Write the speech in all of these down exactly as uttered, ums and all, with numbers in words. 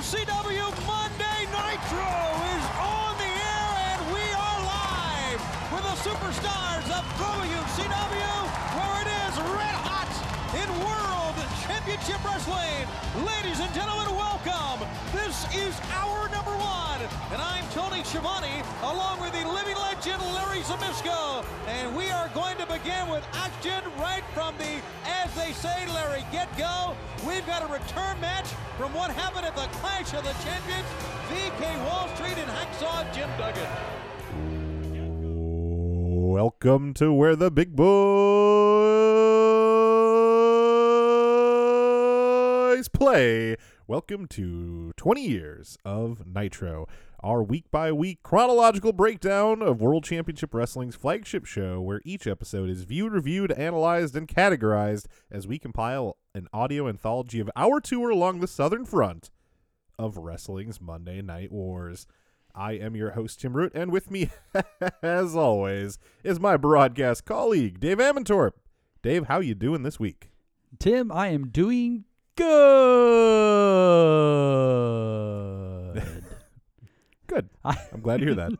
W C W Monday Nitro is on the air, and we are live with the superstars of W C W, where it is red hot in World Championship Wrestling. Ladies and gentlemen, welcome. This is our number one, and I'm Tony Schiavone, along with the living legend Larry Zbyszko, and we are going to begin with action right from the, as they say, Larry, get-go. We've got a return match from what happened at the Clash of the Champions, V K Wall Street and Hacksaw Jim Duggan. Welcome to Where the Big Boys Play. Welcome to twenty years of Nitro, our week-by-week chronological breakdown of World Championship Wrestling's flagship show, where each episode is viewed, reviewed, analyzed, and categorized as we compile an audio anthology of our tour along the southern front of wrestling's Monday Night Wars. I am your host, Tim Root, and with me, as always, is my broadcast colleague, Dave Amantorp. Dave, how you doing this week? Tim, I am doing good. Good. I'm glad to hear that.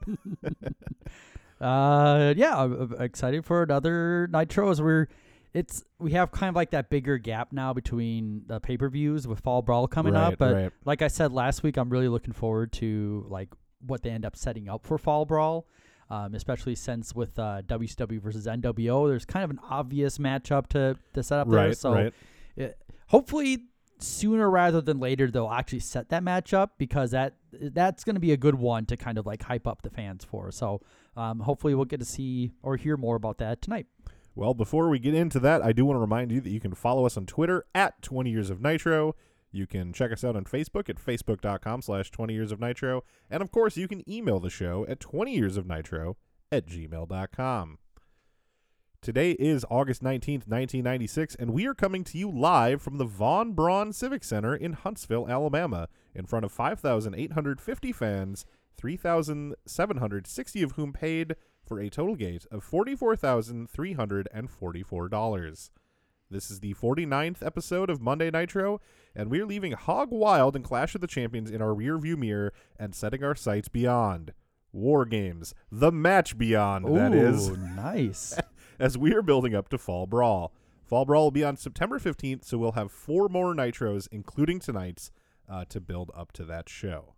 uh, yeah, I'm excited for another Nitro. As we're, it's we have kind of like that bigger gap now between the pay-per-views with Fall Brawl coming right, up. But right. like I said last week, I'm really looking forward to like what they end up setting up for Fall Brawl, um, especially since with uh, W C W versus N W O, there's kind of an obvious matchup to to set up right, there. So right. it, hopefully. Sooner rather than later, they'll actually set that match up, because that that's going to be a good one to kind of like hype up the fans for. So um, hopefully we'll get to see or hear more about that tonight. Well, before we get into that, I do want to remind you that you can follow us on Twitter at twenty years of nitro. You can check us out on Facebook at facebook dot com slash twenty years of nitro. And of course, you can email the show at twenty years of nitro at gmail dot com. Today is August nineteenth, nineteen ninety-six, and we are coming to you live from the Von Braun Civic Center in Huntsville, Alabama, in front of five thousand eight hundred fifty fans, three thousand seven hundred sixty of whom paid, for a total gate of forty-four thousand three hundred forty-four dollars. This is the forty-ninth episode of Monday Nitro, and we are leaving Hog Wild and Clash of the Champions in our rearview mirror and setting our sights beyond. War Games, the match beyond, Ooh, that is. Nice. As we are building up to Fall Brawl. Fall Brawl will be on September fifteenth, so we'll have four more Nitros, including tonight's, uh, to build up to that show.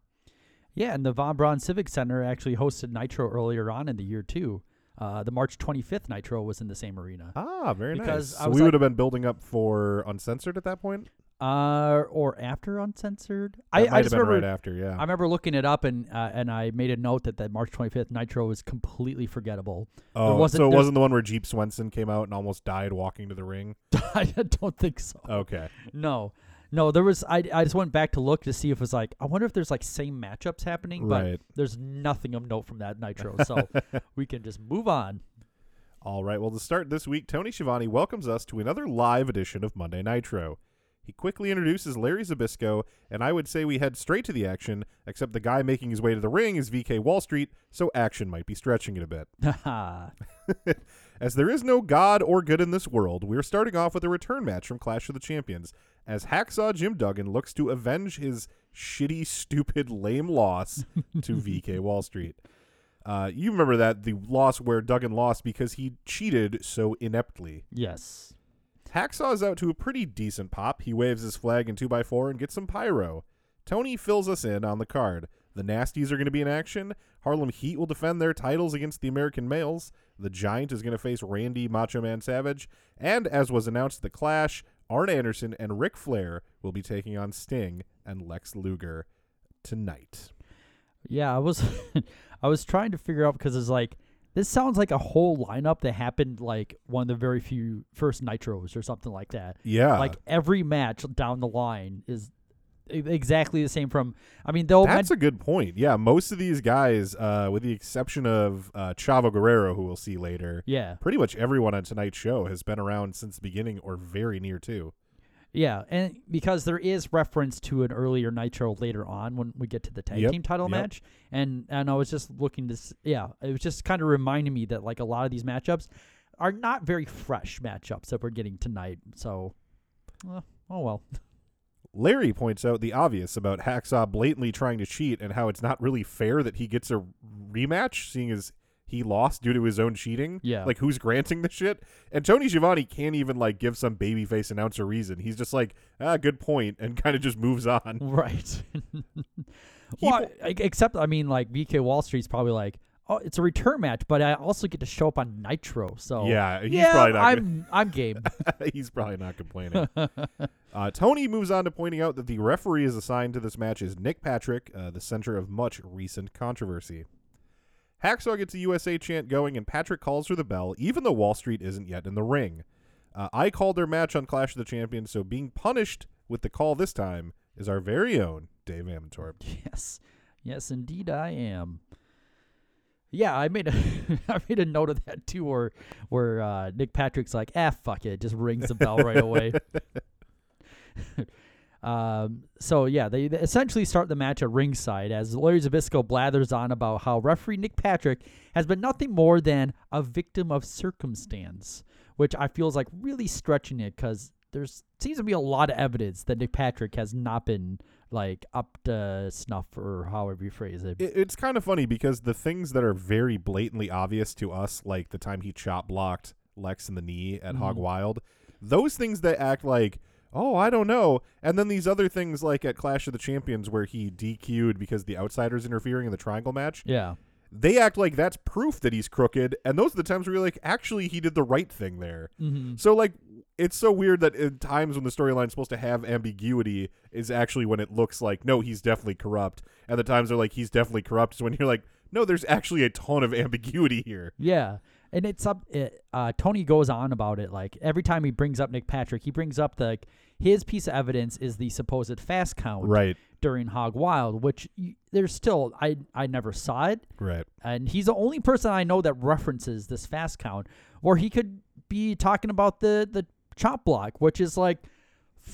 Yeah, and the Von Braun Civic Center actually hosted Nitro earlier on in the year, too. Uh, the March twenty-fifth Nitro was in the same arena. Ah, very because nice. So we like, would have been building up for Uncensored at that point? Uh, or after Uncensored? That I, might I have just been remember, right after, yeah. I remember looking it up, and uh, and I made a note that that March twenty-fifth Nitro was completely forgettable. Oh, there wasn't, so it there, wasn't the one where Jeep Swenson came out and almost died walking to the ring? I don't think so. Okay. No. No, there was, I, I just went back to look to see if it was like, I wonder if there's like same matchups happening, right. but there's nothing of note from that Nitro, so we can just move on. All right, well, to start this week, Tony Schiavone welcomes us to another live edition of Monday Nitro. He quickly introduces Larry Zbyszko, and I would say we head straight to the action, except the guy making his way to the ring is V K Wall Street, so action might be stretching it a bit. As there is no God or good in this world, we're starting off with a return match from Clash of the Champions, as Hacksaw Jim Duggan looks to avenge his shitty, stupid, lame loss to V K Wall Street. Uh, you remember that, the loss where Duggan lost because he cheated so ineptly. Yes. Hacksaw is out to a pretty decent pop. He waves his flag in two by four and gets some pyro. Tony fills us in on the card. The Nasties are going to be in action. Harlem Heat will defend their titles against the American Males. The Giant is going to face Randy Macho Man Savage. And, as was announced at the Clash, Arn Anderson and Ric Flair will be taking on Sting and Lex Luger tonight. Yeah, I was I was trying to figure out, because it's like, this sounds like a whole lineup that happened like one of the very few first Nitros or something like that. Yeah. Like every match down the line is exactly the same from, I mean, though. That's men- a good point. Yeah. Most of these guys, uh, with the exception of uh, Chavo Guerrero, who we'll see later. Yeah. Pretty much everyone on tonight's show has been around since the beginning or very near to. Yeah. And because there is reference to an earlier Nitro later on when we get to the tag yep, team title yep. match. And and I was just looking to, s- yeah, it was just kind of reminding me that like a lot of these matchups are not very fresh matchups that we're getting tonight. So, uh, oh well. Larry points out the obvious about Hacksaw blatantly trying to cheat and how it's not really fair that he gets a rematch, seeing as he lost due to his own cheating. Yeah. Like, who's granting the shit? And Tony Schiavone can't even, like, give some babyface announcer reason. He's just like, ah, good point, and kind of just moves on. Right. Well, po- except, I mean, like, V K Wall Street's probably like, oh, it's a return match, but I also get to show up on Nitro, so yeah, he's yeah, probably not I'm, I'm game. He's probably not complaining. uh, Tony moves on to pointing out that the referee is assigned to this match is Nick Patrick, uh, the center of much recent controversy. Hacksaw gets the U S A chant going, and Patrick calls for the bell, even though Wall Street isn't yet in the ring. Uh, I called their match on Clash of the Champions, so being punished with the call this time is our very own Dave Amentorp. Yes, yes, indeed I am. Yeah, I made a I made a note of that too, where where uh, Nick Patrick's like, ah, fuck it, just rings the bell right away. um, so yeah, they, they essentially start the match at ringside as Larry Zbyszko blathers on about how referee Nick Patrick has been nothing more than a victim of circumstance, which I feel is like really stretching it because there seems to be a lot of evidence that Nick Patrick has not been like up to snuff, or however you phrase it. it. It's kind of funny because the things that are very blatantly obvious to us, like the time he chop blocked Lex in the knee at mm-hmm. Hog Wild, those things that act like, oh, I don't know. And then these other things like at Clash of the Champions where he D Q'd because the outsider's interfering in the triangle match. Yeah. They act like that's proof that he's crooked. And those are the times where you're like, actually, he did the right thing there. Mm-hmm. So, like, it's so weird that in times when the storyline is supposed to have ambiguity is actually when it looks like, no, he's definitely corrupt. And the times they're like, he's definitely corrupt is when you're like, no, there's actually a ton of ambiguity here. Yeah. And it's up. It, uh, Tony goes on about it. Like, every time he brings up Nick Patrick, he brings up the his piece of evidence is the supposed fast count right. during Hog Wild, which y- there's still I I never saw it. Right. And he's the only person I know that references this fast count, or he could be talking about the the chop block, which is like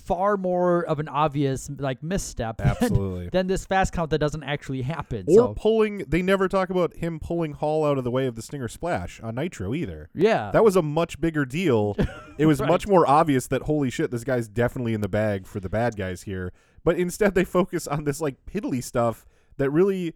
far more of an obvious like misstep absolutely than, than this fast count that doesn't actually happen. Or so. pulling they never talk about him pulling Hall out of the way of the Stinger Splash on Nitro either. Yeah. That was a much bigger deal. It was right. much more obvious that holy shit, this guy's definitely in the bag for the bad guys here. But instead they focus on this like piddly stuff that really,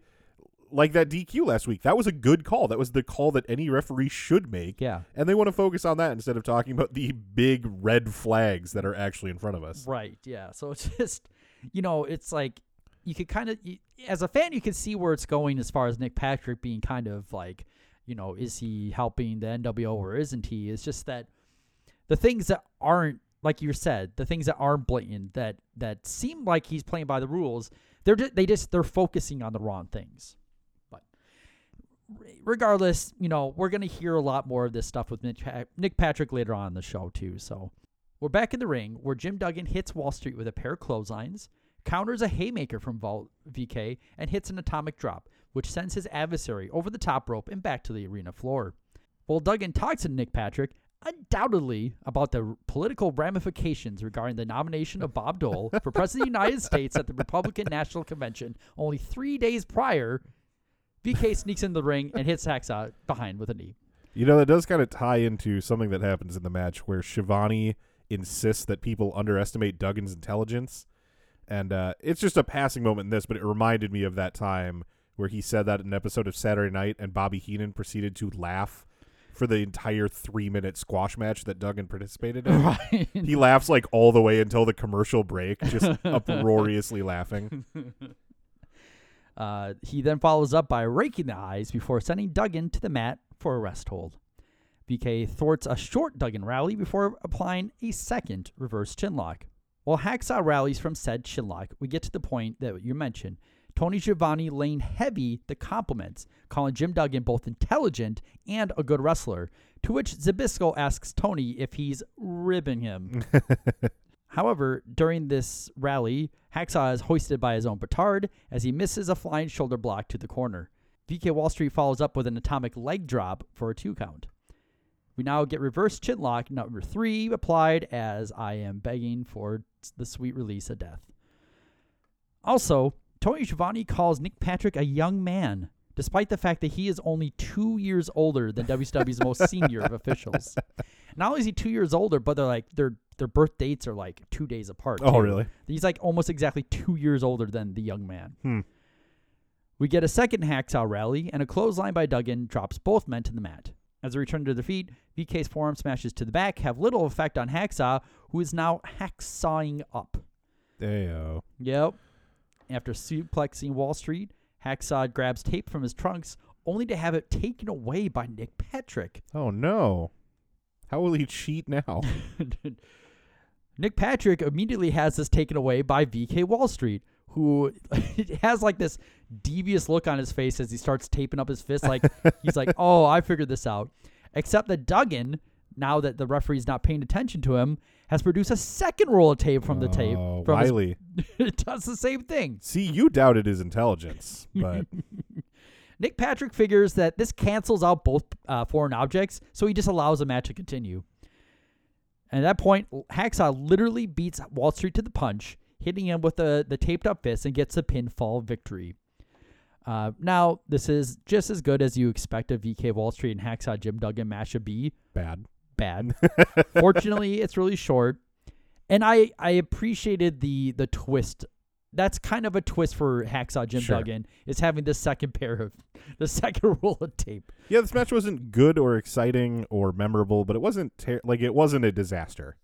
like that D Q last week, that was a good call. That was the call that any referee should make. Yeah. And they want to focus on that instead of talking about the big red flags that are actually in front of us. Right, yeah. So it's just, you know, it's like you could kind of, as a fan, you can see where it's going as far as Nick Patrick being kind of like, you know, is he helping the N W O or isn't he? It's just that the things that aren't, like you said, the things that aren't blatant, that that seem like he's playing by the rules, they're just, they just, they're focusing on the wrong things. Regardless, you know, we're going to hear a lot more of this stuff with Nick Patrick later on in the show, too. So we're back in the ring where Jim Duggan hits Wall Street with a pair of clotheslines, counters a haymaker from V K, and hits an atomic drop, which sends his adversary over the top rope and back to the arena floor. While Duggan talks to Nick Patrick, undoubtedly, about the political ramifications regarding the nomination of Bob Dole for President of the United States at the Republican National Convention only three days prior, V K sneaks into the ring and hits Hacksaw behind with a knee. You know, that does kind of tie into something that happens in the match where Shivani insists that people underestimate Duggan's intelligence. And uh, it's just a passing moment in this, but it reminded me of that time where he said that in an episode of Saturday Night and Bobby Heenan proceeded to laugh for the entire three-minute squash match that Duggan participated in. Right. He laughs like all the way until the commercial break, just uproariously laughing. Uh, he then follows up by raking the eyes before sending Duggan to the mat for a rest hold. V K thwarts a short Duggan rally before applying a second reverse chinlock. While Hacksaw rallies from said chinlock, we get to the point that you mentioned. Tony Schiavone laying heavy the compliments, calling Jim Duggan both intelligent and a good wrestler, to which Zbyszko asks Tony if he's ribbing him. However, during this rally, Hacksaw is hoisted by his own petard as he misses a flying shoulder block to the corner. V K Wall Street follows up with an atomic leg drop for a two count. We now get reverse chinlock number three applied as I am begging for the sweet release of death. Also, Tony Schiavone calls Nick Patrick a young man, despite the fact that he is only two years older than W C W's most senior of officials. Not only is he two years older, but they're like, they're their birth dates are like two days apart. Oh, too. Really? He's like almost exactly two years older than the young man. Hmm. We get a second hacksaw rally, and a clothesline by Duggan drops both men to the mat. As they return to their feet, V K's forearm smashes to the back have little effect on Hacksaw, who is now hacksawing up. Ayo. Yep. After suplexing Wall Street, Hacksaw grabs tape from his trunks, only to have it taken away by Nick Patrick. Oh, no. How will he cheat now? Nick Patrick immediately has this taken away by V K Wall Street, who has like this devious look on his face as he starts taping up his fist. Like he's like, oh, I figured this out. Except that Duggan, now that the referee's not paying attention to him, has produced a second roll of tape from the tape. Oh, from Wiley. His, it does the same thing. See, you doubted his intelligence, but... Nick Patrick figures that this cancels out both uh, foreign objects, so he just allows the match to continue. And at that point, Hacksaw literally beats Wall Street to the punch, hitting him with the, the taped-up fist and gets a pinfall victory. Uh, now, this is just as good as you expect a V K Wall Street and Hacksaw Jim Duggan match to be. Bad. Bad. Fortunately, it's really short. And I, I appreciated the the twist. That's kind of a twist for Hacksaw Jim sure. Duggan, is having the second pair of, the second roll of tape. Yeah, this match wasn't good or exciting or memorable, but it wasn't, ter- like, it wasn't a disaster.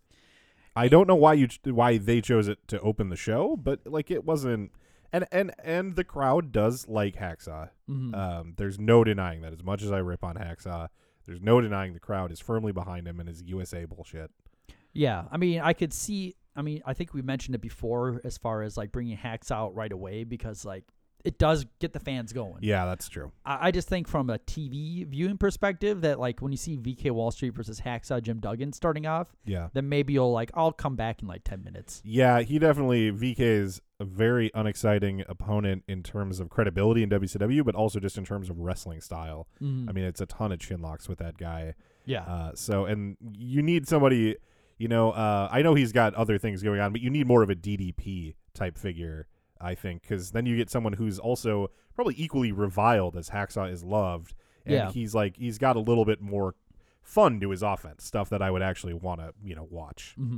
I don't know why you ch- why they chose it to open the show, but, like, it wasn't, and and, and the crowd does like Hacksaw. Mm-hmm. Um, there's no denying that. As much as I rip on Hacksaw, there's no denying the crowd is firmly behind him and his U S A bullshit. Yeah, I mean, I could see... I mean, I think we mentioned it before as far as, like, bringing Hacksaw out right away because, like, it does get the fans going. Yeah, that's true. I, I just think from a T V viewing perspective that, like, when you see V K Wall Street versus Hacksaw Jim Duggan starting off, yeah, then maybe you'll, like, I'll come back in, like, ten minutes. Yeah, he definitely, V K is a very unexciting opponent in terms of credibility in W C W, but also just in terms of wrestling style. Mm-hmm. I mean, it's a ton of chin locks with that guy. Yeah. Uh, so, and you need somebody... You know, uh, I know he's got other things going on, but you need more of a D D P type figure, I think, because then you get someone who's also probably equally reviled as Hacksaw is loved, and yeah. he's like he's got a little bit more fun to his offense, stuff that I would actually want to, you know, watch. Mm-hmm.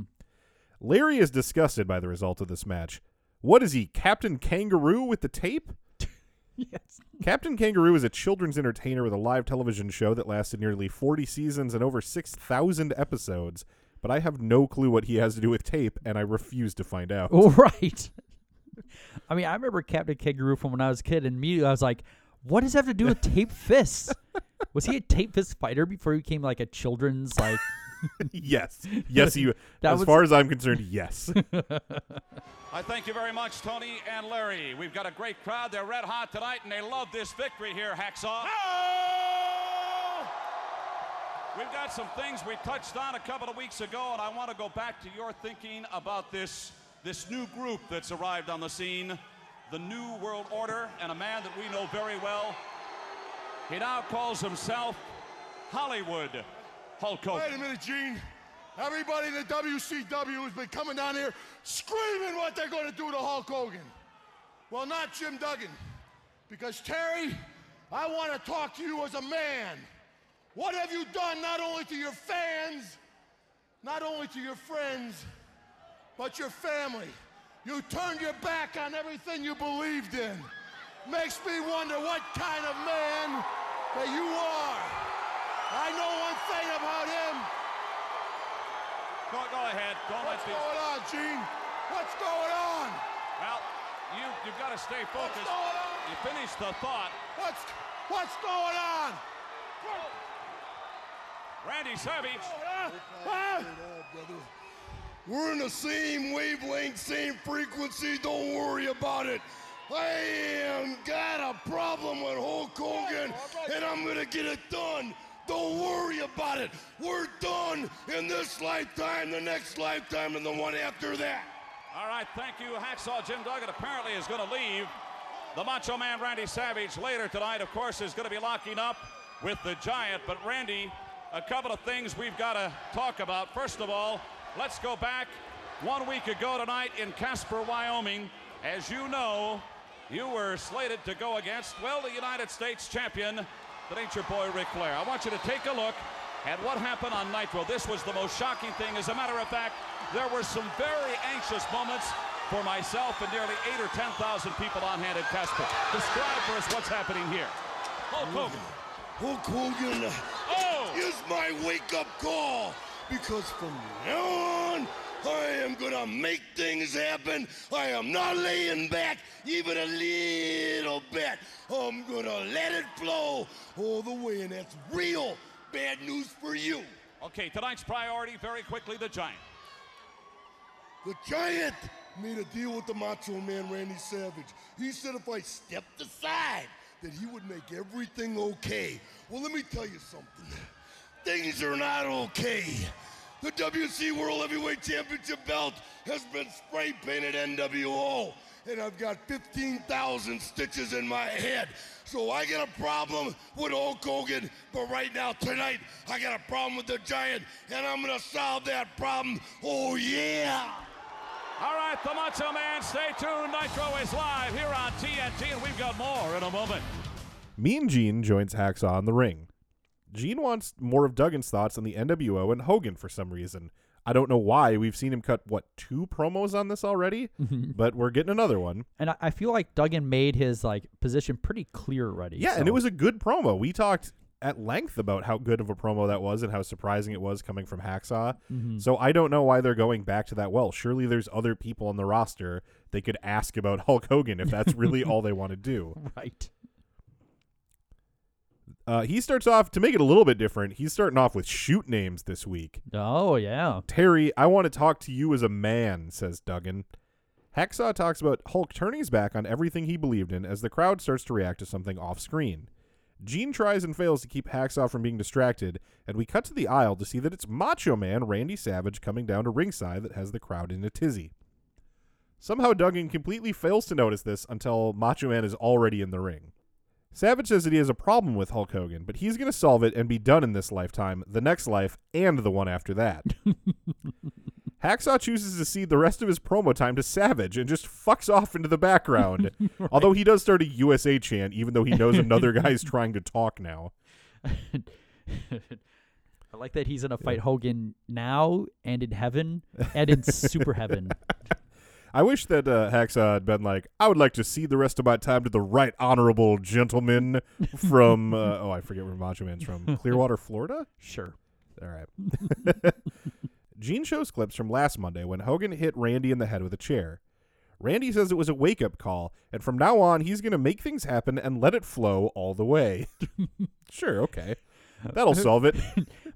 Larry is disgusted by the result of this match. What is he, Captain Kangaroo with the tape? Yes. Captain Kangaroo is a children's entertainer with a live television show that lasted nearly forty seasons and over six thousand episodes. But I have no clue what he has to do with tape, and I refuse to find out. Oh, right. I mean, I remember Captain Kangaroo from when I was a kid, and immediately I was like, what does that have to do with tape fists? Was he a tape fist fighter before he became like a children's, like... Yes. Yes, he... That as was... far as I'm concerned, yes. I thank you very much, Tony and Larry. We've got a great crowd. They're red hot tonight, and they love this victory here, Hacksaw. Oh! We've got some things we touched on a couple of weeks ago, and I want to go back to your thinking about this this new group that's arrived on the scene, the New World Order, and a man that we know very well. He now calls himself Hollywood Hulk Hogan. Wait a minute, Gene. Everybody in the W C W has been coming down here screaming what they're going to do to Hulk Hogan. Well, not Jim Duggan, because, Terry, I want to talk to you as a man. What have you done not only to your fans, not only to your friends, but your family? You turned your back on everything you believed in. Makes me wonder what kind of man that you are. I know one thing about him. Go, go ahead. Don't What's let me... going on, Gene? What's going on? Well, you, you've got to stay focused. What's going on? You finished the thought. What's, what's going on? Whoa. Randy Savage. We're in the same wavelength, same frequency. Don't worry about it. I am got a problem with Hulk Hogan, and I'm gonna get it done. Don't worry about it. We're done in this lifetime, the next lifetime, and the one after that. All right, thank you, Hacksaw Jim Duggan. Apparently, is gonna leave. The Macho Man Randy Savage later tonight, of course, is gonna be locking up with the Giant, but Randy. A couple of things we've got to talk about. First of all, let's go back one week ago tonight in Casper, Wyoming. As you know, you were slated to go against, well, the United States champion, the Nature Boy Ric Flair. I want you to take a look at what happened on Nitro. This was the most shocking thing. As a matter of fact, there were some very anxious moments for myself and nearly eight or ten thousand people on hand at Casper. Describe for us what's happening here. Hulk Hogan. Hulk Hogan oh. is my wake-up call, because from now on, I am gonna make things happen. I am not laying back even a little bit. I'm gonna let it flow all the way, and that's real bad news for you. Okay, tonight's priority, very quickly, the Giant. The Giant made a deal with the Macho Man, Randy Savage. He said if I stepped aside, that he would make everything okay. Well, let me tell you something. Things are not okay. The W C World Heavyweight Championship belt has been spray painted N W O, and I've got fifteen thousand stitches in my head. So I got a problem with Hulk Hogan, but right now, tonight, I got a problem with the Giant, and I'm gonna solve that problem. Oh, yeah! All right, the Macho Man, stay tuned. Nitro is live here on T N T, and we've got more in a moment. Mean Gene joins Hacksaw in the ring. Gene wants more of Duggan's thoughts on the N W O and Hogan for some reason. I don't know why. We've seen him cut, what, two promos on this already? But we're getting another one. And I feel like Duggan made his like position pretty clear already. Yeah, so. And it was a good promo. We talked at length about how good of a promo that was and how surprising it was coming from Hacksaw. Mm-hmm. So I don't know why they're going back to that well. Surely there's other people on the roster they could ask about Hulk Hogan if that's really all they want to do. Right. Uh, he starts off, to make it a little bit different, he's starting off with shoot names this week. Oh, yeah. Terry, I want to talk to you as a man, says Duggan. Hacksaw talks about Hulk turning his back on everything he believed in as the crowd starts to react to something off screen. Gene tries and fails to keep Hacksaw from being distracted, and we cut to the aisle to see that it's Macho Man Randy Savage coming down to ringside that has the crowd in a tizzy. Somehow Duggan completely fails to notice this until Macho Man is already in the ring. Savage says that he has a problem with Hulk Hogan, but he's going to solve it and be done in this lifetime, the next life, and the one after that. Hacksaw chooses to cede the rest of his promo time to Savage and just fucks off into the background. Right. Although he does start a U S A chant, even though he knows another guy's trying to talk now. I like that he's going to fight Hogan now and in heaven and in super heaven. I wish that uh, Hacksaw had been like, I would like to cede the rest of my time to the right honorable gentleman from, uh, oh, I forget where Macho Man's from, Clearwater, Florida? Sure. All right. Gene shows clips from last Monday when Hogan hit Randy in the head with a chair. Randy says it was a wake-up call, and from now on, he's going to make things happen and let it flow all the way. Sure, okay. That'll solve it.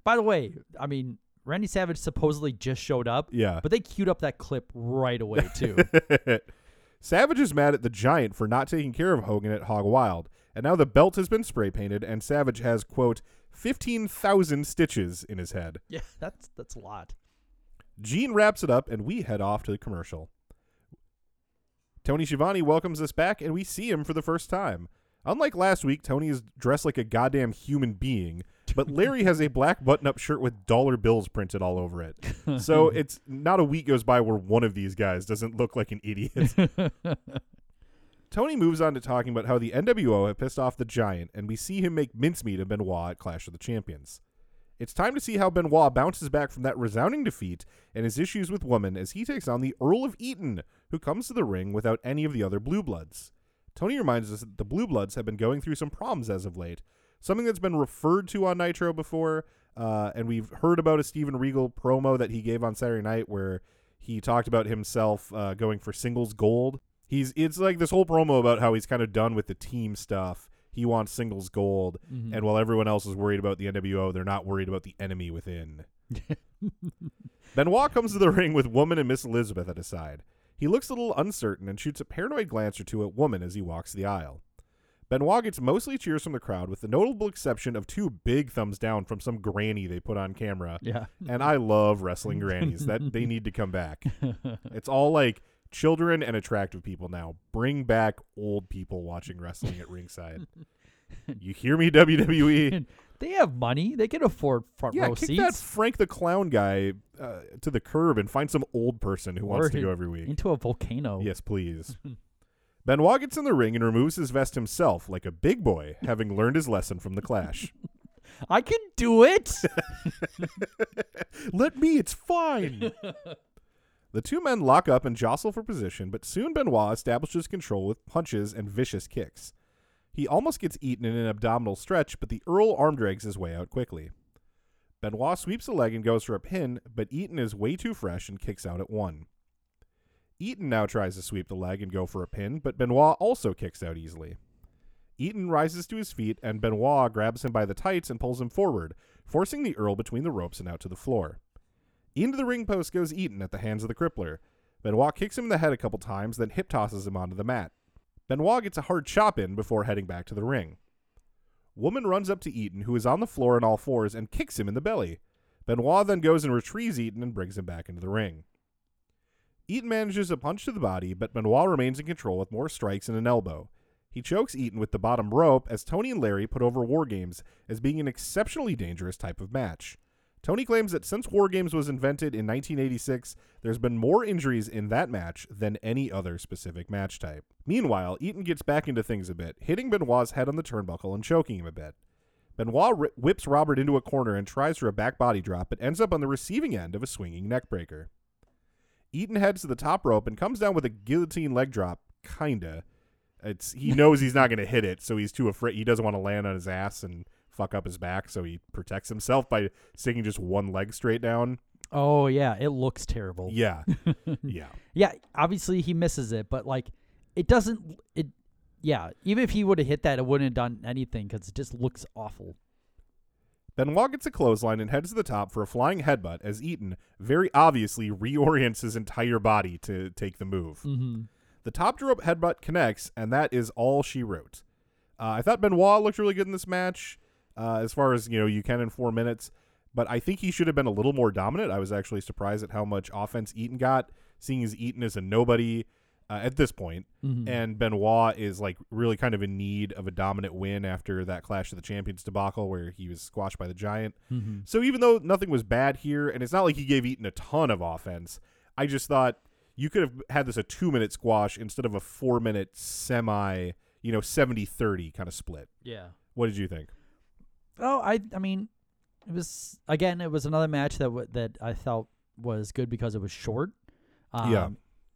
By the way, I mean... Randy Savage supposedly just showed up, yeah, but they queued up that clip right away, too. Savage is mad at the Giant for not taking care of Hogan at Hog Wild, and now the belt has been spray-painted, and Savage has, quote, fifteen thousand stitches in his head. Yeah, that's that's a lot. Gene wraps it up, and we head off to the commercial. Tony Schiavone welcomes us back, and we see him for the first time. Unlike last week, Tony is dressed like a goddamn human being, but Larry has a black button-up shirt with dollar bills printed all over it. So it's not a week goes by where one of these guys doesn't look like an idiot. Tony moves on to talking about how the N W O have pissed off the Giant, and we see him make mincemeat of Benoit at Clash of the Champions. It's time to see how Benoit bounces back from that resounding defeat and his issues with women as he takes on the Earl of Eaton, who comes to the ring without any of the other Blue Bloods. Tony reminds us that the Blue Bloods have been going through some problems as of late, something that's been referred to on Nitro before, uh, and we've heard about a Steven Regal promo that he gave on Saturday night where he talked about himself uh, going for singles gold. He's It's like this whole promo about how he's kind of done with the team stuff. He wants singles gold, mm-hmm. and while everyone else is worried about the N W O, they're not worried about the enemy within. Benoit comes to the ring with Woman and Miss Elizabeth at his side. He looks a little uncertain and shoots a paranoid glance or two at Woman as he walks the aisle. Benoit gets mostly cheers from the crowd, with the notable exception of two big thumbs down from some granny they put on camera. Yeah. And I love wrestling grannies. That they need to come back. It's all like children and attractive people now. Bring back old people watching wrestling at ringside. You hear me, W W E? They have money. They can afford front yeah, row kick seats. Kick that Frank the Clown guy uh, to the curb and find some old person who or wants to go every week. Into a volcano. Yes, please. Benoit gets in the ring and removes his vest himself like a big boy, having learned his lesson from the Clash. I can do it. Let me, it's fine. The two men lock up and jostle for position, but soon Benoit establishes control with punches and vicious kicks. He almost gets eaten in an abdominal stretch, but the Earl arm drags his way out quickly. Benoit sweeps a leg and goes for a pin, but Eaton is way too fresh and kicks out at one. Eaton now tries to sweep the leg and go for a pin, but Benoit also kicks out easily. Eaton rises to his feet, and Benoit grabs him by the tights and pulls him forward, forcing the Earl between the ropes and out to the floor. Into the ring post goes Eaton at the hands of the crippler. Benoit kicks him in the head a couple times, then hip tosses him onto the mat. Benoit gets a hard chop in before heading back to the ring. Woman runs up to Eaton, who is on the floor on all fours, and kicks him in the belly. Benoit then goes and retrieves Eaton and brings him back into the ring. Eaton manages a punch to the body, but Benoit remains in control with more strikes and an elbow. He chokes Eaton with the bottom rope, as Tony and Larry put over War Games as being an exceptionally dangerous type of match. Tony claims that since War Games was invented in nineteen eighty-six, there's been more injuries in that match than any other specific match type. Meanwhile, Eaton gets back into things a bit, hitting Benoit's head on the turnbuckle and choking him a bit. Benoit ri- whips Robert into a corner and tries for a back body drop, but ends up on the receiving end of a swinging neckbreaker. Eaton heads to the top rope and comes down with a guillotine leg drop, kinda. It's He knows he's not going to hit it, so he's too afraid. He doesn't want to land on his ass and fuck up his back, so he protects himself by sticking just one leg straight down. Oh yeah, it looks terrible. Yeah. Yeah. Yeah, obviously he misses it, but like it doesn't it yeah, even if he would have hit that, it wouldn't have done anything cuz it just looks awful. Benoit gets a clothesline and heads to the top for a flying headbutt as Eaton very obviously reorients his entire body to take the move. Mm-hmm. The top rope headbutt connects, and that is all she wrote. Uh, I thought Benoit looked really good in this match. Uh, as far as, you know, you can in four minutes. But I think he should have been a little more dominant. I was actually surprised at how much offense Eaton got, seeing as Eaton is a nobody uh, at this point. Mm-hmm. And Benoit is, like, really kind of in need of a dominant win after that Clash of the Champions debacle where he was squashed by the Giant. Mm-hmm. So even though nothing was bad here, and it's not like he gave Eaton a ton of offense, I just thought you could have had this a two-minute squash instead of a four-minute semi, you know, seventy thirty kind of split. Yeah. What did you think? Oh, I I mean, it was, again, it was another match that w- that I felt was good because it was short. Um, yeah.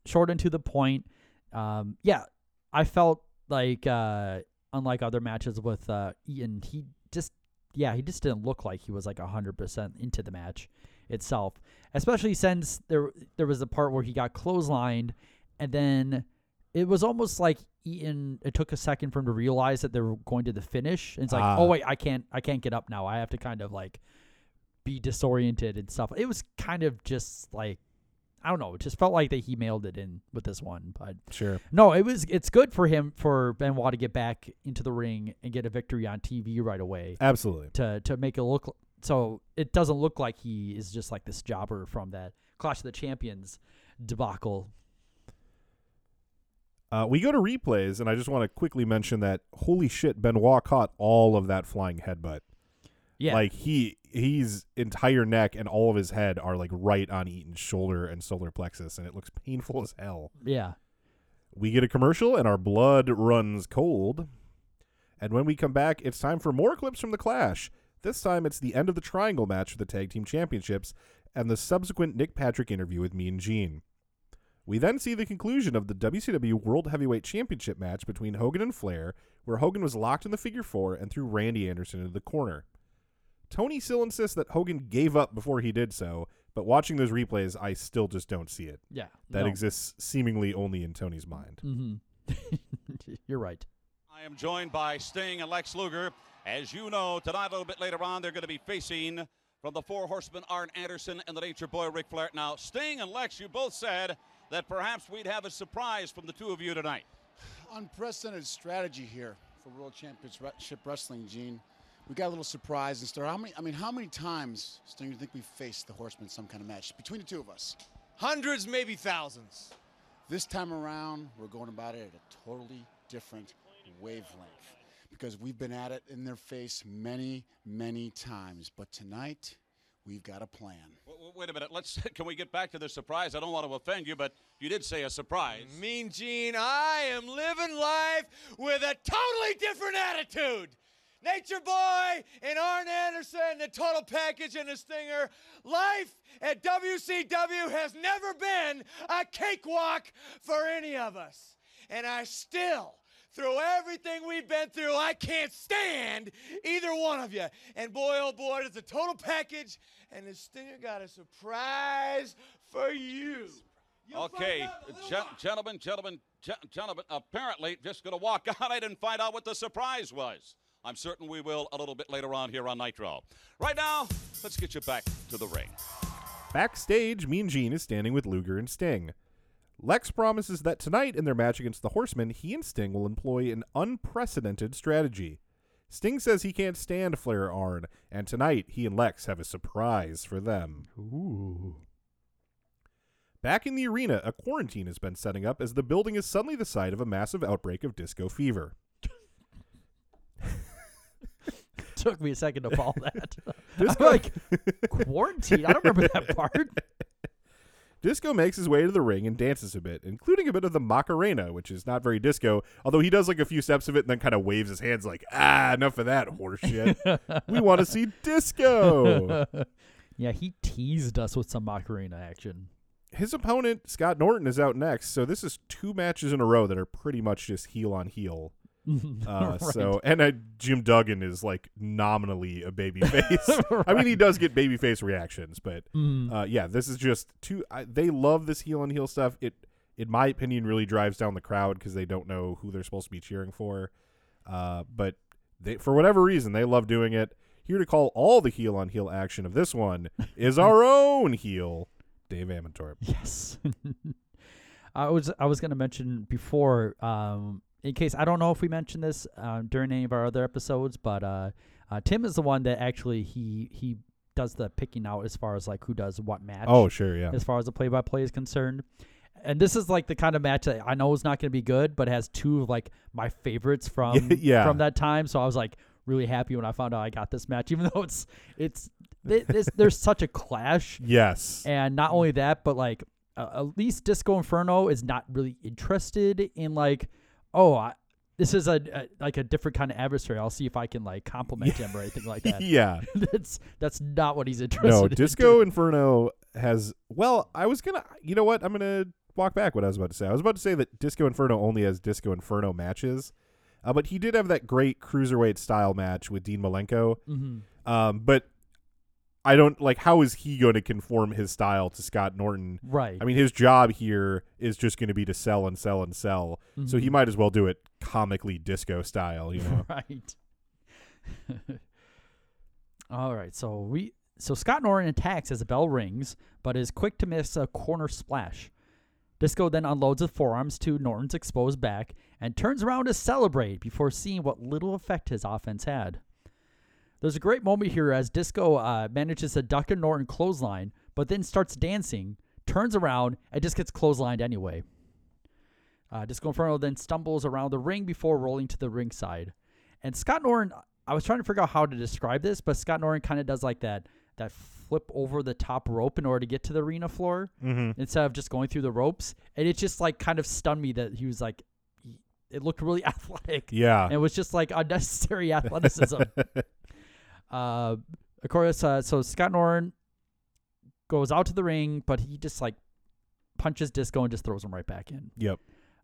Short and to the point. Um, yeah, I felt like, uh, unlike other matches with uh, Eaton, he just, yeah, he just didn't look like he was like one hundred percent into the match itself. Especially since there there was a part where he got clotheslined, and then it was almost like Eaton, it took a second for him to realize that they were going to the finish. And it's like, uh, oh wait, I can't, I can't get up now. I have to kind of like be disoriented and stuff. It was kind of just like, I don't know. It just felt like that he mailed it in with this one, but sure. No, it was, it's good for him, for Benoit to get back into the ring and get a victory on T V right away. Absolutely. To, to make it look. So it doesn't look like he is just like this jobber from that Clash of the Champions debacle. Uh, we go to replays, and I just want to quickly mention that, holy shit, Benoit caught all of that flying headbutt. Yeah. Like, he his entire neck and all of his head are, like, right on Eaton's shoulder and solar plexus, and it looks painful as hell. Yeah. We get a commercial, and our blood runs cold. And when we come back, it's time for more clips from The Clash. This time, it's the end of the triangle match for the Tag Team Championships and the subsequent Nick Patrick interview with Mean Gene. We then see the conclusion of the W C W World Heavyweight Championship match between Hogan and Flair, where Hogan was locked in the figure four and threw Randy Anderson into the corner. Tony still insists that Hogan gave up before he did so, but watching those replays, I still just don't see it. Yeah. That no. exists seemingly only in Tony's mind. Mm-hmm. You're right. I am joined by Sting and Lex Luger. As you know, tonight, a little bit later on, they're going to be facing, from the Four Horsemen, Arn Anderson and the Nature Boy, Ric Flair. Now, Sting and Lex, you both said that perhaps we'd have a surprise from the two of you tonight. Unprecedented strategy here for World Championship Wrestling, Gene. We got a little surprise and start. How many? I mean, how many times, Sting, do you think we faced the Horsemen in some kind of match between the two of us? Hundreds, maybe thousands. This time around, we're going about it at a totally different wavelength because we've been at it in their face many, many times. But tonight, we've got a plan. Wait a minute. Let's. Can we get back to the surprise? I don't want to offend you, but you did say a surprise. Mean Gene, I am living life with a totally different attitude. Nature Boy and Arn Anderson the total package and the stinger. Life at W C W has never been a cakewalk for any of us. And I still, through everything we've been through, I can't stand either one of you. And boy, oh boy, it's a total package. And the stinger got a surprise for you. You'll okay, Gen- gentlemen, gentlemen, gen- gentlemen, apparently just going to walk out. I didn't find out what the surprise was. I'm certain we will a little bit later on here on Nitro. Right now, let's get you back to the ring. Backstage, Mean Gene is standing with Luger and Sting. Lex promises that tonight, in their match against the Horsemen, he and Sting will employ an unprecedented strategy. Sting says he can't stand Flair Arn, and tonight he and Lex have a surprise for them. Ooh. Back in the arena, a quarantine has been setting up as the building is suddenly the site of a massive outbreak of disco fever. Took me a second to follow that. Disco, I'm like, quarantine? I don't remember that part. Disco makes his way to the ring and dances a bit, including a bit of the Macarena, which is not very disco, although he does like a few steps of it and then kind of waves his hands like, ah, enough of that horseshit. We want to see disco. Yeah, he teased us with some Macarena action. His opponent, Scott Norton, is out next, so this is two matches in a row that are pretty much just heel on heel. Uh, right. So and uh, Jim Duggan is like nominally a babyface. Right. I mean, he does get babyface reactions, but mm. uh, yeah, this is just too. I, they love this heel and heel stuff. It, in my opinion, really drives down the crowd because they don't know who they're supposed to be cheering for. Uh, but they, for whatever reason, they love doing it. Here to call all the heel on heel action of this one is our own heel, Dave Amantorp. Yes, I was I was going to mention before. Um, In case, I don't know if we mentioned this uh, during any of our other episodes, but uh, uh, Tim is the one that actually he he does the picking out as far as like who does what match. Oh, sure, yeah. As far as the play-by-play is concerned. And this is like the kind of match that I know is not going to be good, but has two of like my favorites from yeah. from that time. So I was like really happy when I found out I got this match, even though it's it's, it's, it's there's such a clash. Yes. And not only that, but like uh, at least Disco Inferno is not really interested in like, oh, I, this is a, a like a different kind of adversary. I'll see if I can like compliment him or anything like that. Yeah, that's that's not what he's interested in. No, Disco Inferno has. Well, I was gonna. You know what? I'm gonna walk back what I was about to say. I was about to say that Disco Inferno only has Disco Inferno matches, uh, but he did have that great cruiserweight style match with Dean Malenko. Mm-hmm. Um, but I don't like. How is he going to conform his style to Scott Norton? Right. I mean, his job here is just going to be to sell and sell and sell. Mm-hmm. So he might as well do it comically disco style, you know? Right. All right. So we. So Scott Norton attacks as the bell rings, but is quick to miss a corner splash. Disco then unloads his forearms to Norton's exposed back and turns around to celebrate before seeing what little effect his offense had. There's a great moment here as Disco uh, manages to duck a Norton clothesline, but then starts dancing, turns around, and just gets clotheslined anyway. Uh, Disco Inferno then stumbles around the ring before rolling to the ringside. And Scott Norton, I was trying to figure out how to describe this, but Scott Norton kind of does like that that flip over the top rope in order to get to the arena floor, mm-hmm. instead of just going through the ropes. And it just like kind of stunned me that he was like, it looked really athletic. Yeah. And it was just like unnecessary athleticism. Uh, of course, uh, so Scott Norton goes out to the ring, but he just like punches Disco and just throws him right back in. Yep.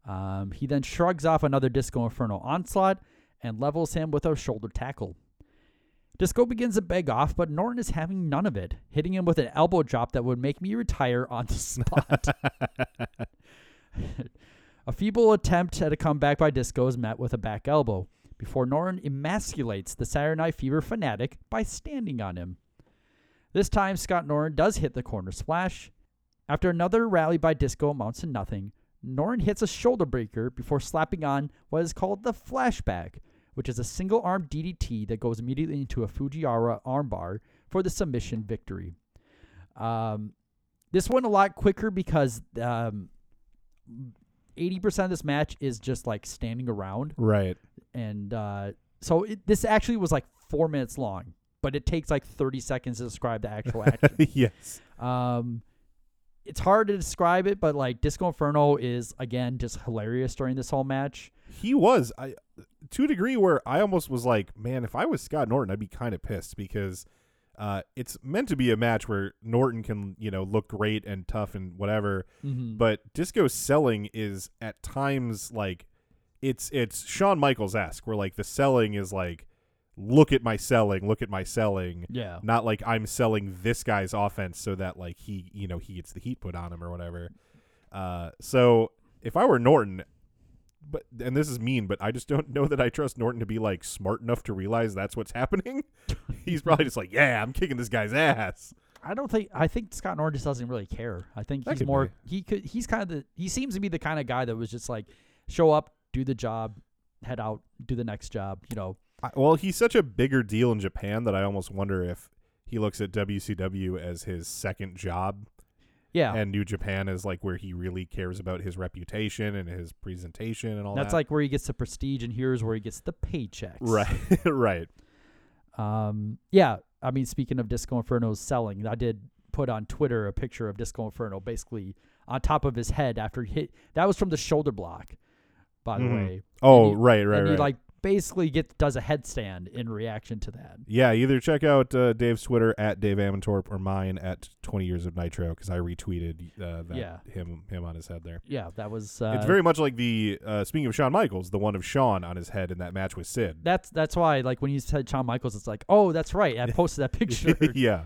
Um, he then shrugs off another Disco Inferno onslaught and levels him with a shoulder tackle. Disco begins to beg off, but Norton is having none of it, hitting him with an elbow drop that would make me retire on the spot. A feeble attempt at a comeback by Disco is met with a back elbow, before Norton emasculates the Saturday Night Fever fanatic by standing on him. This time, Scott Norton does hit the corner splash. After another rally by Disco amounts to nothing, Norton hits a shoulder breaker before slapping on what is called the flashback, which is a single-arm D D T that goes immediately into a Fujiwara armbar for the submission victory. Um, this went a lot quicker because um, eighty percent of this match is just, like, standing around. Right. And uh, so it, this actually was like four minutes long, but it takes like thirty seconds to describe the actual action. Yes. Um, it's hard to describe it, but like Disco Inferno is, again, just hilarious during this whole match. He was I, to a degree where I almost was like, man, if I was Scott Norton, I'd be kind of pissed because Uh, it's meant to be a match where Norton can, you know, look great and tough and whatever, mm-hmm. but Disco's selling is at times like it's it's Shawn Michaels-esque, where like the selling is like, look at my selling, look at my selling, yeah, not like I'm selling this guy's offense so that like he, you know, he gets the heat put on him or whatever. Uh, so if I were Norton, but and this is mean, but I just don't know that I trust Norton to be like smart enough to realize that's what's happening. He's probably just like, yeah, I'm kicking this guy's ass. I don't think I think Scott Norton just doesn't really care. I think that he's more be. he could he's kind of the he seems to be the kind of guy that was just like, show up, do the job, head out, do the next job, you know. I, well, he's such a bigger deal in Japan that I almost wonder if he looks at W C W as his second job. Yeah. And New Japan is like where he really cares about his reputation and his presentation and all That's that. That's like where he gets the prestige, and here's where he gets the paychecks. Right. Right. Um, yeah. I mean, speaking of Disco Inferno's selling, I did put on Twitter a picture of Disco Inferno basically on top of his head after he hit. That was from the shoulder block, by the mm. way. Oh, he, right, right, and right. He like basically gets, does a headstand in reaction to that. Yeah, either check out uh, Dave's Twitter at Dave Amantorp or mine at twenty years of nitro because I retweeted uh, that yeah. him him on his head there. Yeah, that was. Uh, it's very much like the uh, speaking of Shawn Michaels, the one of Shawn on his head in that match with Sid. That's that's why, like when you said Shawn Michaels, it's like, oh, that's right, I posted that picture. Yeah.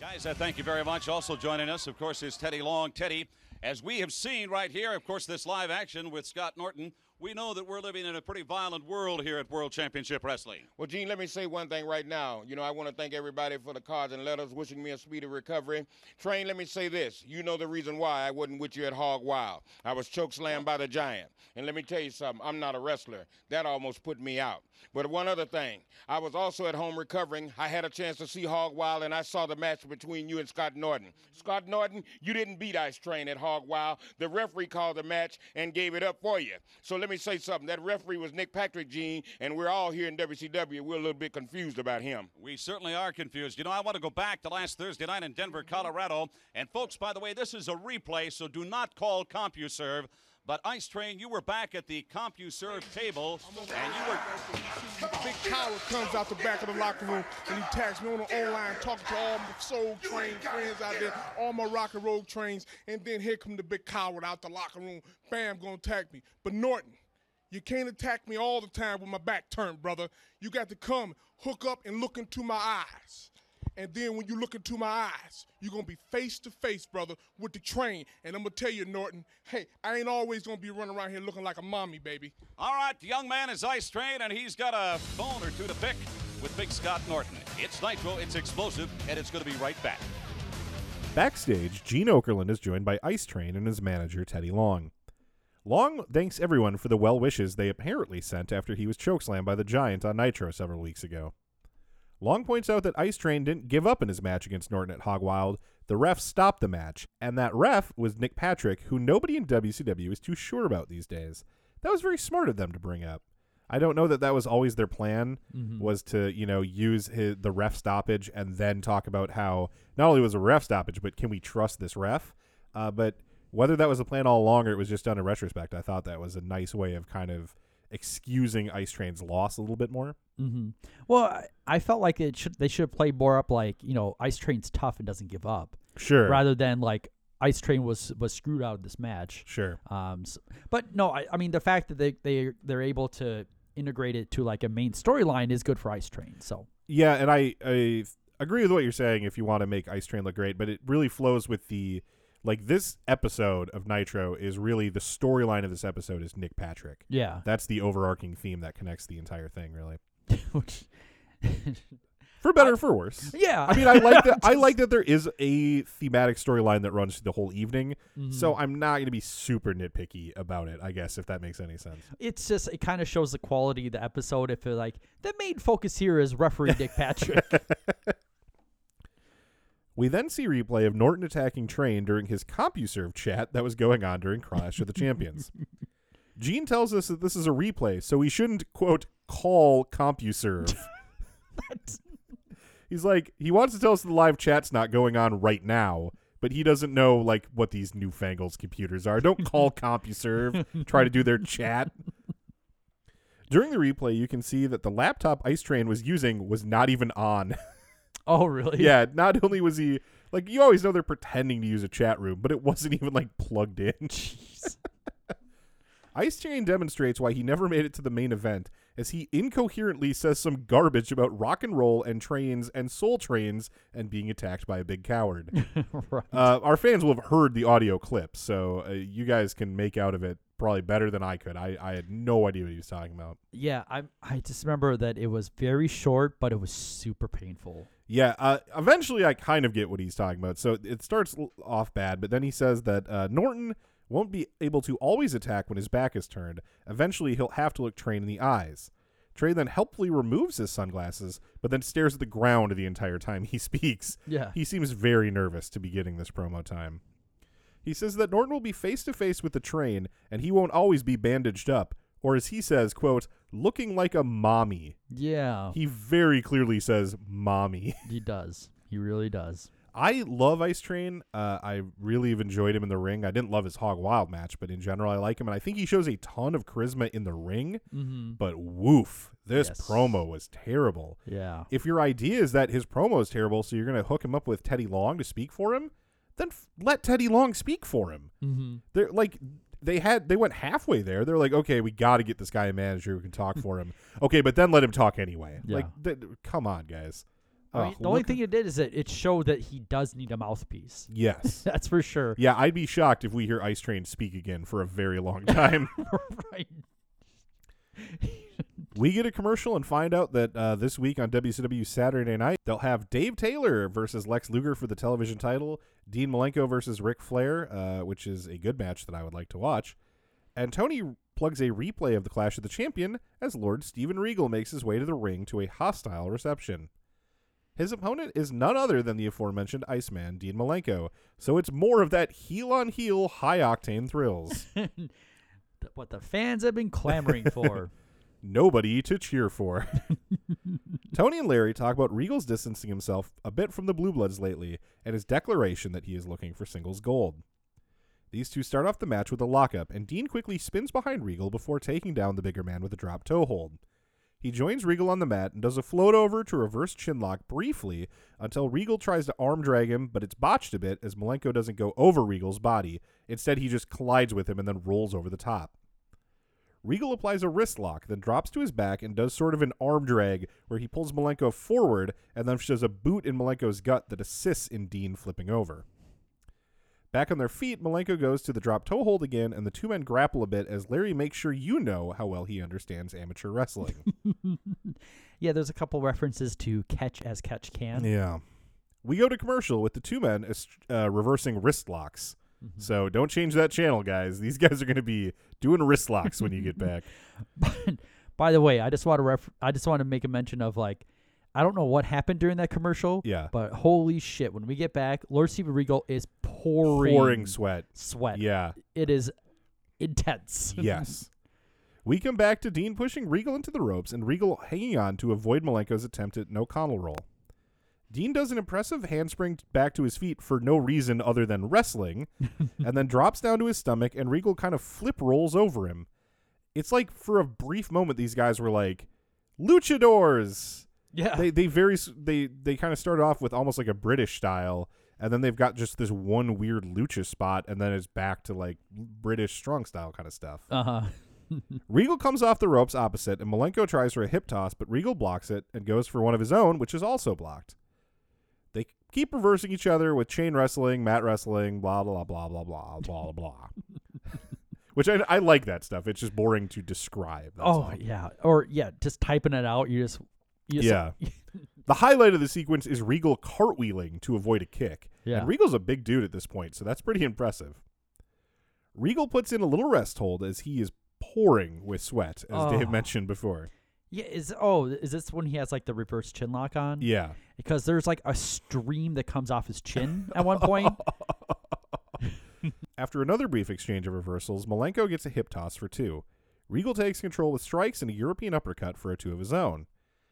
Guys, uh, thank you very much. Also joining us, of course, is Teddy Long. Teddy, as we have seen right here, of course, this live action with Scott Norton, we know that we're living in a pretty violent world here at World Championship Wrestling. Well, Gene, let me say one thing right now. You know, I want to thank everybody for the cards and letters wishing me a speedy recovery. Train, let me say this. You know the reason why I wasn't with you at Hog Wild. I was chokeslammed by the Giant. And let me tell you something. I'm not a wrestler. That almost put me out. But one other thing. I was also at home recovering. I had a chance to see Hog Wild, and I saw the match between you and Scott Norton. Scott Norton, you didn't beat Ice Train at Hog Wild. The referee called the match and gave it up for you. So let me say something. That referee was Nick Patrick, Gene, and we're all here in W C W. We're a little bit confused about him. We certainly are confused. You know, I want to go back to last Thursday night in Denver, Colorado. And, folks, by the way, this is a replay, so do not call CompuServe. But, Ice Train, you were back at the CompuServe table, and you were... A big coward comes out the back of the locker room, and he tags me on the online, talking to all my Soul Train friends out there, all my rock and roll trains, and then here come the big coward out the locker room. Bam, gonna attack me. But, Norton, you can't attack me all the time with my back turned, brother. You got to come, hook up, and look into my eyes. And then when you look into my eyes, you're going to be face to face, brother, with the Train. And I'm going to tell you, Norton, hey, I ain't always going to be running around here looking like a mommy, baby. All right, the young man is Ice Train, and he's got a bone or two to pick with Big Scott Norton. It's Nitro, it's explosive, and it's going to be right back. Backstage, Gene Okerlund is joined by Ice Train and his manager, Teddy Long. Long thanks everyone for the well wishes they apparently sent after he was chokeslammed by the Giant on Nitro several weeks ago. Long points out that Ice Train didn't give up in his match against Norton at Hog Wild. The ref stopped the match, and that ref was Nick Patrick, who nobody in W C W is too sure about these days. That was very smart of them to bring up. I don't know that that was always their plan, mm-hmm. was to, you know, use his, the ref stoppage and then talk about how not only was a ref stoppage, but can we trust this ref? Uh, but whether that was the plan all along or it was just done in retrospect, I thought that was a nice way of kind of excusing Ice Train's loss a little bit more. Mm-hmm. Well, I, I felt like it should they should have played more up like, you know, Ice Train's tough and doesn't give up. Sure. Rather than like Ice Train was was screwed out of this match. Sure. Um. So, but no, I, I mean the fact that they they they're able to integrate it to like a main storyline is good for Ice Train. So yeah, and I I agree with what you're saying. If you want to make Ice Train look great, but it really flows with the like this episode of Nitro is really the storyline of this episode is Nick Patrick. Yeah, that's the overarching theme that connects the entire thing, really. For better I, or for worse. Yeah. I mean, I like that. I like that there is a thematic storyline that runs through the whole evening. Mm-hmm. So I'm not going to be super nitpicky about it, I guess, if that makes any sense. It's just it kind of shows the quality of the episode. If you're like the main focus here is referee Nick Patrick. We then see replay of Norton attacking Train during his CompuServe chat that was going on during Clash of the Champions. Gene tells us that this is a replay, so we shouldn't, quote, call CompuServe. He's like, he wants to tell us the live chat's not going on right now, but he doesn't know, like, what these newfangled computers are. Don't call CompuServe. Try to do their chat. During the replay, you can see that the laptop Ice Train was using was not even on. Oh, really? Yeah. Not only was he like, you always know they're pretending to use a chat room, but it wasn't even like plugged in. Jeez. Ice Train demonstrates why he never made it to the main event, as he incoherently says some garbage about rock and roll and trains and soul trains and being attacked by a big coward. Right. Uh, our fans will have heard the audio clip, so uh, you guys can make out of it probably better than I could. I, I had no idea what he was talking about. Yeah, I I just remember that it was very short, but it was super painful. Yeah, uh, eventually I kind of get what he's talking about. So it starts off bad, but then he says that uh, Norton won't be able to always attack when his back is turned. Eventually, he'll have to look Train in the eyes. Train then helpfully removes his sunglasses, but then stares at the ground the entire time he speaks. Yeah. He seems very nervous to be getting this promo time. He says that Norton will be face-to-face with the Train, and he won't always be bandaged up, or as he says, quote, looking like a mommy. Yeah. He very clearly says mommy. He does. He really does. I love Ice Train. Uh, I really have enjoyed him in the ring. I didn't love his Hog Wild match, but in general, I like him. And I think he shows a ton of charisma in the ring. Mm-hmm. But woof, this yes. promo was terrible. Yeah. If your idea is that his promo is terrible, so you're going to hook him up with Teddy Long to speak for him, then f- let Teddy Long speak for him. Mm-hmm. They're like... They had they went halfway there. They're like, okay, we got to get this guy a manager who can talk for him. Okay, but then let him talk anyway. Yeah. Like, th- come on, guys. I mean, oh, the only thing it did is that it showed that he does need a mouthpiece. Yes, that's for sure. Yeah, I'd be shocked if we hear Ice Train speak again for a very long time. Right. We get a commercial and find out that uh, this week on W C W Saturday Night, they'll have Dave Taylor versus Lex Luger for the television title, Dean Malenko versus Ric Flair, uh, which is a good match that I would like to watch. And Tony plugs a replay of the Clash of the Champions as Lord Steven Regal makes his way to the ring to a hostile reception. His opponent is none other than the aforementioned Iceman, Dean Malenko. So it's more of that heel-on-heel, high-octane thrills. What the fans have been clamoring for. Nobody to cheer for. Tony and Larry talk about Regal's distancing himself a bit from the Blue Bloods lately and his declaration that he is looking for singles gold. These two start off the match with a lockup, and Dean quickly spins behind Regal before taking down the bigger man with a drop toe hold. He joins Regal on the mat and does a float over to reverse chinlock briefly until Regal tries to arm drag him, but it's botched a bit as Malenko doesn't go over Regal's body. Instead, he just collides with him and then rolls over the top. Regal applies a wrist lock, then drops to his back and does sort of an arm drag where he pulls Malenko forward and then shows a boot in Malenko's gut that assists in Dean flipping over. Back on their feet, Malenko goes to the drop toe hold again, and the two men grapple a bit as Larry makes sure you know how well he understands amateur wrestling. Yeah, there's a couple references to catch as catch can. Yeah. We go to commercial with the two men uh, reversing wrist locks. So don't change that channel, guys. These guys are going to be doing wrist locks when you get back. But, by the way, I just want to ref- I just want to make a mention of, like, I don't know what happened during that commercial. Yeah. But holy shit, when we get back, Lord Steven Regal is pouring, pouring sweat. Sweat. Yeah. It is intense. Yes. We come back to Dean pushing Regal into the ropes and Regal hanging on to avoid Malenko's attempt at an O'Connell roll. Dean does an impressive handspring back to his feet for no reason other than wrestling, and then drops down to his stomach, and Regal kind of flip rolls over him. It's like for a brief moment, these guys were like, luchadors! Yeah. They they very, they they kind of started off with almost like a British style, and then they've got just this one weird lucha spot, and then it's back to like British strong style kind of stuff. Uh-huh. Regal comes off the ropes opposite, and Malenko tries for a hip toss, but Regal blocks it and goes for one of his own, which is also blocked. They keep reversing each other with chain wrestling, mat wrestling, blah, blah, blah, blah, blah, blah, blah. Which I, I like that stuff. It's just boring to describe. That's oh, all. yeah. Or, yeah, just typing it out. You just. You just yeah. The highlight of the sequence is Regal cartwheeling to avoid a kick. Yeah. And Regal's a big dude at this point, so that's pretty impressive. Regal puts in a little rest hold as he is pouring with sweat, as oh. Dave mentioned before. Yeah, is oh, is this when he has like the reverse chin lock on? Yeah. Because there's like a stream that comes off his chin at one point. After another brief exchange of reversals, Malenko gets a hip toss for two. Regal takes control with strikes and a European uppercut for a two of his own.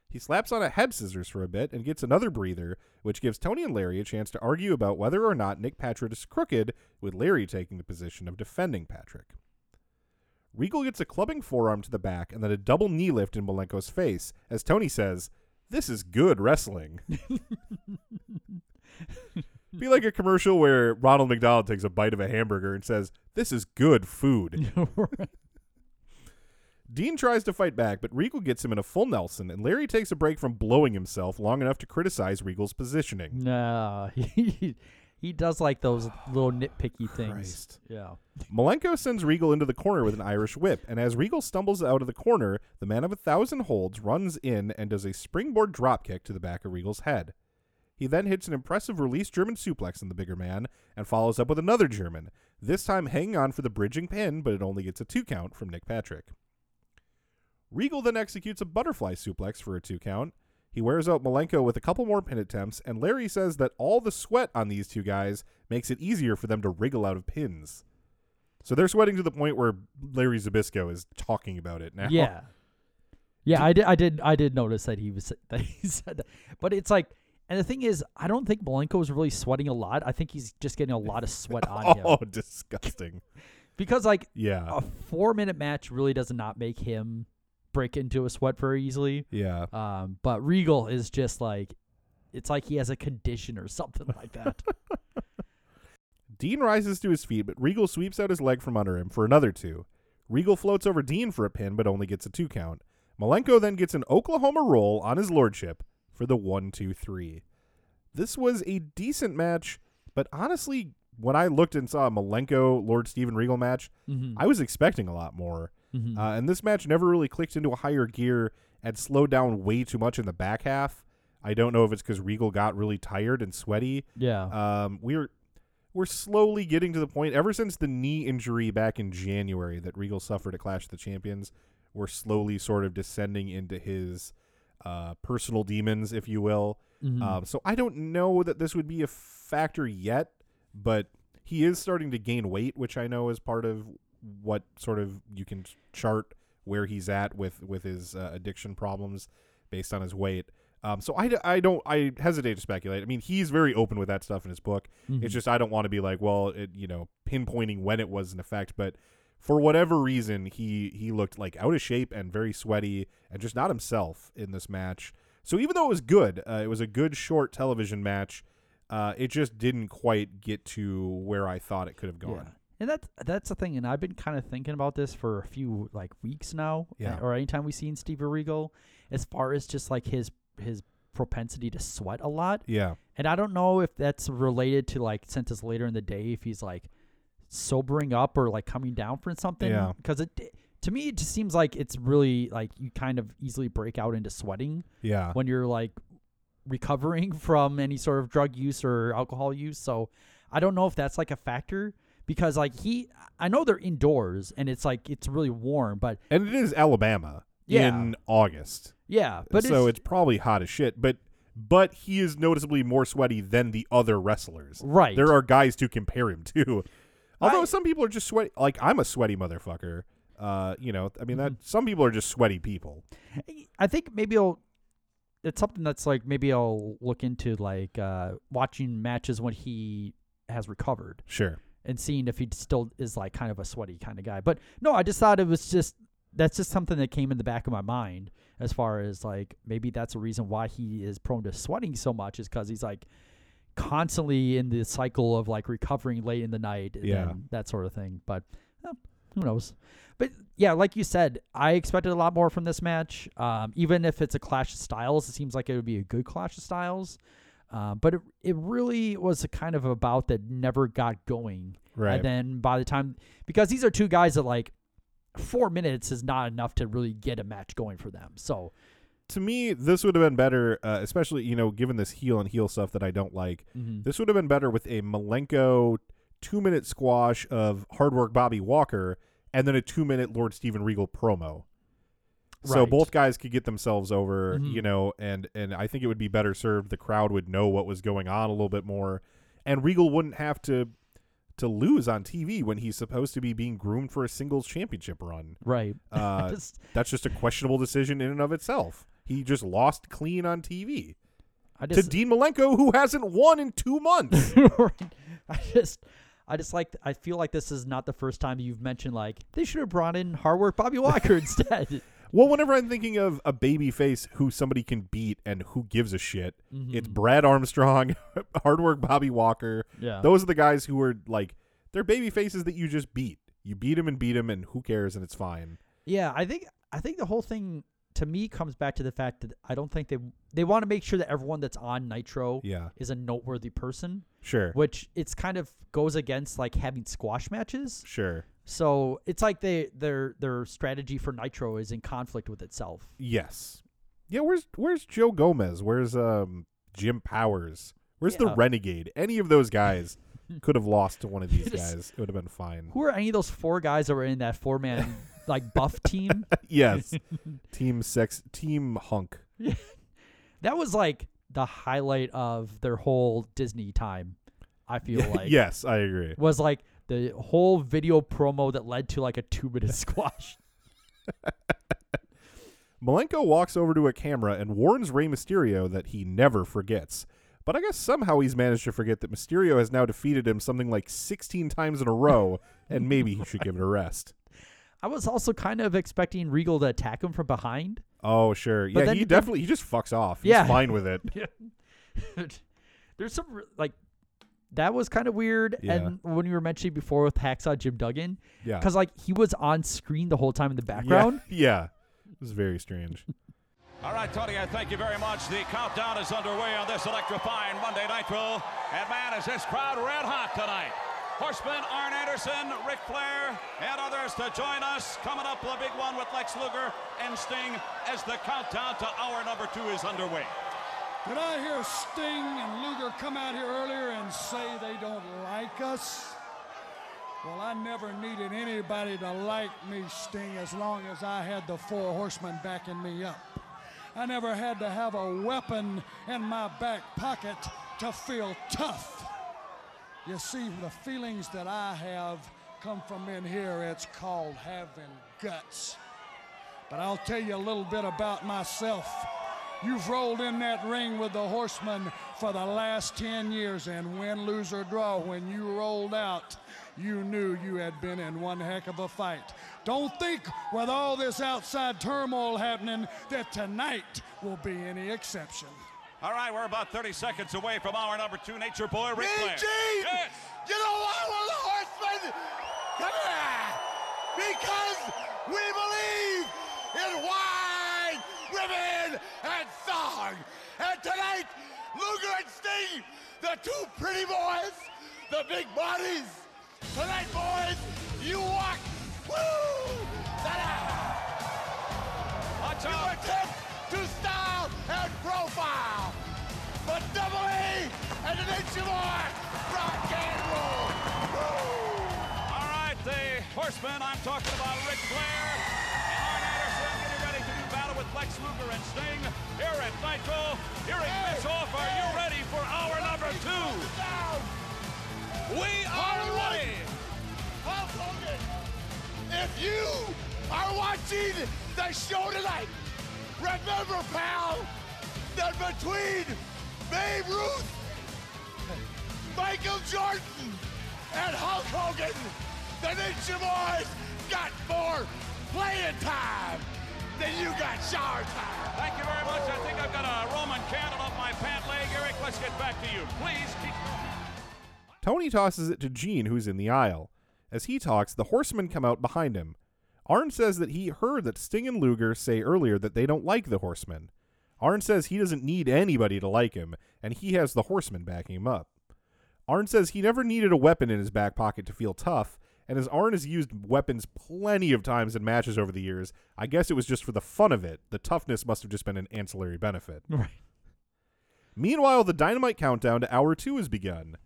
He slaps on a head scissors for a bit and gets another breather, which gives Tony and Larry a chance to argue about whether or not Nick Patrick is crooked, with Larry taking the position of defending Patrick. Regal gets a clubbing forearm to the back and then a double knee lift in Malenko's face as Tony says, "This is good wrestling." be like a commercial where Ronald McDonald takes a bite of a hamburger and says, "This is good food." Dean tries to fight back, but Regal gets him in a full Nelson, and Larry takes a break from blowing himself long enough to criticize Regal's positioning. No, he he does like those little nitpicky oh, things. Christ. Yeah. Malenko sends Regal into the corner with an Irish whip, and as Regal stumbles out of the corner, the man of a thousand holds runs in and does a springboard dropkick to the back of Regal's head. He then hits an impressive release German suplex on the bigger man and follows up with another German, this time hanging on for the bridging pin, but it only gets a two count from Nick Patrick. Regal then executes a butterfly suplex for a two count. He wears out Malenko with a couple more pin attempts, and Larry says that all the sweat on these two guys makes it easier for them to wriggle out of pins. So they're sweating to the point where Larry Zbyszko is talking about it now. Yeah, yeah, did, I did, I did, I did notice that he was that he said that, but it's like, and the thing is, I don't think Malenko is really sweating a lot. I think he's just getting a lot of sweat on oh, him. Oh, disgusting! Because like, yeah, a four-minute match really does not make him break into a sweat very easily. Yeah. Um, but Regal is just like, it's like he has a condition or something like that. Dean rises to his feet, but Regal sweeps out his leg from under him for another two. Regal floats over Dean for a pin, but only gets a two count. Malenko then gets an Oklahoma roll on his lordship for the one, two, three. This was a decent match, but honestly, when I looked and saw a Malenko Lord Steven Regal match, mm-hmm. I was expecting a lot more. Mm-hmm. Uh, and this match never really clicked into a higher gear and slowed down way too much in the back half. I don't know if it's because Regal got really tired and sweaty. Yeah. Um, we're we're slowly getting to the point, ever since the knee injury back in January that Regal suffered at Clash of the Champions, we're slowly sort of descending into his uh, personal demons, if you will. Mm-hmm. Um, so I don't know that this would be a factor yet, but he is starting to gain weight, which I know is part of what sort of you can chart where he's at with with his uh, addiction problems based on his weight. Um, so I, I don't I hesitate to speculate. I mean, he's very open with that stuff in his book. Mm-hmm. It's just I don't want to be like, well, it, you know, pinpointing when it was in effect. But for whatever reason, he he looked like out of shape and very sweaty and just not himself in this match. So even though it was good, uh, it was a good short television match. Uh, it just didn't quite get to where I thought it could have gone. Yeah. And that's, that's the thing, and I've been kind of thinking about this for a few, like, weeks now, yeah. or anytime we've seen Steven Regal, as far as just, like, his his propensity to sweat a lot. Yeah. And I don't know if that's related to, like, since it's later in the day, if he's, like, sobering up or, like, coming down from something. Yeah. Because it, to me, it just seems like it's really, like, you kind of easily break out into sweating. Yeah. When you're, like, recovering from any sort of drug use or alcohol use. So I don't know if that's, like, a factor. Because, like, he, I know they're indoors, and it's, like, it's really warm, but... And it is Alabama yeah. in August. Yeah, but So it's, it's probably hot as shit, but but he is noticeably more sweaty than the other wrestlers. Right. There are guys to compare him to. Although I, some people are just sweaty. Like, I'm a sweaty motherfucker. Uh, you know, I mean, that some people are just sweaty people. I think maybe I'll... It's something that's, like, maybe I'll look into, like, uh, watching matches when he has recovered. Sure. And seeing if he still is like kind of a sweaty kind of guy. But no, I just thought it was just, that's just something that came in the back of my mind as far as like, maybe that's the reason why he is prone to sweating so much is because he's like constantly in the cycle of like recovering late in the night. And yeah. That sort of thing. But well, who knows? But yeah, like you said, I expected a lot more from this match. Um, even if it's a clash of styles, it seems like it would be a good clash of styles. Uh, but it it really was a kind of a bout that never got going. Right. And then by the time, because these are two guys that like four minutes is not enough to really get a match going for them. So to me, this would have been better, uh, especially, you know, given this heel and heel stuff that I don't like, mm-hmm. this would have been better with a Malenko two minute squash of Hard Work Bobby Walker and then a two minute Lord Steven Regal promo. So right. both guys could get themselves over, mm-hmm. you know, and, and I think it would be better served. The crowd would know what was going on a little bit more, and Regal wouldn't have to to lose on T V when he's supposed to be being groomed for a singles championship run. Right. Uh, just, that's just a questionable decision in and of itself. He just lost clean on T V I just, to Dean Malenko, who hasn't won in two months. I just... I just like, I feel like this is not the first time you've mentioned, like, they should have brought in Hard Work Bobby Walker instead. Well, whenever I'm thinking of a baby face who somebody can beat and who gives a shit, mm-hmm. it's Brad Armstrong, Hard Work Bobby Walker. Yeah. Those are the guys who are like, they're baby faces that you just beat. You beat them and beat them and who cares and it's fine. Yeah, I think I think the whole thing to me comes back to the fact that I don't think they they want to make sure that everyone that's on Nitro yeah. is a noteworthy person. Sure. Which it's kind of goes against like having squash matches. Sure. So it's like they their their strategy for Nitro is in conflict with itself. Yes. Yeah, where's where's Joe Gomez? Where's um Jim Powers? Where's yeah. the Renegade? Any of those guys could have lost to one of these guys. It would have been fine. Who are any of those four guys that were in that four man like buff team? Yes. Team Sex, Team Hunk. That was like the highlight of their whole Disney time, I feel like. Yes, I agree. Was like the whole video promo that led to like a two minute squash. Malenko walks over to a camera and warns Rey Mysterio that he never forgets. But I guess somehow he's managed to forget that Mysterio has now defeated him something like sixteen times in a row, and maybe he should give it a rest. I was also kind of expecting Regal to attack him from behind. Oh, sure. But yeah, he definitely, he just fucks off. Yeah. He's fine with it. Yeah. There's some, like, that was kind of weird. Yeah. And when you were mentioning before with Hacksaw Jim Duggan, yeah, because, like, he was on screen the whole time in the background. Yeah, yeah. It was very strange. All right, Tony, I thank you very much. The countdown is underway on this electrifying Monday Nitro. And, man, is this crowd red hot tonight. Horseman Arn Anderson, Ric Flair, and others to join us. Coming up, the big one with Lex Luger and Sting as the countdown to hour number two is underway. Did I hear Sting and Luger come out here earlier and say they don't like us? Well, I never needed anybody to like me, Sting, as long as I had the four horsemen backing me up. I never had to have a weapon in my back pocket to feel tough. You see, the feelings that I have come from in here. It's called having guts. But I'll tell you a little bit about myself. You've rolled in that ring with the horsemen for the last ten years, and win, lose, or draw, when you rolled out, you knew you had been in one heck of a fight. Don't think with all this outside turmoil happening that tonight will be any exception. All right, we're about thirty seconds away from hour number two. Nature Boy, Ric Flair. Gene, yes. You know why we're the horsemen? Come here. Because we believe in wine, women, and song. And tonight, Luger and Sting, the two pretty boys, the big bodies. Tonight, boys, you walk. Woo! Ta-da! Watch out! You attempt to style and profile, but Double E and the Nature Boy rock and roll. Woo! All right, the horsemen. I'm talking about Ric Flair and Arn Anderson getting ready to do battle with Lex Luger and Sting here at Nitro. Eric Bischoff, are you ready for hour number two? We are ready! Hulk Hogan, if you are watching the show tonight, remember, pal, that between Babe Ruth, Michael Jordan, and Hulk Hogan, the Nature Boys got more playing time than you got shower time. Thank you very much. I think I've got a Roman candle up my pant leg. Eric, let's get back to you. Please keep going. Tony tosses it to Gene, who's in the aisle. As he talks, the horsemen come out behind him. Arn says that he heard that Sting and Luger say earlier that they don't like the horsemen. Arn says he doesn't need anybody to like him, and he has the horsemen backing him up. Arn says he never needed a weapon in his back pocket to feel tough, and as Arn has used weapons plenty of times in matches over the years, I guess it was just for the fun of it. The toughness must have just been an ancillary benefit. Right. Meanwhile, the Dynamite countdown to hour two has begun.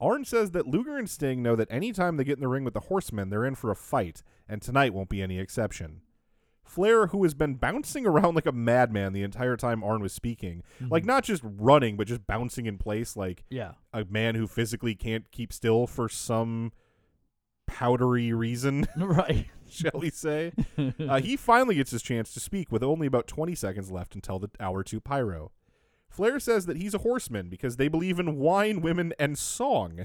Arn says that Luger and Sting know that any time they get in the ring with the horsemen, they're in for a fight, and tonight won't be any exception. Flair, who has been bouncing around like a madman the entire time Arn was speaking, mm-hmm. like not just running, but just bouncing in place like yeah. a man who physically can't keep still for some powdery reason, right? Shall we say? uh, he finally gets his chance to speak with only about twenty seconds left until the hour two pyro. Flair says that he's a horseman because they believe in wine, women, and song.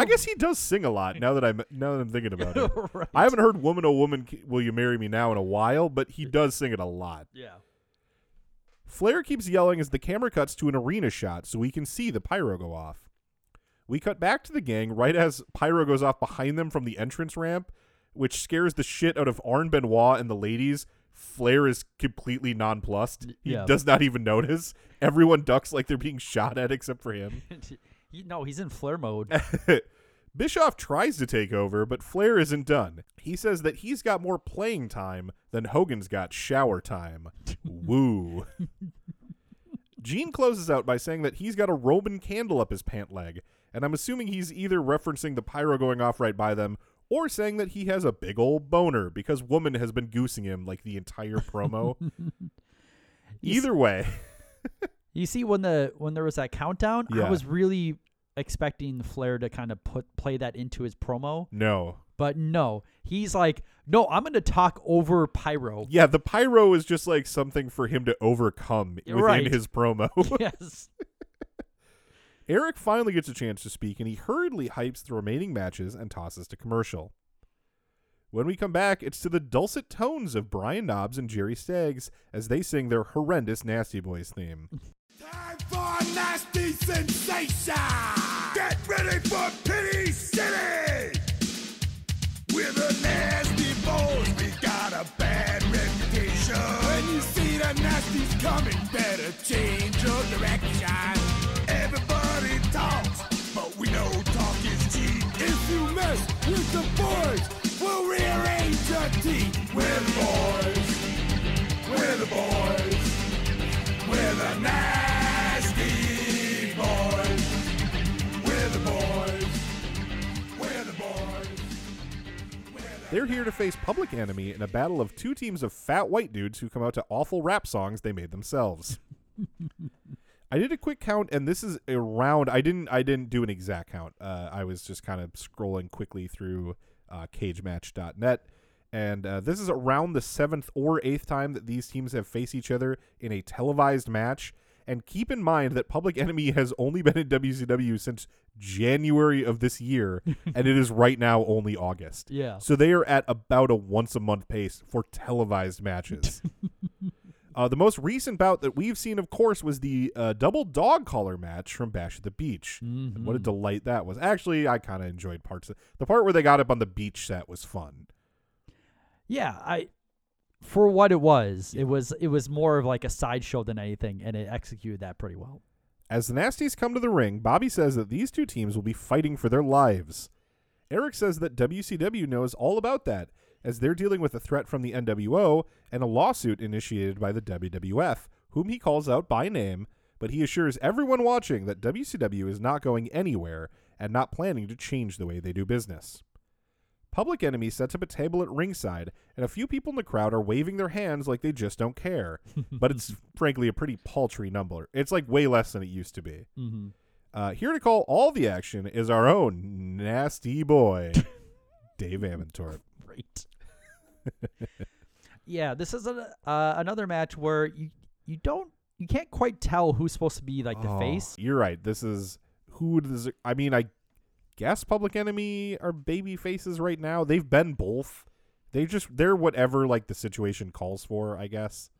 I guess he does sing a lot now that I'm now that I'm thinking about it. Right. I haven't heard "Woman, oh Woman, Will You Marry Me Now" in a while, but he does sing it a lot. Yeah. Flair keeps yelling as the camera cuts to an arena shot so we can see the pyro go off. We cut back to the gang right as pyro goes off behind them from the entrance ramp, which scares the shit out of Arn, Benoit, and the ladies. Flair is completely nonplussed. He yeah. does not even notice. Everyone ducks like they're being shot at except for him. he, no, he's in Flair mode. Bischoff tries to take over, but Flair isn't done. He says that he's got more playing time than Hogan's got shower time. Woo. Gene closes out by saying that he's got a Roman candle up his pant leg, and I'm assuming he's either referencing the pyro going off right by them or saying that he has a big old boner because woman has been goosing him like the entire promo. Either way. You see, when the when there was that countdown, yeah. I was really expecting Flair to kind of put play that into his promo. No. But no. He's like, no, I'm going to talk over pyro. Yeah, the pyro is just like something for him to overcome within right. his promo. Yes. Eric finally gets a chance to speak, and he hurriedly hypes the remaining matches and tosses to commercial. When we come back, it's to the dulcet tones of Brian Knobbs and Jerry Staggs as they sing their horrendous Nasty Boys theme. Time for a nasty sensation! Get ready for Pity City! We're the Nasty Boys, we got a bad reputation. When you see the Nasties coming, better change your direction. Talks, but we know talk is cheap. If you mess with the boys, we'll rearrange your teeth. We're the boys. We're the boys. We're the Nasty Boys. We're the boys. We're the boys. They're here to face Public Enemy in a battle of two teams of fat white dudes who come out to awful rap songs they made themselves. I did a quick count, and this is around. I didn't. I didn't do an exact count. Uh, I was just kind of scrolling quickly through uh, Cagematch dot net, and uh, this is around the seventh or eighth time that these teams have faced each other in a televised match. And keep in mind that Public Enemy has only been in W C W since January of this year, and it is right now only August. Yeah. So they are at about a once a month pace for televised matches. Uh, the most recent bout that we've seen, of course, was the uh, double dog collar match from Bash at the Beach. Mm-hmm. And what a delight that was. Actually, I kind of enjoyed parts of it. The part where they got up on the beach set was fun. Yeah, I for what it was, yeah. it was it was more of like a sideshow than anything, and it executed that pretty well. As the Nasties come to the ring, Bobby says that these two teams will be fighting for their lives. Eric says that W C W knows all about that, as they're dealing with a threat from the N W O and a lawsuit initiated by the W W F, whom he calls out by name, but he assures everyone watching that W C W is not going anywhere and not planning to change the way they do business. Public Enemy sets up a table at ringside, and a few people in the crowd are waving their hands like they just don't care, but it's frankly a pretty paltry number. It's like way less than it used to be. Mm-hmm. Uh, here to call all the action is our own nasty boy, Dave Amantorp. Right. Yeah, this is a, uh, another match where you you don't you can't quite tell who's supposed to be like the oh, face. You're right. This is who does it, I mean, I guess Public Enemy are baby faces right now. They've been both. They just they're whatever like the situation calls for, I guess.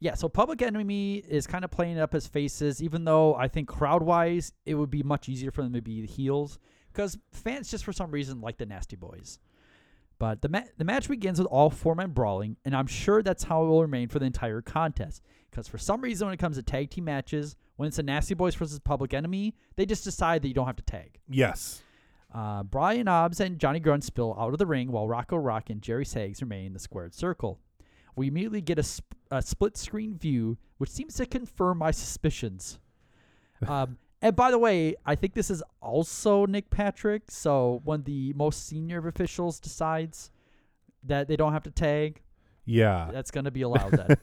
Yeah, so Public Enemy is kind of playing up as faces, even though I think crowd wise it would be much easier for them to be heels because fans just for some reason like the Nasty Boys. But the ma- the match begins with all four men brawling, and I'm sure that's how it will remain for the entire contest. Because for some reason, when it comes to tag team matches, when it's the Nasty Boys versus Public Enemy, they just decide that you don't have to tag. Yes. Uh, Brian Knobbs and Johnny Grunge spill out of the ring, while Rocco Rock and Jerry Sags remain in the squared circle. We immediately get a, sp- a split-screen view, which seems to confirm my suspicions. Um And by the way, I think this is also Nick Patrick. So when the most senior of officials decides that they don't have to tag, yeah, that's going to be allowed then.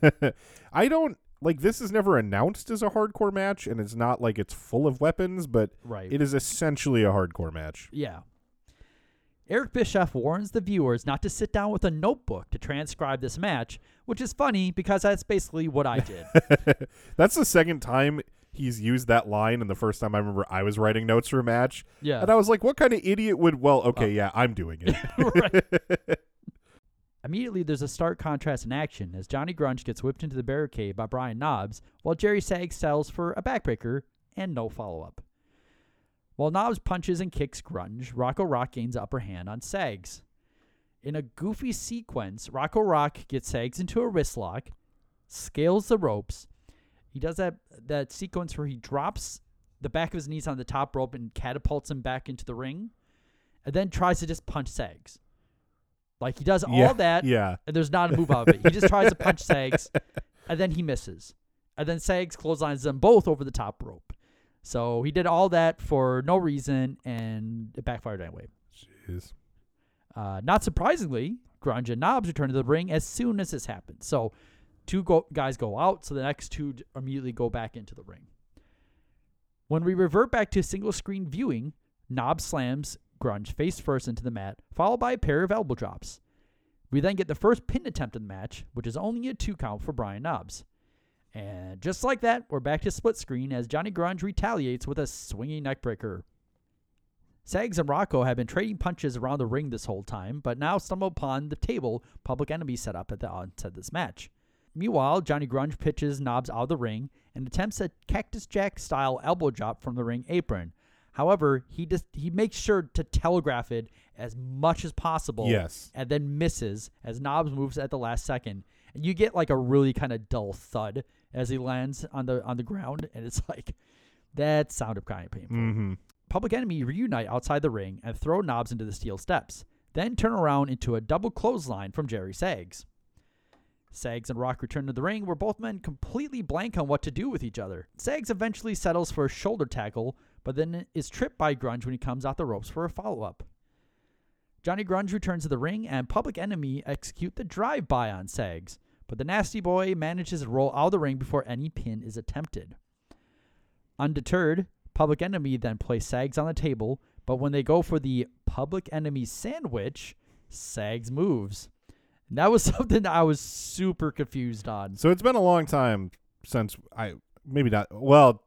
I don't like this is never announced as a hardcore match, and it's not like it's full of weapons, but right. It is essentially a hardcore match. Yeah. Eric Bischoff warns the viewers not to sit down with a notebook to transcribe this match, which is funny because that's basically what I did. That's the second time he's used that line. And the first time I remember I was writing notes for a match. Yeah. And I was like, what kind of idiot would, well, okay, oh. yeah, I'm doing it. Right. Immediately, there's a stark contrast in action as Johnny Grunge gets whipped into the barricade by Brian Knobbs, while Jerry Sags sells for a backbreaker and no follow-up. While Knobbs punches and kicks Grunge, Rocco Rock gains upper hand on Sags. In a goofy sequence, Rocco Rock gets Sags into a wrist lock, scales the ropes. He does that, that sequence where he drops the back of his knees on the top rope and catapults him back into the ring, and then tries to just punch Sags. Like, he does all yeah, that, yeah. and there's not a move out of it. He just tries to punch Sags, and then he misses. And then Sags clotheslines them both over the top rope. So he did all that for no reason, and it backfired anyway. Jeez. Uh, not surprisingly, Grunge and Knobbs return to the ring as soon as this happens. So two go- guys go out, so the next two d- immediately go back into the ring. When we revert back to single-screen viewing, Knobbs slams Grunge face first into the mat, followed by a pair of elbow drops. We then get the first pin attempt in the match, which is only a two count for Brian Knobbs. And just like that, we're back to split screen as Johnny Grunge retaliates with a swinging neckbreaker. Sags and Rocco have been trading punches around the ring this whole time, but now stumble upon the table Public Enemy set up at the onset of this match. Meanwhile, Johnny Grunge pitches Knobbs out of the ring and attempts a Cactus Jack-style elbow drop from the ring apron. However, he just he makes sure to telegraph it as much as possible, yes. and then misses as Knobbs moves at the last second, and you get like a really kind of dull thud as he lands on the on the ground, and it's like that sounded kind of painful. Mm-hmm. Public Enemy reunite outside the ring and throw Knobbs into the steel steps, then turn around into a double clothesline from Jerry Sags. Sags and Rock return to the ring, where both men completely blank on what to do with each other. Sags eventually settles for a shoulder tackle, but then is tripped by Grunge when he comes out the ropes for a follow-up. Johnny Grunge returns to the ring, and Public Enemy execute the drive-by on Sags, but the Nasty Boy manages to roll out of the ring before any pin is attempted. Undeterred, Public Enemy then plays Sags on the table, but when they go for the Public Enemy sandwich, Sags moves. And that was something that I was super confused on. So it's been a long time since I, maybe not, well,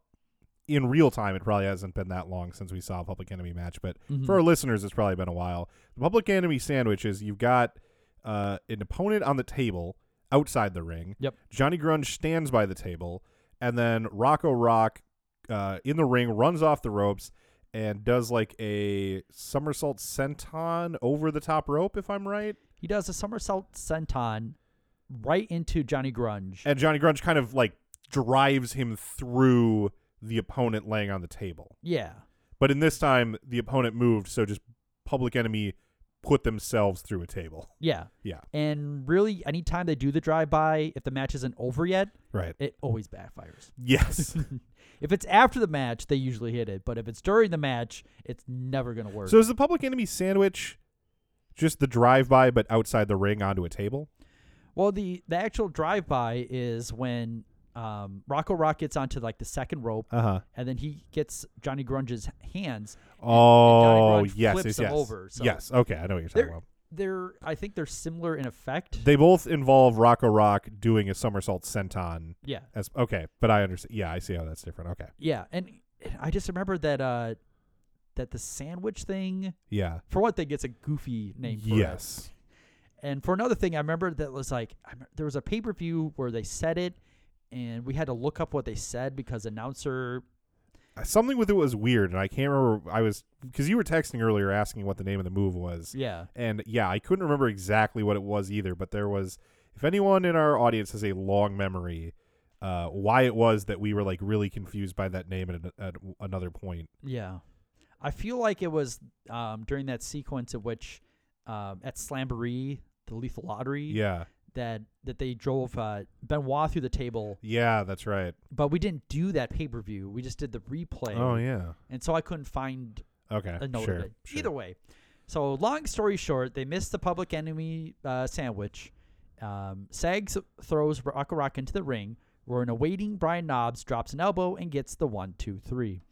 in real time, it probably hasn't been that long since we saw a Public Enemy match, but mm-hmm. for our listeners, it's probably been a while. The Public Enemy sandwich is you've got uh, an opponent on the table outside the ring. Yep. Johnny Grunge stands by the table, and then Rocco Rock uh, in the ring runs off the ropes and does like a somersault senton over the top rope, if I'm right. He does a somersault senton right into Johnny Grunge. And Johnny Grunge kind of like drives him through the opponent laying on the table. Yeah. But in this time, the opponent moved, so just Public Enemy put themselves through a table. Yeah. Yeah. And really, anytime they do the drive-by, if the match isn't over yet, right. it always backfires. Yes. If it's after the match, they usually hit it. But if it's during the match, it's never going to work. So is the Public Enemy sandwich just the drive-by, but outside the ring onto a table? Well, the, the actual drive-by is when Um, Rocco Rock gets onto like the second rope, uh-huh. and then he gets Johnny Grunge's hands. And, oh, and Johnny Grunge yes, flips yes, him yes. over. So yes, okay, I know what you're talking they're, about. They're, I think they're similar in effect. They both involve Rocco Rock doing a somersault senton. Yeah. As, okay, but I understand. Yeah, I see how that's different. Okay. Yeah, and I just remember that uh, that the sandwich thing. Yeah. For one thing, it's a goofy name. For yes. It. And for another thing, I remember that was like I remember, there was a pay per view where they said it. And we had to look up what they said because announcer... Something with it was weird, and I can't remember. I was... Because you were texting earlier asking what the name of the move was. Yeah. And, yeah, I couldn't remember exactly what it was either, but there was... If anyone in our audience has a long memory, uh, why it was that we were, like, really confused by that name at, a, at another point. Yeah. I feel like it was um, during that sequence in which um, at Slamboree, the Lethal Lottery... Yeah. that that they drove uh, Benoit through the table. Yeah, that's right. But we didn't do that pay-per-view. We just did the replay. Oh, yeah. And so I couldn't find okay, a note sure, of it. Sure. Either way. So long story short, they missed the Public Enemy uh, sandwich. Um, Sags throws Rocco Rock into the ring, where an awaiting Brian Knobbs drops an elbow and gets the one, two, three.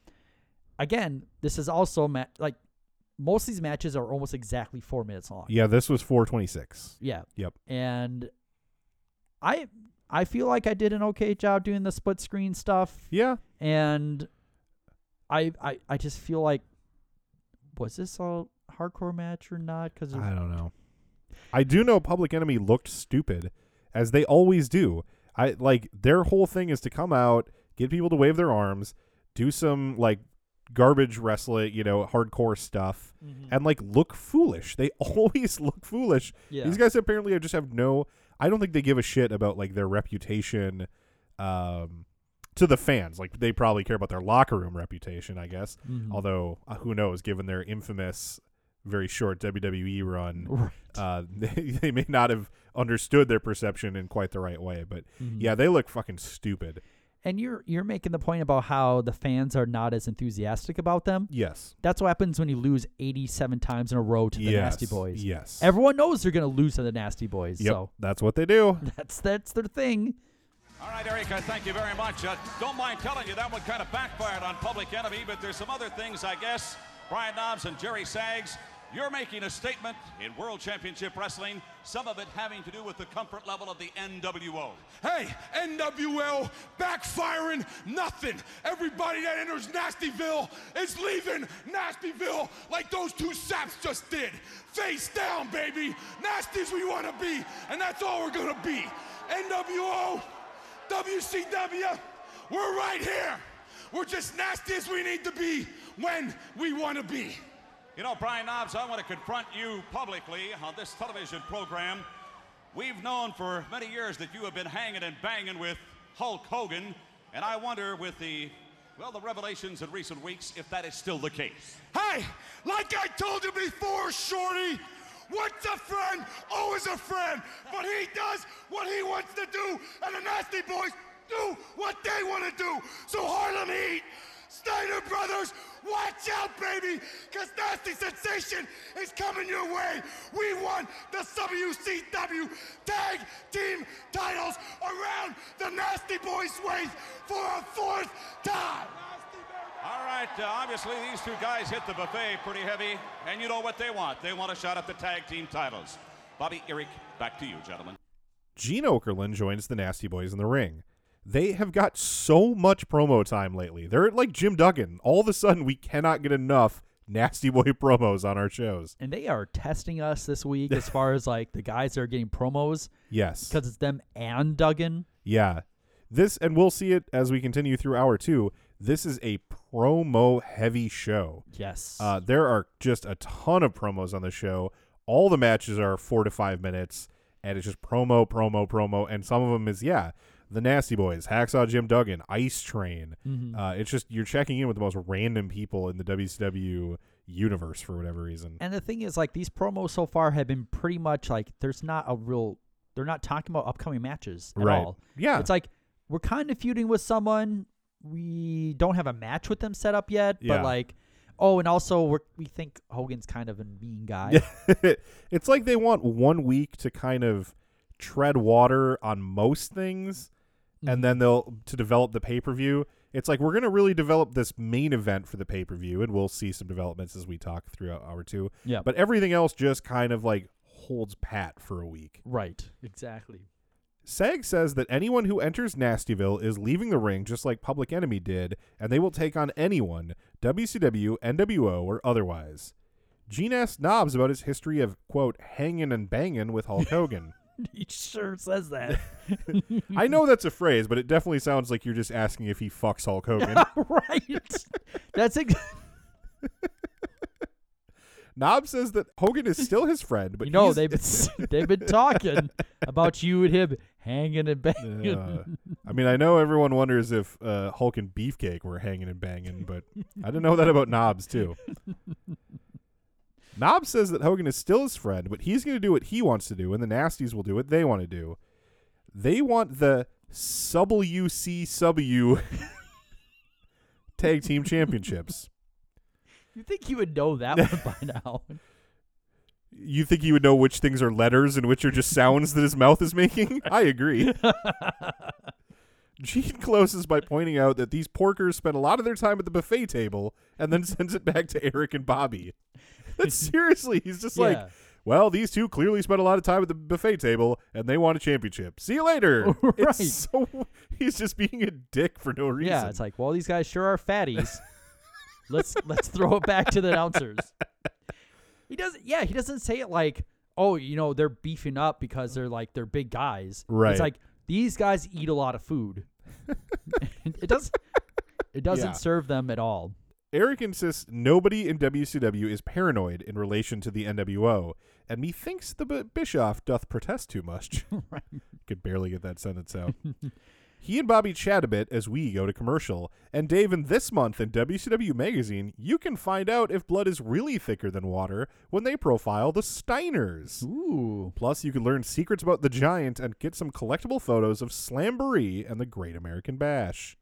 Again, this is also ma- like most of these matches are almost exactly four minutes long. Yeah, this was four twenty-six. Yeah. Yep. And I I feel like I did an okay job doing the split screen stuff. Yeah. And I, I, I just feel like, was this a hardcore match or not? Cause I don't know. I do know Public Enemy looked stupid, as they always do. I like their whole thing is to come out, get people to wave their arms, do some like garbage wrestling, you know, hardcore stuff, mm-hmm. and like look foolish. They always look foolish. Yeah. These guys apparently just have no. I don't think they give a shit about like their reputation. Um, To the fans, like they probably care about their locker room reputation, I guess. Mm-hmm. Although, uh, who knows? Given their infamous, very short W W E run, right. uh, they, they may not have understood their perception in quite the right way. But mm-hmm. yeah, they look fucking stupid. And you're you're making the point about how the fans are not as enthusiastic about them. Yes, that's what happens when you lose eighty-seven times in a row to the yes. Nasty Boys. Yes, everyone knows they're going to lose to the Nasty Boys. Yep. So that's what they do. That's that's their thing. All right, Erica, thank you very much. Uh, don't mind telling you that one kind of backfired on Public Enemy, but there's some other things, I guess. Brian Knobs and Jerry Sags, you're making a statement in World Championship Wrestling, some of it having to do with the comfort level of the N W O. Hey, N W O backfiring nothing. Everybody that enters Nastyville is leaving Nastyville like those two saps just did. Face down, baby. Nasties we want to be, and that's all we're going to be. N W O... W C W, we're right here. We're just nasty as we need to be when we want to be. You know, Brian Knobs, I want to confront you publicly on this television program. We've known for many years that you have been hanging and banging with Hulk Hogan, and I wonder with the, well, the revelations in recent weeks, if that is still the case. Hey, like I told you before, Shorty, what's a friend? Always a friend. But he does what he wants to do, and the Nasty Boys do what they want to do. So Harlem Heat, Steiner Brothers, watch out, baby, because Nasty Sensation is coming your way. We won the W C W Tag Team titles around the Nasty Boys' waist for a fourth time. All right, uh, obviously these two guys hit the buffet pretty heavy, and you know what they want. They want a shot at the tag team titles. Bobby, Eric, back to you, gentlemen. Gene Okerlund joins the Nasty Boys in the ring. They have got so much promo time lately. They're like Jim Duggan. All of a sudden, we cannot get enough Nasty Boy promos on our shows. And they are testing us this week as far as like the guys that are getting promos. Yes. Because it's them and Duggan. Yeah. This, and we'll see it as we continue through hour two. This is a promo-heavy show. Yes. Uh, there are just a ton of promos on the show. All the matches are four to five minutes, and it's just promo, promo, promo, and some of them is, yeah, the Nasty Boys, Hacksaw Jim Duggan, Ice Train. Mm-hmm. Uh, it's just you're checking in with the most random people in the W C W universe for whatever reason. And the thing is, like, these promos so far have been pretty much, like, there's not a real... They're not talking about upcoming matches at right. all. Yeah. It's like, we're kind of feuding with someone... We don't have a match with them set up yet, but yeah. like, oh, and also we we think Hogan's kind of a mean guy. It's like they want one week to kind of tread water on most things, mm-hmm. and then they'll to develop the pay-per-view. It's like we're going to really develop this main event for the pay-per-view, and we'll see some developments as we talk throughout hour two. Yeah, but everything else just kind of like holds pat for a week. Right, exactly. Sag says that anyone who enters Nastyville is leaving the ring just like Public Enemy did, and they will take on anyone, W C W, N W O, or otherwise. Gene asks Knobs about his history of, quote, hanging and banging with Hulk Hogan. He sure says that. I know that's a phrase, but it definitely sounds like you're just asking if he fucks Hulk Hogan. Right. That's it. Knobs says that Hogan is still his friend, but you know they've been, they've been talking about you and him hanging and banging. Uh, I mean, I know everyone wonders if uh, Hulk and Beefcake were hanging and banging, but I didn't know that about Knobs too. Knobs says that Hogan is still his friend, but he's going to do what he wants to do, and the Nasties will do what they want to do. They want the W C W Tag Team Championships. You think you would know that one by now? You think you would know which things are letters and which are just sounds that his mouth is making? I agree. Gene closes by pointing out that these porkers spend a lot of their time at the buffet table and then sends it back to Eric and Bobby. That's seriously, he's just yeah. like, well, these two clearly spent a lot of time at the buffet table and they won a championship. See you later. Right. It's so, he's just being a dick for no reason. Yeah, it's like, well, these guys sure are fatties. Let's let's throw it back to the announcers. He doesn't. Yeah, he doesn't say it like, oh, you know, they're beefing up because they're like they're big guys. Right. It's like these guys eat a lot of food. it does. It doesn't yeah. serve them at all. Eric insists nobody in W C W is paranoid in relation to the N W O, and methinks the B- Bischoff doth protest too much. Right. Could barely get that sentence out. He and Bobby chat a bit as we go to commercial, and Dave, in this month in W C W Magazine, you can find out if blood is really thicker than water when they profile the Steiners. Ooh. Plus, you can learn secrets about the Giant and get some collectible photos of Slamboree and the Great American Bash.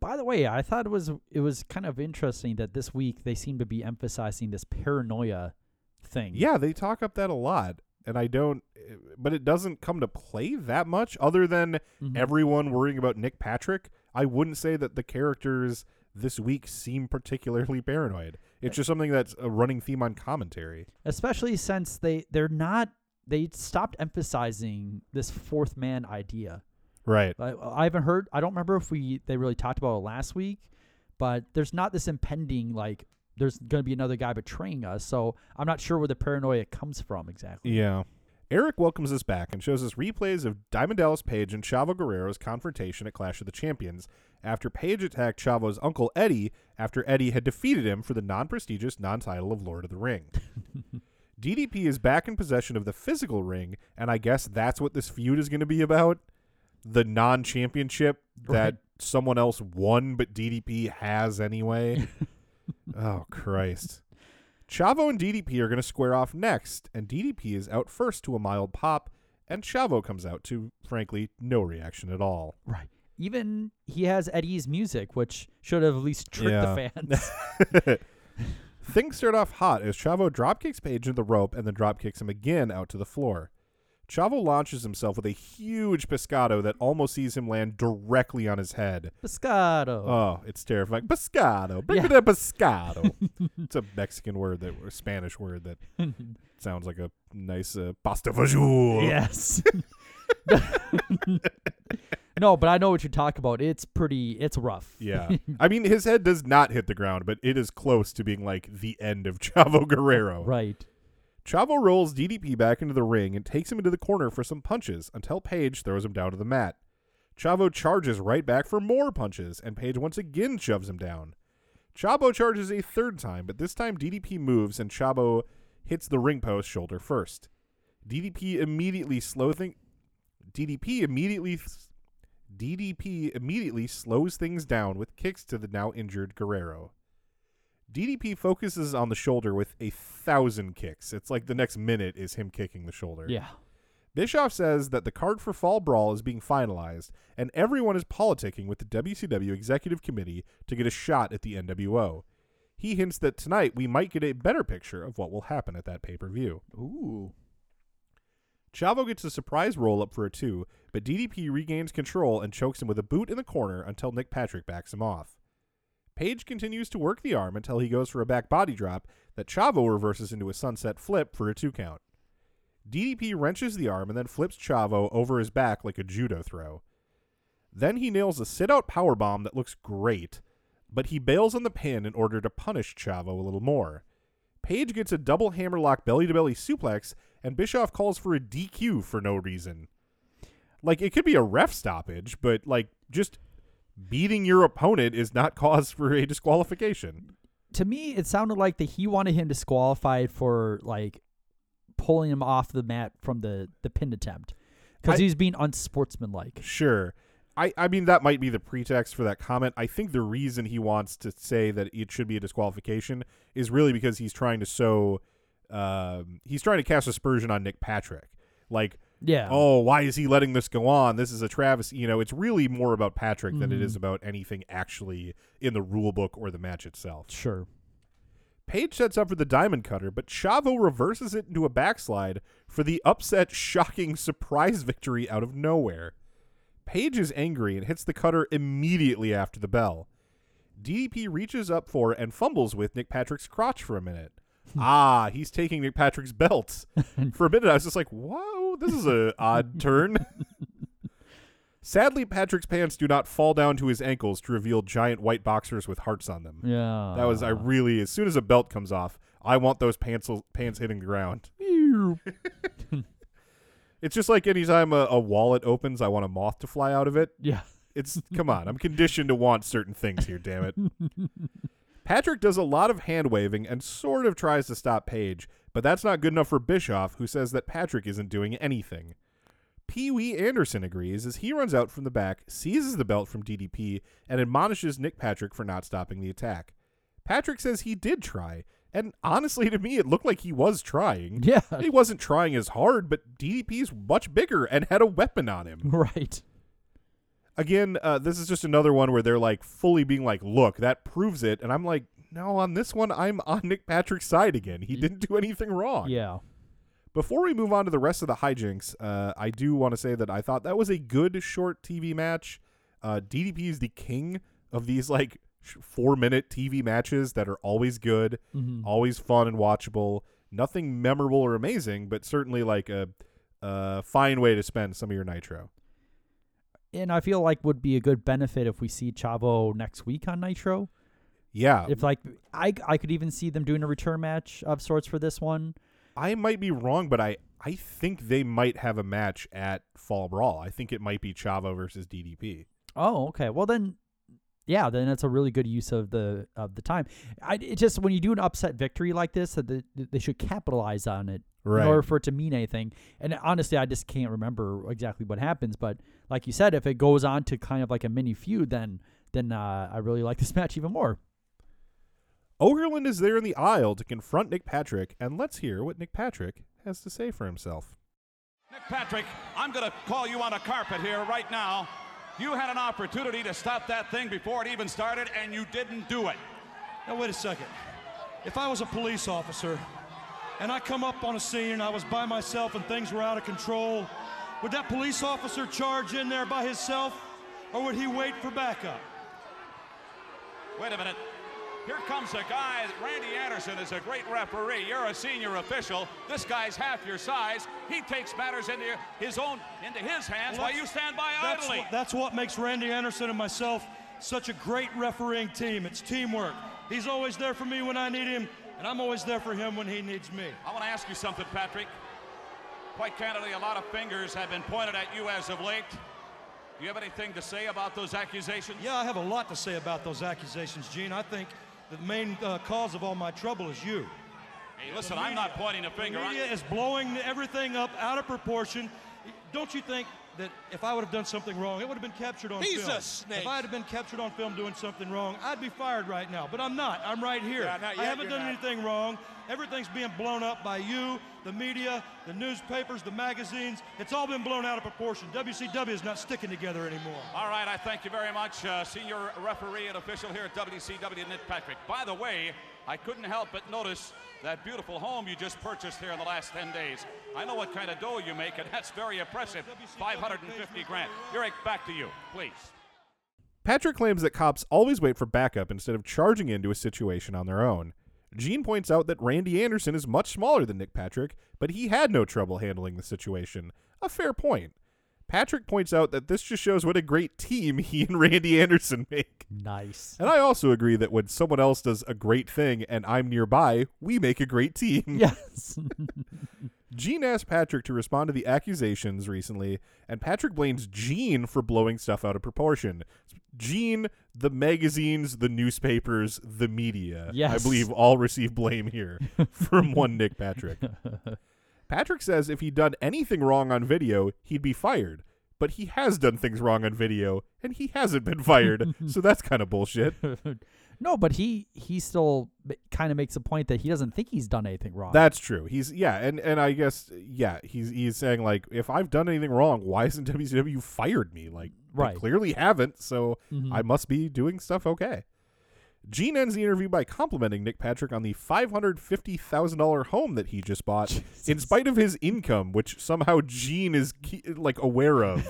By the way, I thought it was it was kind of interesting that this week they seem to be emphasizing this paranoia thing. Yeah, they talk up that a lot, and I don't, but it doesn't come to play that much other than mm-hmm. everyone worrying about Nick Patrick. I wouldn't say that the characters this week seem particularly paranoid. It's just something that's a running theme on commentary. Especially since they, they're not, they stopped emphasizing this fourth man idea. Right. I, I haven't heard, I don't remember if we they really talked about it last week, but there's not this impending, like, there's going to be another guy betraying us, so I'm not sure where the paranoia comes from exactly. Yeah. Eric welcomes us back and shows us replays of Diamond Dallas Page and Chavo Guerrero's confrontation at Clash of the Champions after Page attacked Chavo's uncle Eddie after Eddie had defeated him for the non-prestigious non-title of Lord of the Ring. D D P is back in possession of the physical ring, and I guess that's what this feud is going to be about. The non-championship that right. someone else won, but D D P has anyway. Oh, Christ. Chavo and D D P are going to square off next, and D D P is out first to a mild pop, and Chavo comes out to, frankly, no reaction at all. Right. Even he has Eddie's music, which should have at least tricked yeah. the fans. Things start off hot as Chavo dropkicks Paige in the rope and then dropkicks him again out to the floor. Chavo launches himself with a huge pescado that almost sees him land directly on his head. Pescado. Oh, it's terrifying. Pescado. Bring yeah. me the pescado. It's a Mexican word, that, or Spanish word that sounds like a nice uh, pasta fajoule. Yes. No, but I know what you talk about. It's pretty, it's rough. Yeah. I mean, his head does not hit the ground, but it is close to being like the end of Chavo Guerrero. Right. Chavo rolls D D P back into the ring and takes him into the corner for some punches until Page throws him down to the mat. Chavo charges right back for more punches, and Page once again shoves him down. Chavo charges a third time, but this time D D P moves and Chavo hits the ring post shoulder first. D D P immediately slow thing. DDP immediately. Th- DDP immediately slows things down with kicks to the now injured Guerrero. D D P focuses on the shoulder with a thousand kicks. It's like the next minute is him kicking the shoulder. Yeah. Bischoff says that the card for Fall Brawl is being finalized, and everyone is politicking with the W C W Executive Committee to get a shot at the N W O. He hints that tonight we might get a better picture of what will happen at that pay-per-view. Ooh. Chavo gets a surprise roll-up for a two, but D D P regains control and chokes him with a boot in the corner until Nick Patrick backs him off. Page continues to work the arm until he goes for a back body drop that Chavo reverses into a sunset flip for a two count. D D P wrenches the arm and then flips Chavo over his back like a judo throw. Then he nails a sit-out powerbomb that looks great, but he bails on the pin in order to punish Chavo a little more. Page gets a double hammerlock belly-to-belly suplex, and Bischoff calls for a D Q for no reason. Like, it could be a ref stoppage, but, like, just... beating your opponent is not cause for a disqualification. To me, it sounded like that he wanted him disqualified for, like, pulling him off the mat from the, the pin attempt because he was being unsportsmanlike. Sure. I, I mean, that might be the pretext for that comment. I think the reason he wants to say that it should be a disqualification is really because he's trying to sow um, – he's trying to cast aspersion on Nick Patrick. Like – yeah. Oh, why is he letting this go on? This is a travesty. You know, it's really more about Patrick mm-hmm. than it is about anything actually in the rule book or the match itself. Sure. Page sets up for the diamond cutter, but Chavo reverses it into a backslide for the upset, shocking surprise victory out of nowhere. Page is angry and hits the cutter immediately after the bell. D D P reaches up for and fumbles with Nick Patrick's crotch for a minute. ah, he's taking Nick Patrick's belt. For a minute, I was just like, whoa, this is an odd turn. Sadly, Patrick's pants do not fall down to his ankles to reveal giant white boxers with hearts on them. Yeah. That was, I really, as soon as a belt comes off, I want those pants pants hitting the ground. It's just like any time a, a wallet opens, I want a moth to fly out of it. Yeah. It's, come on, I'm conditioned to want certain things here, damn it. Patrick does a lot of hand-waving and sort of tries to stop Page, but that's not good enough for Bischoff, who says that Patrick isn't doing anything. Pee-wee Anderson agrees as he runs out from the back, seizes the belt from D D P, and admonishes Nick Patrick for not stopping the attack. Patrick says he did try, and honestly to me it looked like he was trying. Yeah. He wasn't trying as hard, but D D P's much bigger and had a weapon on him. Right. Again, uh, this is just another one where they're like fully being like, look, that proves it. And I'm like, no, on this one, I'm on Nick Patrick's side again. He didn't do anything wrong. Yeah. Before we move on to the rest of the hijinks, uh, I do want to say that I thought that was a good short T V match. Uh, D D P is the king of these like four-minute T V matches that are always good, mm-hmm. always fun and watchable. Nothing memorable or amazing, but certainly like a, a fine way to spend some of your Nitro. And I feel like would be a good benefit if we see Chavo next week on Nitro. Yeah. If like I I could even see them doing a return match of sorts for this one. I might be wrong, but I, I think they might have a match at Fall Brawl. I think it might be Chavo versus D D P. Oh, okay. Well then yeah, then that's a really good use of the of the time. I it just when you do an upset victory like this, that the, they should capitalize on it. Right. In order for it to mean anything. And honestly, I just can't remember exactly what happens. But like you said, if it goes on to kind of like a mini feud, then then uh, I really like this match even more. Okerlund is there in the aisle to confront Nick Patrick, and let's hear what Nick Patrick has to say for himself. Nick Patrick, I'm going to call you on a carpet here right now. You had an opportunity to stop that thing before it even started, and you didn't do it. Now, wait a second. If I was a police officer... and I come up on a scene and I was by myself and things were out of control, would that police officer charge in there by himself, or would he wait for backup? Wait a minute. Here comes a guy. Randy Anderson is a great referee. You're a senior official. This guy's half your size. He takes matters into his own, into his hands well, while you stand by that's idly. What, that's what makes Randy Anderson and myself such a great refereeing team. It's teamwork. He's always there for me when I need him. And I'm always there for him when he needs me. I want to ask you something, Patrick. Quite candidly, a lot of fingers have been pointed at you as of late. Do you have anything to say about those accusations? Yeah, I have a lot to say about those accusations, Gene. I think the main uh, cause of all my trouble is you. Hey, listen, media, I'm not pointing a finger. The media is blowing everything up out of proportion. Don't you think that if I would have done something wrong, it would have been captured on He's film. A snake. If I had been captured on film doing something wrong, I'd be fired right now, but I'm not. I'm right here. Yeah, not yet, I haven't done not. anything wrong. Everything's being blown up by you, the media, the newspapers, the magazines. It's all been blown out of proportion. W C W is not sticking together anymore. All right, I thank you very much, uh, senior referee and official here at W C W, Nick Patrick. By the way, I couldn't help but notice that beautiful home you just purchased here in the last ten days. I know what kind of dough you make, and that's very impressive. five hundred fifty grand. Eric, back to you, please. Patrick claims that cops always wait for backup instead of charging into a situation on their own. Gene points out that Randy Anderson is much smaller than Nick Patrick, but he had no trouble handling the situation. A fair point. Patrick points out that this just shows what a great team he and Randy Anderson make. Nice. And I also agree that when someone else does a great thing and I'm nearby, we make a great team. Yes. Gene asked Patrick to respond to the accusations recently, and Patrick blames Gene for blowing stuff out of proportion. Gene, the magazines, the newspapers, the media, yes. I believe all receive blame here from one Nick Patrick. Patrick says if he'd done anything wrong on video, he'd be fired. But he has done things wrong on video, and he hasn't been fired, so that's kind of bullshit. No, but he, he still kind of makes a point that he doesn't think he's done anything wrong. That's true. He's yeah, and, and I guess, yeah, he's he's saying, like, if I've done anything wrong, why isn't W C W fired me? Like, right. They clearly haven't, so mm-hmm. I must be doing stuff okay. Gene ends the interview by complimenting Nick Patrick on the five hundred fifty thousand dollars home that he just bought, Jesus. In spite of his income, which somehow Gene is key, like aware of.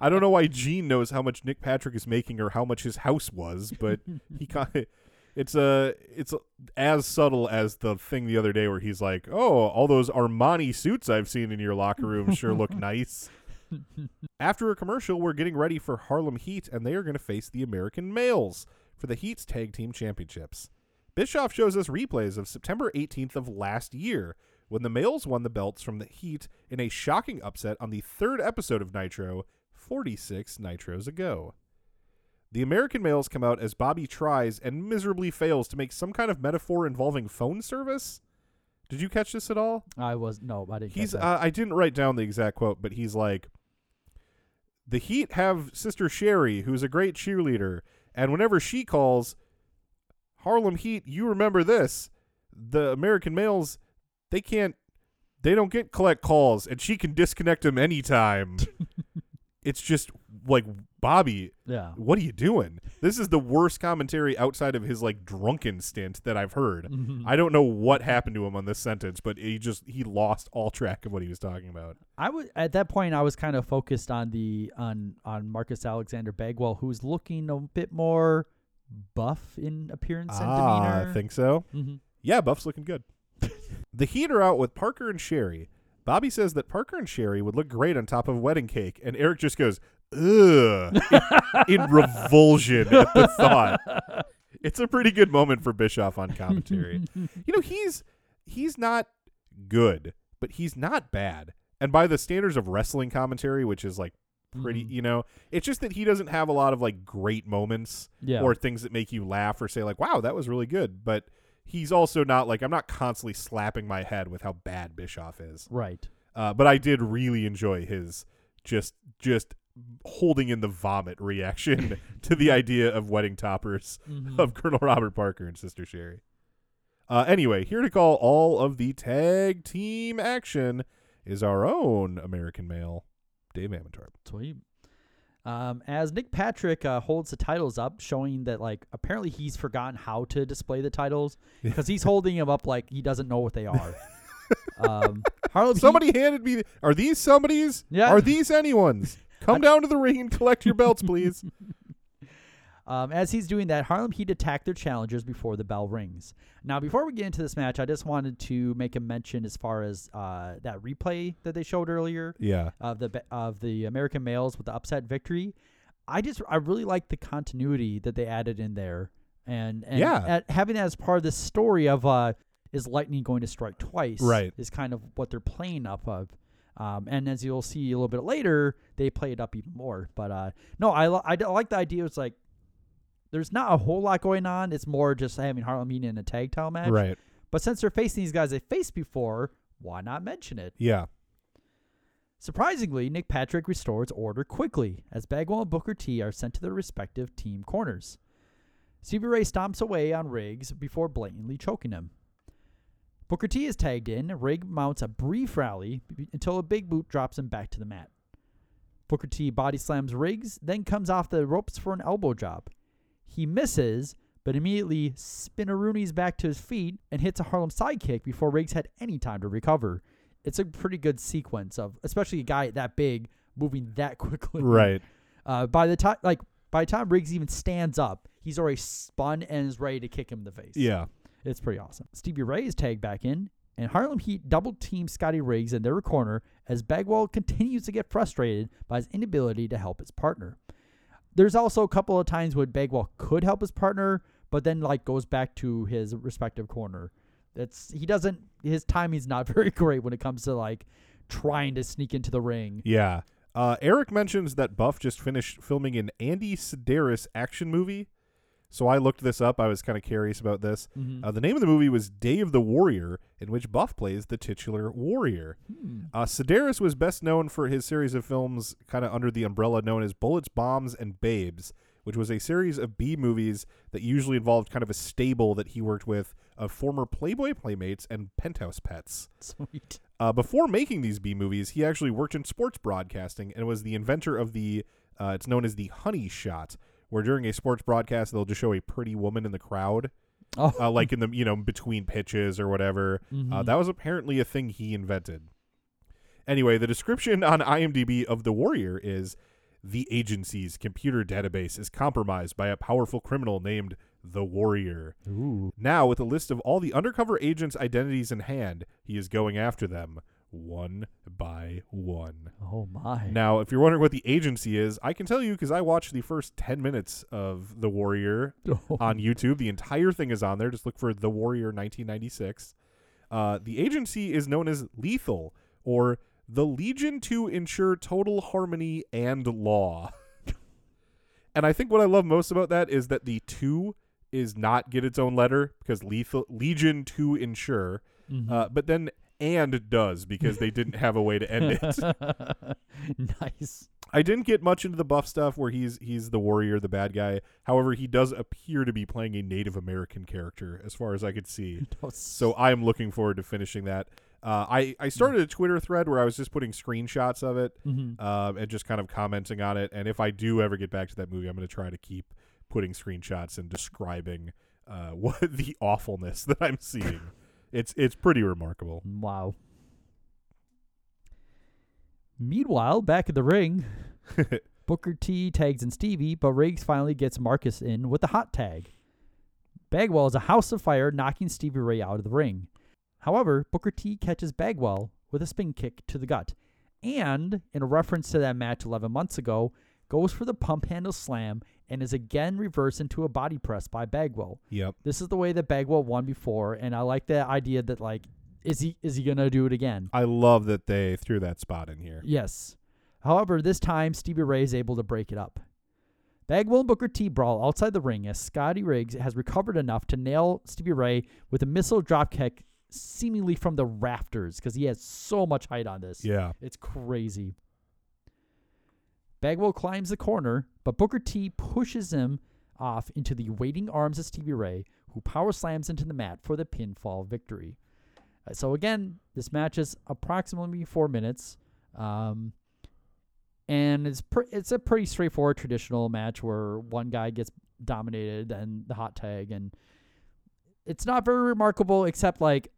I don't know why Gene knows how much Nick Patrick is making or how much his house was, but he kind of, It's a, it's a, as subtle as the thing the other day where he's like, "Oh, all those Armani suits I've seen in your locker room sure look nice." After a commercial, we're getting ready for Harlem Heat, and they are going to face the American Males for the Heat's Tag Team Championships. Bischoff shows us replays of September eighteenth of last year, when the Males won the belts from the Heat in a shocking upset on the third episode of Nitro, forty-six Nitros ago. The American Males come out as Bobby tries and miserably fails to make some kind of metaphor involving phone service. Did you catch this at all? I was no, I didn't. He's. Catch that. Uh, I didn't write down the exact quote, but he's like, "The Heat have Sister Sherry, who's a great cheerleader, and whenever she calls, Harlem Heat, you remember this: the American Males, they can't, they don't get collect calls, and she can disconnect them anytime." It's just like, Bobby, yeah, what are you doing? This is the worst commentary outside of his like drunken stint that I've heard. Mm-hmm. I don't know what happened to him on this sentence, but he just he lost all track of what he was talking about. I was at that point I was kind of focused on the on on Marcus Alexander Bagwell, who's looking a bit more buff in appearance ah, and demeanor. I think so. Mm-hmm. Yeah, Buff's looking good. The Heat are out with Parker and Sherry. Bobby says that Parker and Sherry would look great on top of a wedding cake, and Eric just goes, "Ugh," in, in revulsion at the thought. It's a pretty good moment for Bischoff on commentary. You know, he's he's not good, but he's not bad. And by the standards of wrestling commentary, which is like pretty, mm. you know, it's just that he doesn't have a lot of like great moments yeah. or things that make you laugh or say like, "Wow, that was really good," but he's also not like, I'm not constantly slapping my head with how bad Bischoff is. Right. Uh, but I did really enjoy his just just holding in the vomit reaction to the idea of wedding toppers mm-hmm. of Colonel Robert Parker and Sister Sherry. Uh, anyway, here to call all of the tag team action is our own American Male, Dave Amantarp. Sweet. Um, as Nick Patrick uh, holds the titles up, showing that like apparently he's forgotten how to display the titles because he's holding them up like he doesn't know what they are. um, Harlem Somebody Heat, handed me. Are these somebody's? Yeah. Are these anyone's? Come I, down to the ring and collect your belts, please. um, as he's doing that, Harlem Heat attack their challengers before the bell rings. Now, before we get into this match, I just wanted to make a mention as far as uh, that replay that they showed earlier. Yeah. Of the of the American Males with the upset victory. I just I really like the continuity that they added in there, and and yeah. at, having that as part of the story of uh, is lightning going to strike twice? Right. Is kind of what they're playing up of. Um, and as you'll see a little bit later, they play it up even more. But uh, no, I, lo- I, d- I like the idea. It's like there's not a whole lot going on. It's more just having Harlem Heat in a tag title match. Right. But since they're facing these guys they faced before, why not mention it? Yeah. Surprisingly, Nick Patrick restores order quickly as Bagwell and Booker T are sent to their respective team corners. Stevie Ray stomps away on Riggs before blatantly choking him. Booker T is tagged in, and Rig mounts a brief rally until a big boot drops him back to the mat. Booker T body slams Riggs, then comes off the ropes for an elbow job. He misses, but immediately spinneroonies back to his feet and hits a Harlem sidekick before Riggs had any time to recover. It's a pretty good sequence of, especially a guy that big moving that quickly. Right. Uh, by the time, like by the time Riggs even stands up, he's already spun and is ready to kick him in the face. Yeah. It's pretty awesome. Stevie Ray is tagged back in, and Harlem Heat double-team Scotty Riggs in their corner as Bagwell continues to get frustrated by his inability to help his partner. There's also a couple of times when Bagwell could help his partner, but then like goes back to his respective corner. That's he doesn't. His timing's not very great when it comes to like trying to sneak into the ring. Yeah. Uh, Eric mentions that Buff just finished filming an Andy Sedaris action movie. So I looked this up. I was kind of curious about this. Mm-hmm. Uh, the name of the movie was Day of the Warrior, in which Buff plays the titular warrior. Hmm. Uh, Sedaris was best known for his series of films kind of under the umbrella known as Bullets, Bombs, and Babes, which was a series of B-movies that usually involved kind of a stable that he worked with of former Playboy playmates and penthouse pets. Sweet. Uh, before making these B-movies, he actually worked in sports broadcasting and was the inventor of the, uh, it's known as the honey shot, where during a sports broadcast, they'll just show a pretty woman in the crowd, oh. uh, like in the, you know, between pitches or whatever. Mm-hmm. Uh, that was apparently a thing he invented. Anyway, the description on IMDb of The Warrior is, the agency's computer database is compromised by a powerful criminal named the Warrior. Ooh. Now, with a list of all the undercover agents' identities in hand, he is going after them one by one. Oh, my. Now, if you're wondering what the agency is, I can tell you because I watched the first ten minutes of The Warrior oh. on YouTube. The entire thing is on there. Just look for The Warrior nineteen ninety-six. Uh, the agency is known as Lethal, or the Legion to Ensure Total Harmony and Law. And I think what I love most about that is that the two is not get its own letter, because lethal, Legion to Ensure, mm-hmm. uh, but then and does, because they didn't have a way to end it. Nice. I didn't get much into the buff stuff where he's he's the warrior, the bad guy. However, he does appear to be playing a Native American character as far as I could see. So I am looking forward to finishing that. Uh, I, I started a Twitter thread where I was just putting screenshots of it mm-hmm. um, and just kind of commenting on it. And if I do ever get back to that movie, I'm going to try to keep putting screenshots and describing uh, what the awfulness that I'm seeing. It's it's pretty remarkable. Wow. Meanwhile, back in the ring, Booker T tags in Stevie, but Riggs finally gets Marcus in with the hot tag. Bagwell is a house of fire, knocking Stevie Ray out of the ring. However, Booker T catches Bagwell with a spin kick to the gut, and, in a reference to that match eleven months ago, goes for the pump handle slam and is again reversed into a body press by Bagwell. Yep. This is the way that Bagwell won before, and I like the idea that, like, is he is he going to do it again? I love that they threw that spot in here. Yes. However, this time, Stevie Ray is able to break it up. Bagwell and Booker T brawl outside the ring as Scotty Riggs has recovered enough to nail Stevie Ray with a missile dropkick seemingly from the rafters, because he has so much height on this. Yeah. It's crazy. Bagwell climbs the corner, but Booker T pushes him off into the waiting arms of Stevie Ray, who power slams into the mat for the pinfall victory. Uh, so again, this match is approximately four minutes. Um, and it's pr- it's a pretty straightforward traditional match where one guy gets dominated and the hot tag, and it's not very remarkable, except like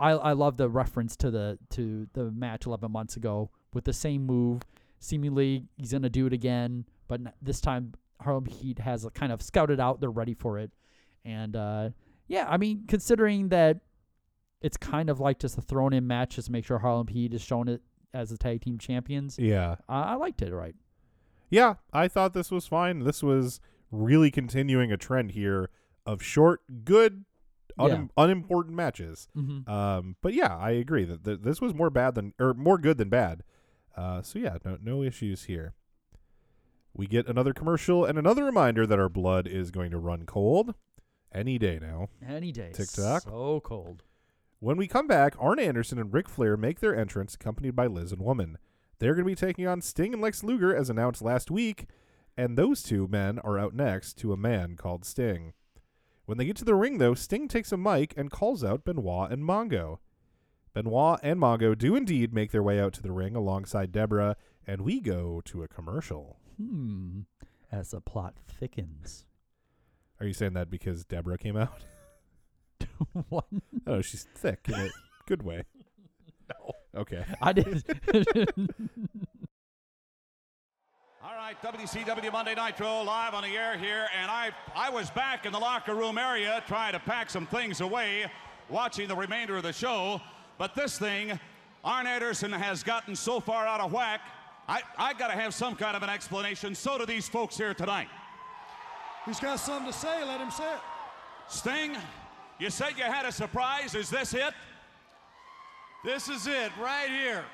I I love the reference to the to the match eleven months ago with the same move. Seemingly, he's going to do it again, but this time Harlem Heat has kind of scouted out. They're ready for it. And, uh, yeah, I mean, considering that it's kind of like just a thrown-in match just to make sure Harlem Heat is shown it as the tag team champions. Yeah. Uh, I liked it, right? Yeah, I thought this was fine. This was really continuing a trend here of short, good, un- yeah. unimportant matches. Mm-hmm. Um, but, yeah, I agree that th- this was more bad than or more good than bad. Uh, so, yeah, no, no issues here. We get another commercial and another reminder that our blood is going to run cold any day now. Any day. TikTok. So cold. When we come back, Arn Anderson and Ric Flair make their entrance, accompanied by Liz and Woman. They're going to be taking on Sting and Lex Luger, as announced last week, and those two men are out next to a man called Sting. When they get to the ring, though, Sting takes a mic and calls out Benoit and Mongo. Benoit and Mongo do indeed make their way out to the ring alongside Deborah, and we go to a commercial. Hmm. As the plot thickens. Are you saying that because Deborah came out? What? Oh, she's thick in a good way. No. Okay. I did. All right, W C W Monday Nitro live on the air here, and I I was back in the locker room area trying to pack some things away, watching the remainder of the show. But this thing, Arn Anderson has gotten so far out of whack, I, I got to have some kind of an explanation. So do these folks here tonight. He's got something to say. Let him say it. Sting, you said you had a surprise. Is this it? This is it right here.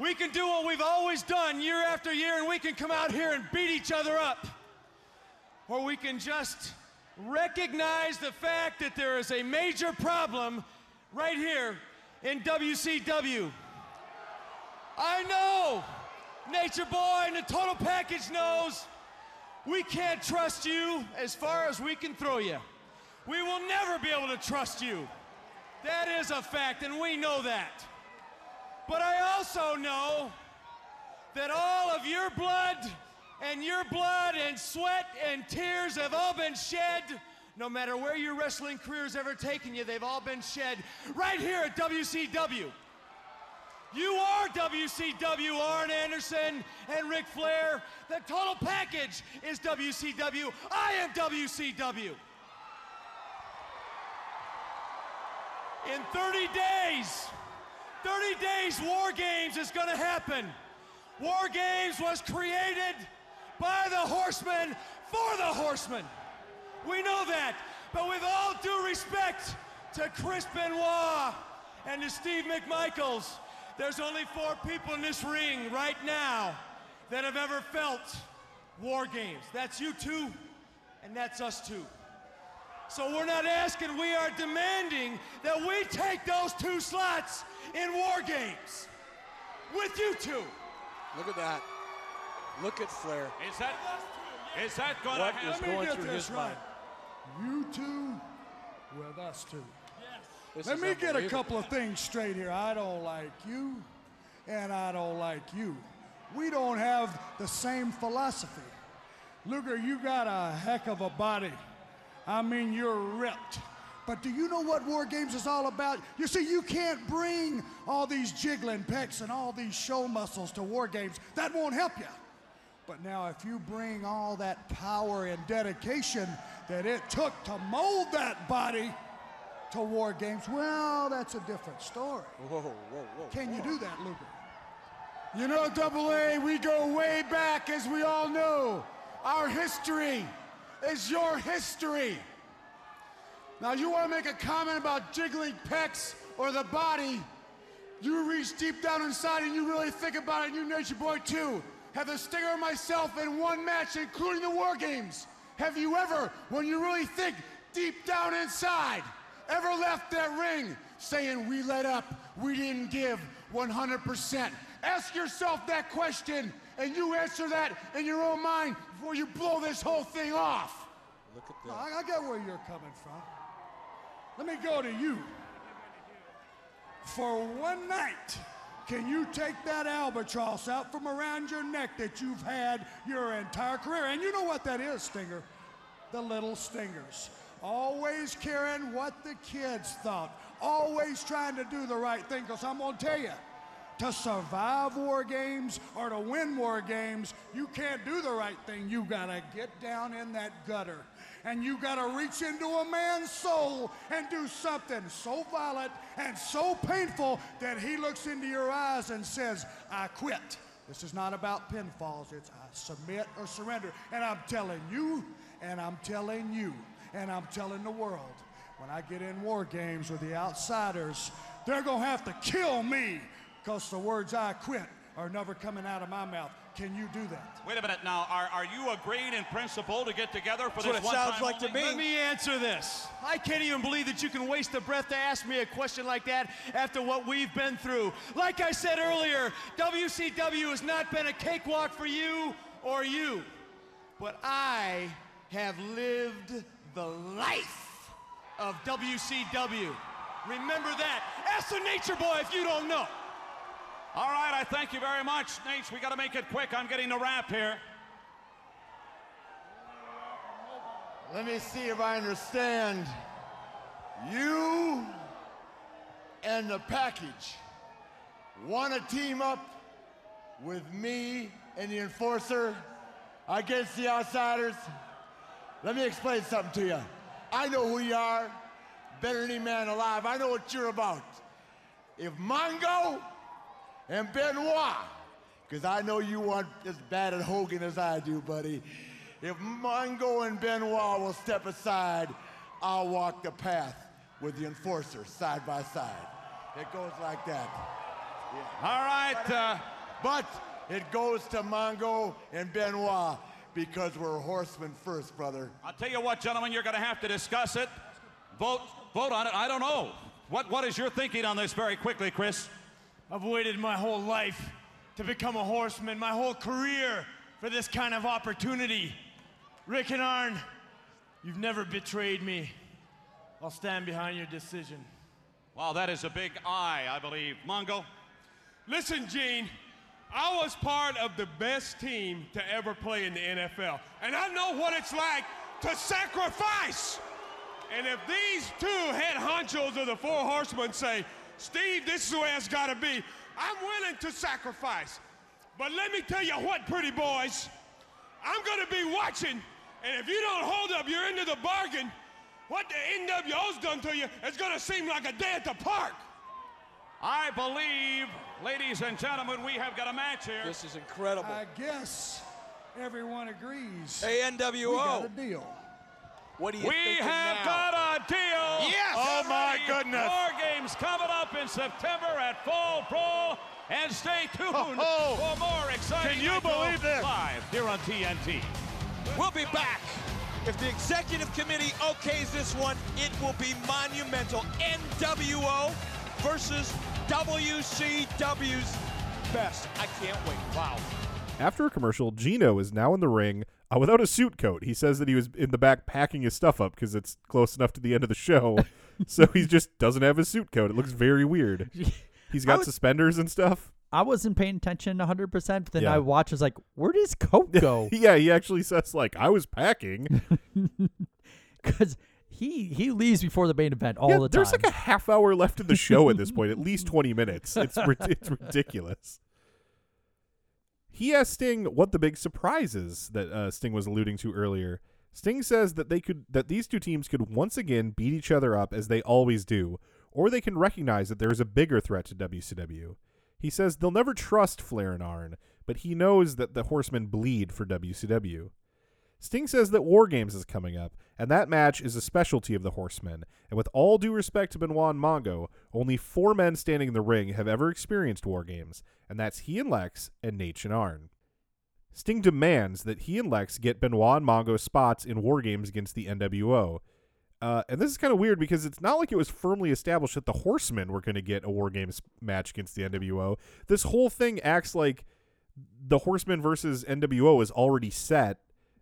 We can do what we've always done year after year, and we can come out here and beat each other up. Or we can just recognize the fact that there is a major problem right here in W C W. I know, Nature Boy and the Total Package knows, we can't trust you as far as we can throw you. We will never be able to trust you. That is a fact, and we know that. But I also know that all of your blood and your blood and sweat and tears have all been shed. No matter where your wrestling career's ever taken you, they've all been shed right here at W C W. You are W C W, Arn Anderson and Ric Flair. The total package is W C W. I am W C W. In thirty days, thirty days, War Games is gonna happen. War Games was created by the Horsemen for the Horsemen. We know that, but with all due respect to Chris Benoit and to Steve McMichaels, there's only four people in this ring right now that have ever felt War Games. That's you two, and that's us two. So we're not asking, we are demanding that we take those two slots in War Games with you two. Look at that. Look at Flair. Is that, is that gonna what happen? Is going to through his right. mind? You two with us two. Yes. Let me get a couple of things straight here. I don't like you, and I don't like you. We don't have the same philosophy. Luger, you got a heck of a body. I mean, you're ripped. But do you know what War Games is all about? You see, you can't bring all these jiggling pecs and all these show muscles to War Games. That won't help you. But now if you bring all that power and dedication that it took to mold that body to War Games, well, that's a different story. Whoa, whoa, whoa. Can whoa. you do that, Luger? You know, Double A, we go way back, as we all know. Our history is your history. Now you want to make a comment about jiggling pecs or the body, you reach deep down inside and you really think about it, and you Nature Boy too have the Stinger and myself in one match, including the War Games. Have you ever, when you really think deep down inside, ever left that ring saying we let up, we didn't give one hundred percent? Ask yourself that question, and you answer that in your own mind before you blow this whole thing off. Look at that. I, I get where you're coming from. Let me go to you. For one night, can you take that albatross out from around your neck that you've had your entire career? And you know what that is, Stinger? The little stingers. Always caring what the kids thought. Always trying to do the right thing, because I'm going to tell you, to survive War Games or to win War Games, you can't do the right thing. You gotta get down in that gutter, and you gotta reach into a man's soul and do something so violent and so painful that he looks into your eyes and says, I quit. This is not about pinfalls, it's I submit or surrender. And I'm telling you, and I'm telling you, and I'm telling the world, when I get in War Games with the outsiders, they're gonna have to kill me, because the words I quit are never coming out of my mouth. Can you do that? Wait a minute now. Are, are you agreeing in principle to get together for That's this one time? What it sounds like to me. Let me answer this. I can't even believe that you can waste a breath to ask me a question like that after what we've been through. Like I said earlier, W C W has not been a cakewalk for you or you. But I have lived the life of W C W. Remember that. Ask the Nature Boy if you don't know. All right, I thank you very much, Nate. We got to make it quick. I'm getting the wrap here. Let me see if I understand. You and the package want to team up with me and the Enforcer against the Outsiders? Let me explain something to you. I know who you are better than any man alive. I know what you're about. If Mongo and Benoit, because I know you aren't as bad at Hogan as I do, buddy. If Mongo and Benoit will step aside, I'll walk the path with the Enforcer side by side. It goes like that. Yeah. All right. Uh, but it goes to Mongo and Benoit, because we're horsemen first, brother. I'll tell you what, gentlemen, you're going to have to discuss it. Vote, vote on it. I don't know. What, what is your thinking on this very quickly, Chris? I've waited my whole life to become a horseman, my whole career for this kind of opportunity. Rick and Arn, you've never betrayed me. I'll stand behind your decision. Wow, that is a big I, I believe. Mongo? Listen, Gene, I was part of the best team to ever play in the N F L, and I know what it's like to sacrifice. And if these two head honchos of the Four Horsemen say, Steve, this is the way it's got to be, I'm willing to sacrifice. But let me tell you what, pretty boys, I'm going to be watching, and if you don't hold up, you're into the bargain, what the N W O's done to you is going to seem like a day at the park. I believe, ladies and gentlemen, we have got a match here. This is incredible. I guess everyone agrees. Hey, N W O. We got a deal. What do you we have now? Got a deal. Yes. Oh, my goodness. War Games coming up in September at Fall Brawl. And stay tuned oh, oh. for more exciting Can you believe this? Live here on T N T. We'll be back. If the executive committee okays this one, it will be monumental. N W O versus W C W's best. I can't wait. Wow. After a commercial, Gino is now in the ring uh, without a suit coat. He says that he was in the back packing his stuff up because it's close enough to the end of the show. So he just doesn't have his suit coat. It looks very weird. He's got was, suspenders and stuff. I wasn't paying attention one hundred percent, but then yeah. I watched, I was like, where does his coat go? Yeah, he actually says, like, I was packing. Because he he leaves before the main event all yeah, the time. There's like a half hour left in the show at this point, at least twenty minutes. It's, it's ridiculous. He asked Sting what the big surprise is that uh, Sting was alluding to earlier. Sting says that they could that these two teams could once again beat each other up as they always do, or they can recognize that there is a bigger threat to W C W. He says they'll never trust Flair and Arn, but he knows that the Horsemen bleed for W C W. Sting says that War Games is coming up, and that match is a specialty of the Horsemen, and with all due respect to Benoit and Mongo, only four men standing in the ring have ever experienced War Games, and that's he and Lex and Nate and Arn. Sting demands that he and Lex get Benoit and Mongo spots in War Games against the N W O, Uh, and this is kind of weird because it's not like it was firmly established that the Horsemen were going to get a War Games match against the N W O. This whole thing acts like the Horsemen versus N W O is already set,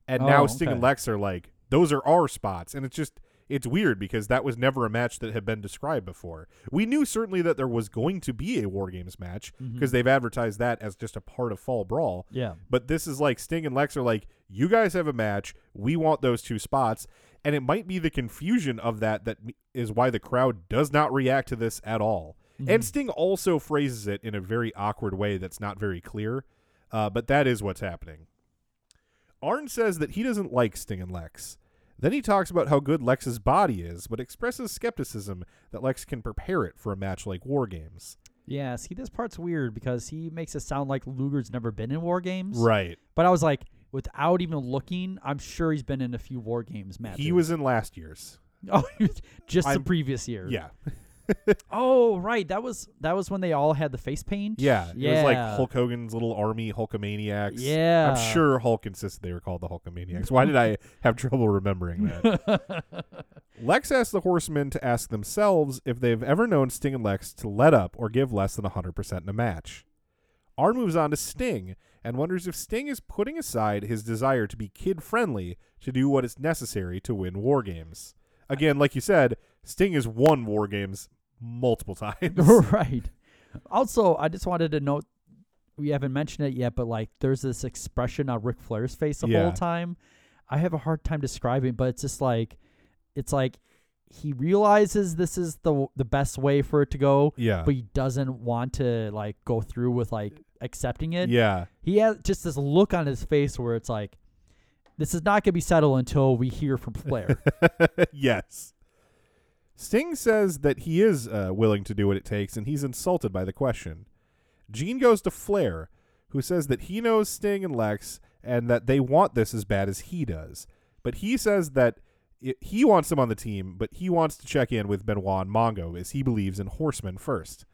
and oh, now Sting okay. and Lex are like, those are our spots. And it's just, it's weird because that was never a match that had been described before. We knew certainly that there was going to be a War Games match because mm-hmm. they've advertised that as just a part of Fall Brawl. Yeah. But this is like Sting and Lex are like, you guys have a match. We want those two spots. And it might be the confusion of that that is why the crowd does not react to this at all. Mm-hmm. And Sting also phrases it in a very awkward way that's not very clear, uh, but that is what's happening. Arn says that he doesn't like Sting and Lex. Then he talks about how good Lex's body is, but expresses skepticism that Lex can prepare it for a match like War Games. Yeah, see, this part's weird because he makes it sound like Luger's never been in War Games. Right. But I was like, without even looking, I'm sure he's been in a few War Games matches. He was in last year's. Oh, just I'm, the previous year. Yeah. Oh, right. That was that was when they all had the face paint. Yeah, yeah. It was like Hulk Hogan's little army, Hulkamaniacs. Yeah. I'm sure Hulk insisted they were called the Hulkamaniacs. Why did I have trouble remembering that? Lex asked the Horsemen to ask themselves if they've ever known Sting and Lex to let up or give less than one hundred percent in a match. Arn moves on to Sting and wonders if Sting is putting aside his desire to be kid-friendly to do what is necessary to win War Games. Again, like you said, Sting has won War Games multiple times. Right. Also, I just wanted to note, we haven't mentioned it yet, but like there's this expression on Ric Flair's face the yeah. whole time. I have a hard time describing, but it's just like, it's like, he realizes this is the the best way for it to go, yeah. but he doesn't want to like go through with like accepting it. Yeah, he has just this look on his face where it's like, this is not going to be settled until we hear from Flair. Yes. Sting says that he is uh, willing to do what it takes, and he's insulted by the question. Gene goes to Flair, who says that he knows Sting and Lex, and that they want this as bad as he does. But he says that It, he wants him on the team, but he wants to check in with Benoit and Mongo as he believes in Horsemen first.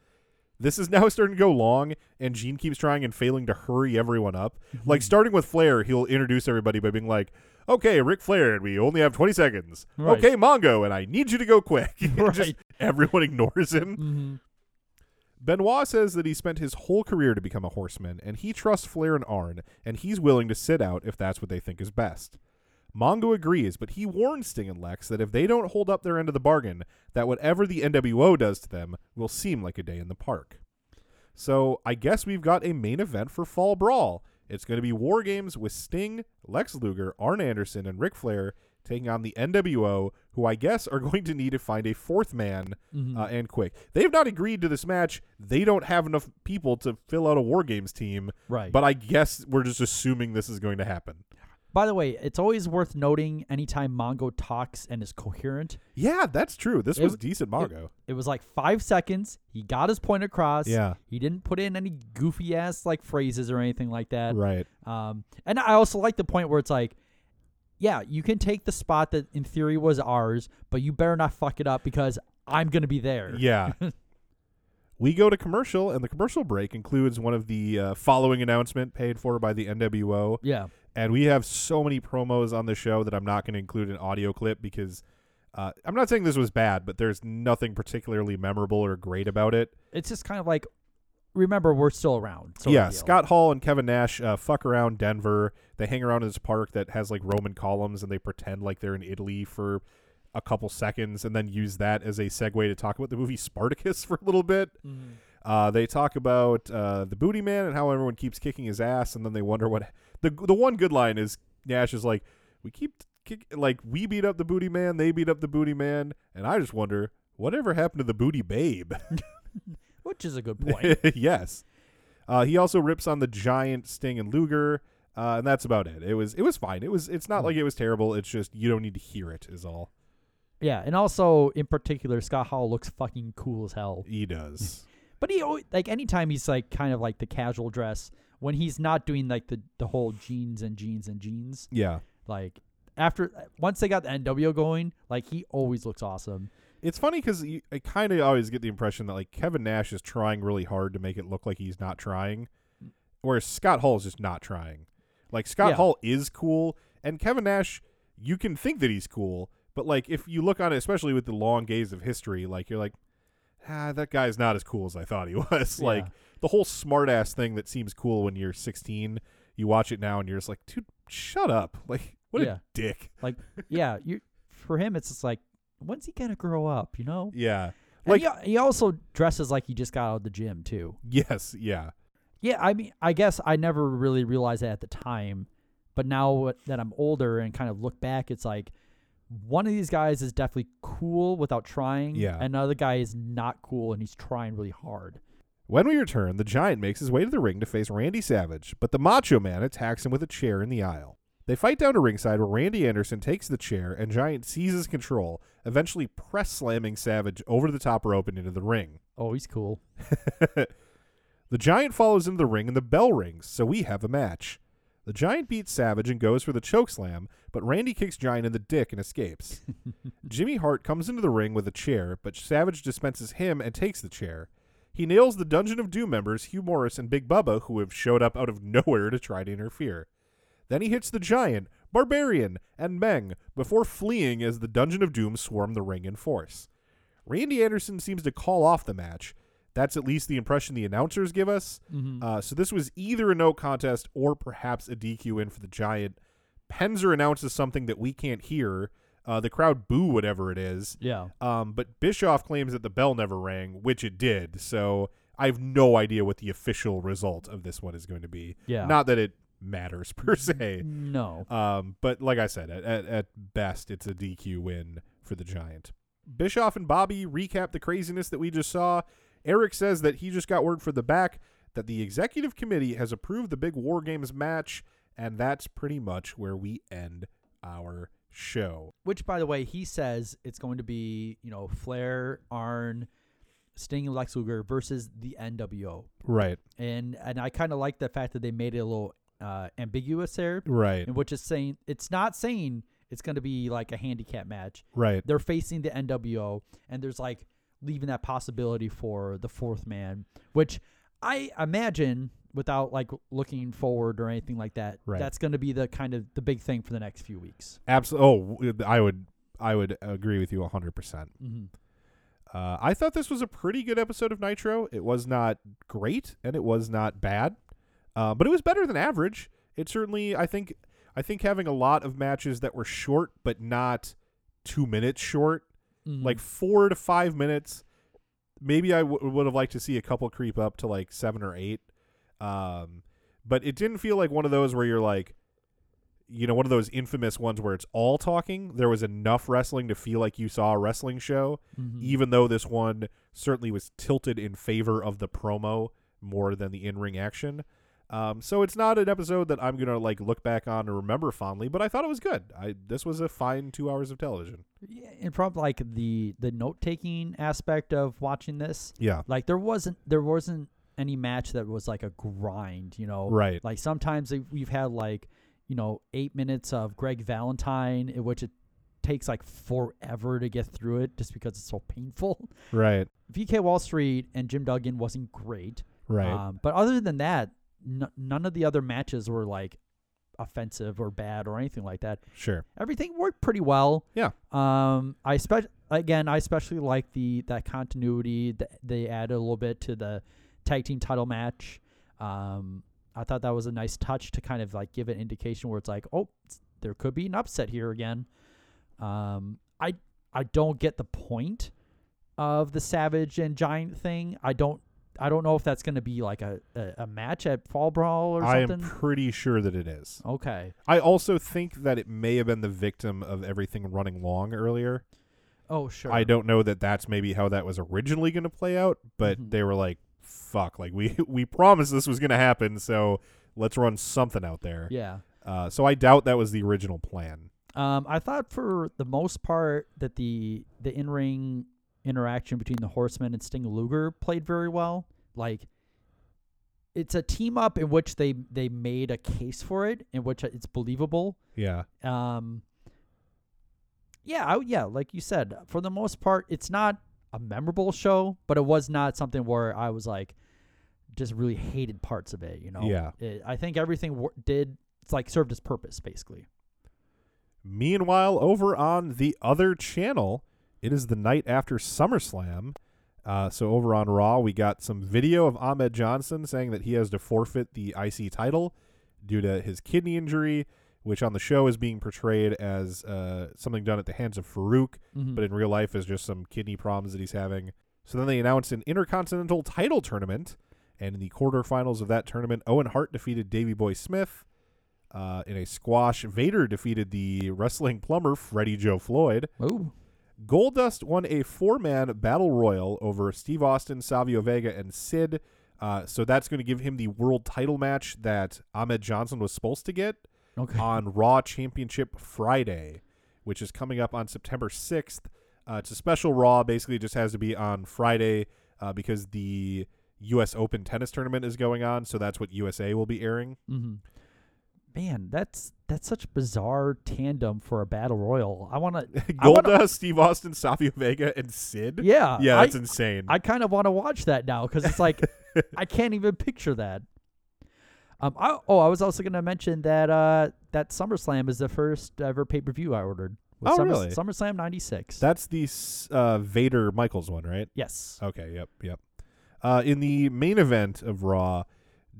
This is now starting to go long, and Gene keeps trying and failing to hurry everyone up. Mm-hmm. Like, starting with Flair, he'll introduce everybody by being like, okay, Ric Flair, and we only have twenty seconds. Right. Okay, Mongo, and I need you to go quick. Right. Just, everyone ignores him. Mm-hmm. Benoit says that he spent his whole career to become a Horseman, and he trusts Flair and Arn, and he's willing to sit out if that's what they think is best. Mongo agrees, but he warns Sting and Lex that if they don't hold up their end of the bargain, that whatever the N W O does to them will seem like a day in the park. So I guess we've got a main event for Fall Brawl. It's going to be War Games with Sting, Lex Luger, Arn Anderson, and Ric Flair taking on the N W O, who I guess are going to need to find a fourth man mm-hmm. uh, and quick. They've not agreed to this match. They don't have enough people to fill out a War Games team. Right. But I guess we're just assuming this is going to happen. By the way, it's always worth noting anytime Mongo talks and is coherent. Yeah, that's true. This it, was decent Mongo. It, it was like five seconds. He got his point across. Yeah. He didn't put in any goofy ass like phrases or anything like that. Right. Um, and I also like the point where it's like, yeah, you can take the spot that in theory was ours, but you better not fuck it up because I'm going to be there. Yeah. We go to commercial, and the commercial break includes one of the uh, following announcement paid for by the N W O. Yeah. And we have so many promos on the show that I'm not going to include an audio clip because uh, I'm not saying this was bad, but there's nothing particularly memorable or great about it. It's just kind of like, remember, we're still around. Yeah, Scott Hall and Kevin Nash uh, fuck around Denver. They hang around in this park that has like Roman columns, and they pretend like they're in Italy for a couple seconds and then use that as a segue to talk about the movie Spartacus for a little bit. Mm-hmm. Uh, they talk about uh, the booty man and how everyone keeps kicking his ass, and then they wonder what the the one good line is. Nash is like, "We keep kick, like we beat up the booty man, they beat up the booty man, and I just wonder whatever happened to the booty babe." Which is a good point. Yes. Uh, he also rips on the Giant, Sting, and Luger, uh, and that's about it. It was it was fine. It was it's not mm-hmm. like it was terrible. It's just you don't need to hear it is all. Yeah, and also in particular, Scott Hall looks fucking cool as hell. He does. But he always, like anytime he's like kind of like the casual dress when he's not doing like the, the whole jeans and jeans and jeans. Yeah. Like after once they got the N W O going, like he always looks awesome. It's funny because I kind of always get the impression that like Kevin Nash is trying really hard to make it look like he's not trying, whereas Scott Hall is just not trying. Like Scott yeah. Hall is cool, and Kevin Nash, you can think that he's cool, but like if you look on it, especially with the long gaze of history, like you're like. Ah, that guy's not as cool as I thought he was. Yeah. Like the whole smartass thing that seems cool when you're sixteen, you watch it now and you're just like, dude, shut up. Like, what yeah. a dick. Like, yeah, you for him, it's just like, when's he gonna grow up? You know? Yeah. Like and he, he also dresses like he just got out of the gym too. Yes. Yeah. Yeah. I mean, I guess I never really realized that at the time, but now that I'm older and kind of look back, it's like. One of these guys is definitely cool without trying. Yeah. Another guy is not cool, and he's trying really hard. When we return, the Giant makes his way to the ring to face Randy Savage, but the Macho Man attacks him with a chair in the aisle. They fight down to ringside where Randy Anderson takes the chair, and Giant seizes control, eventually press slamming Savage over the top rope and into the ring. Oh, he's cool. The Giant follows into the ring, and the bell rings, so we have a match. The Giant beats Savage and goes for the chokeslam, but Randy kicks Giant in the dick and escapes. Jimmy Hart comes into the ring with a chair, but Savage dispenses him and takes the chair. He nails the Dungeon of Doom members, Hugh Morris and Big Bubba, who have showed up out of nowhere to try to interfere. Then he hits the Giant, Barbarian, and Meng before fleeing as the Dungeon of Doom swarm the ring in force. Randy Anderson seems to call off the match. That's at least the impression the announcers give us. Mm-hmm. Uh, so this was either a no contest or perhaps a D Q in for the Giant. Penzer announces something that we can't hear. Uh, the crowd boo whatever it is. Yeah. Um, but Bischoff claims that the bell never rang, which it did. So I have no idea what the official result of this one is going to be. Yeah. Not that it matters per se. No. Um, but like I said, at, at, at best, it's a D Q win for the Giant. Bischoff and Bobby recap the craziness that we just saw. Eric says that he just got word for the back that the executive committee has approved the big War Games match, and that's pretty much where we end our show. Which, by the way, he says it's going to be, you know, Flair, Arn, Sting, and Lex Luger versus the N W O. Right. And and I kind of like the fact that they made it a little uh, ambiguous there. Right. And which is saying it's not saying it's going to be like a handicap match. Right. They're facing the N W O, and there's like. Leaving that possibility for the fourth man, which I imagine without like looking forward or anything like that, right. That's going to be the kind of the big thing for the next few weeks. Absolutely. Oh, I would, I would agree with you a hundred percent. Uh, I thought this was a pretty good episode of Nitro. It was not great and it was not bad, uh, but it was better than average. It certainly, I think, I think having a lot of matches that were short, but not two minutes short, Mm-hmm. like four to five minutes. Maybe I w- would have liked to see a couple creep up to like seven or eight. Um, but it didn't feel like one of those where you're like, you know, one of those infamous ones where it's all talking. There was enough wrestling to feel like you saw a wrestling show, mm-hmm. even though this one certainly was tilted in favor of the promo more than the in-ring action. Um, so it's not an episode that I'm going to like look back on and remember fondly, but I thought it was good. I This was a fine two hours of television. Yeah, and probably like the, the note-taking aspect of watching this. Yeah. Like there wasn't there wasn't any match that was like a grind, you know. Right. Like sometimes we've had like, you know, eight minutes of Greg Valentine, in which it takes like forever to get through it just because it's so painful. Right. V K Wall Street and Jim Duggan wasn't great. Right. Um, but other than that, n- none of the other matches were like offensive or bad or anything like that. Sure. Everything worked pretty well. Yeah. Um, I spe- again, I especially like the that continuity that they added a little bit to the tag team title match. Um, I thought that was a nice touch to kind of like give an indication where it's like, oh, there could be an upset here again. Um, I I don't get the point of the Savage and Giant thing. I don't I don't know if that's going to be like a, a, a match at Fall Brawl or I something. I am pretty sure that it is. Okay. I also think that it may have been the victim of everything running long earlier. Oh, sure. I don't know that that's maybe how that was originally going to play out, but mm-hmm. they were like, fuck, like we, we promised this was going to happen, so let's run something out there. Yeah. Uh, so I doubt that was the original plan. Um, I thought for the most part that the the in-ring interaction between the Horsemen and Sting Luger played very well. Like, it's a team-up in which they, they made a case for it, in which it's believable. Yeah. Um. Yeah, I, yeah, like you said, for the most part, it's not a memorable show, but it was not something where I was, like, just really hated parts of it, you know? Yeah. It, I think everything wor- did, it's like, served its purpose, basically. Meanwhile, over on the other channel, it is the night after SummerSlam. Uh, so over on Raw, we got some video of Ahmed Johnson saying that he has to forfeit the I C title due to his kidney injury, which on the show is being portrayed as uh, something done at the hands of Farouk, mm-hmm. but in real life is just some kidney problems that he's having. So then they announced an Intercontinental title tournament, and in the quarterfinals of that tournament, Owen Hart defeated Davey Boy Smith. Uh, in a squash, Vader defeated the wrestling plumber, Freddie Joe Floyd. Ooh. Goldust won a four-man battle royal over Steve Austin, Savio Vega, and Sid. Uh, so that's going to give him the world title match that Ahmed Johnson was supposed to get okay. on Raw Championship Friday, which is coming up on September sixth. Uh, it's a special Raw. Basically, it just has to be on Friday uh, because the U S Open tennis tournament is going on. So that's what U S A will be airing. Mm-hmm. Man, that's that's such a bizarre tandem for a battle royal. I want to Goldust, Steve Austin, Savio Vega, and Sid. Yeah, yeah, that's I, insane. I kind of want to watch that now because it's like I can't even picture that. Um, I, oh, I was also going to mention that uh, that SummerSlam is the first ever pay per view I ordered. Oh, Summer, really? SummerSlam ninety-six. That's the uh, Vader Michaels one, right? Yes. Okay. Yep. Yep. Uh, in the main event of Raw,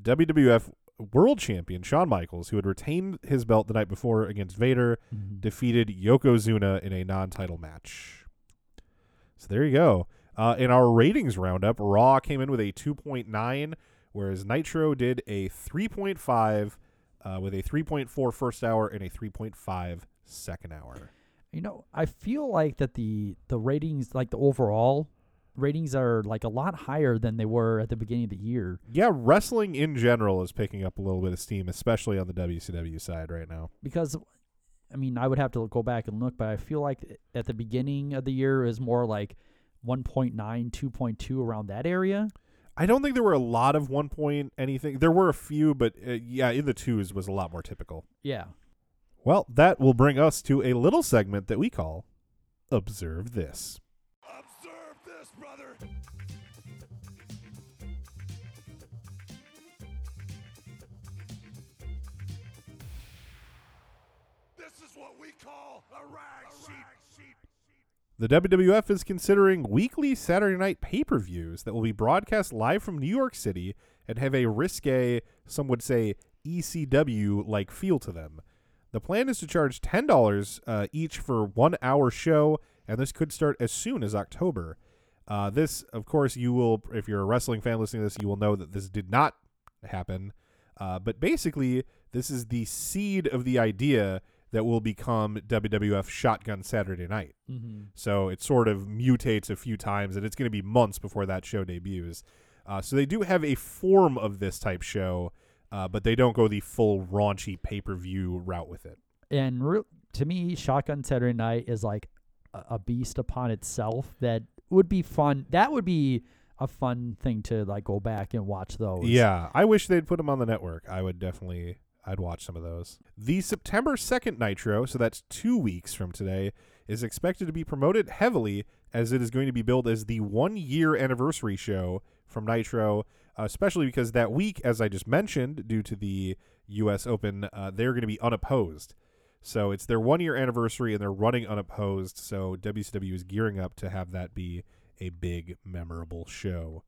W W F World Champion Shawn Michaels, who had retained his belt the night before against Vader, mm-hmm. defeated Yokozuna in a non-title match. So there you go. Uh, in our ratings roundup, Raw came in with a two point nine, whereas Nitro did a three point five uh, with a three point four first hour and a three point five second hour. You know, I feel like that the the ratings, like the overall ratings are like a lot higher than they were at the beginning of the year. Yeah, wrestling in general is picking up a little bit of steam, especially on the W C W side right now. Because, I mean, I would have to go back and look, but I feel like at the beginning of the year is more like one point nine, two point two around that area. I don't think there were a lot of one point anything. There were a few, but uh, yeah, in the twos was a lot more typical. Yeah. Well, that will bring us to a little segment that we call Observe This. The W W F is considering weekly Saturday night pay-per-views that will be broadcast live from New York City and have a risque, some would say E C W-like feel to them. The plan is to charge ten dollars uh, each for a one-hour show, and this could start as soon as October. Uh, this, of course, you will, if you're a wrestling fan listening to this, you will know that this did not happen. Uh, but basically, this is the seed of the idea that will become W W F Shotgun Saturday Night. Mm-hmm. So it sort of mutates a few times, and it's going to be months before that show debuts. Uh, so they do have a form of this type show uh, but they don't go the full raunchy pay-per-view route with it. And re- to me, Shotgun Saturday Night is like a beast upon itself that would be fun. That would be a fun thing to like go back and watch those. Yeah, I wish they'd put them on the network. I would definitely, I'd watch some of those. The September second Nitro, so that's two weeks from today, is expected to be promoted heavily as it is going to be billed as the one-year anniversary show from Nitro, especially because that week, as I just mentioned, due to the U S Open, uh, they're going to be unopposed. So it's their one-year anniversary, and they're running unopposed, so W C W is gearing up to have that be a big, memorable show.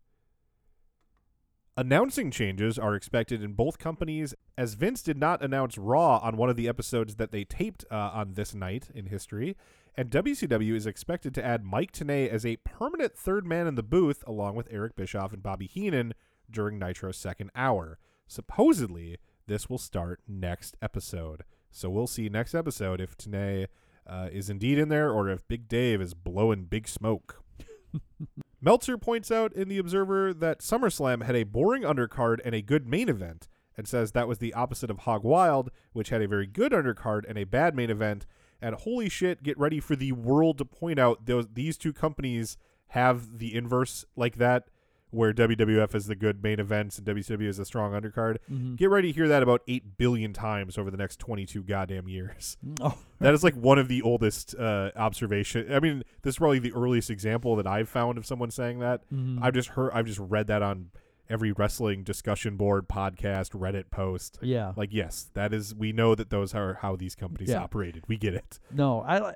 Announcing changes are expected in both companies, as Vince did not announce Raw on one of the episodes that they taped uh, on this night in history, and W C W is expected to add Mike Tenay as a permanent third man in the booth, along with Eric Bischoff and Bobby Heenan during Nitro's second hour. Supposedly, this will start next episode. So we'll see next episode if Tenay uh, is indeed in there or if Big Dave is blowing big smoke. Meltzer points out in The Observer that SummerSlam had a boring undercard and a good main event, and says that was the opposite of Hog Wild, which had a very good undercard and a bad main event. And holy shit, get ready for the world to point out those these two companies have the inverse like that, where W W F is the good main events and W C W is a strong undercard. Mm-hmm. Get ready to hear that about eight billion times over the next twenty-two goddamn years. Oh. That is like one of the oldest uh, observations. I mean, this is probably the earliest example that I've found of someone saying that. Mm-hmm. I've just heard, I've just read that on every wrestling discussion board, podcast, Reddit post. Yeah. Like, yes, that is, we know that those are how these companies yeah. operated. We get it. No, I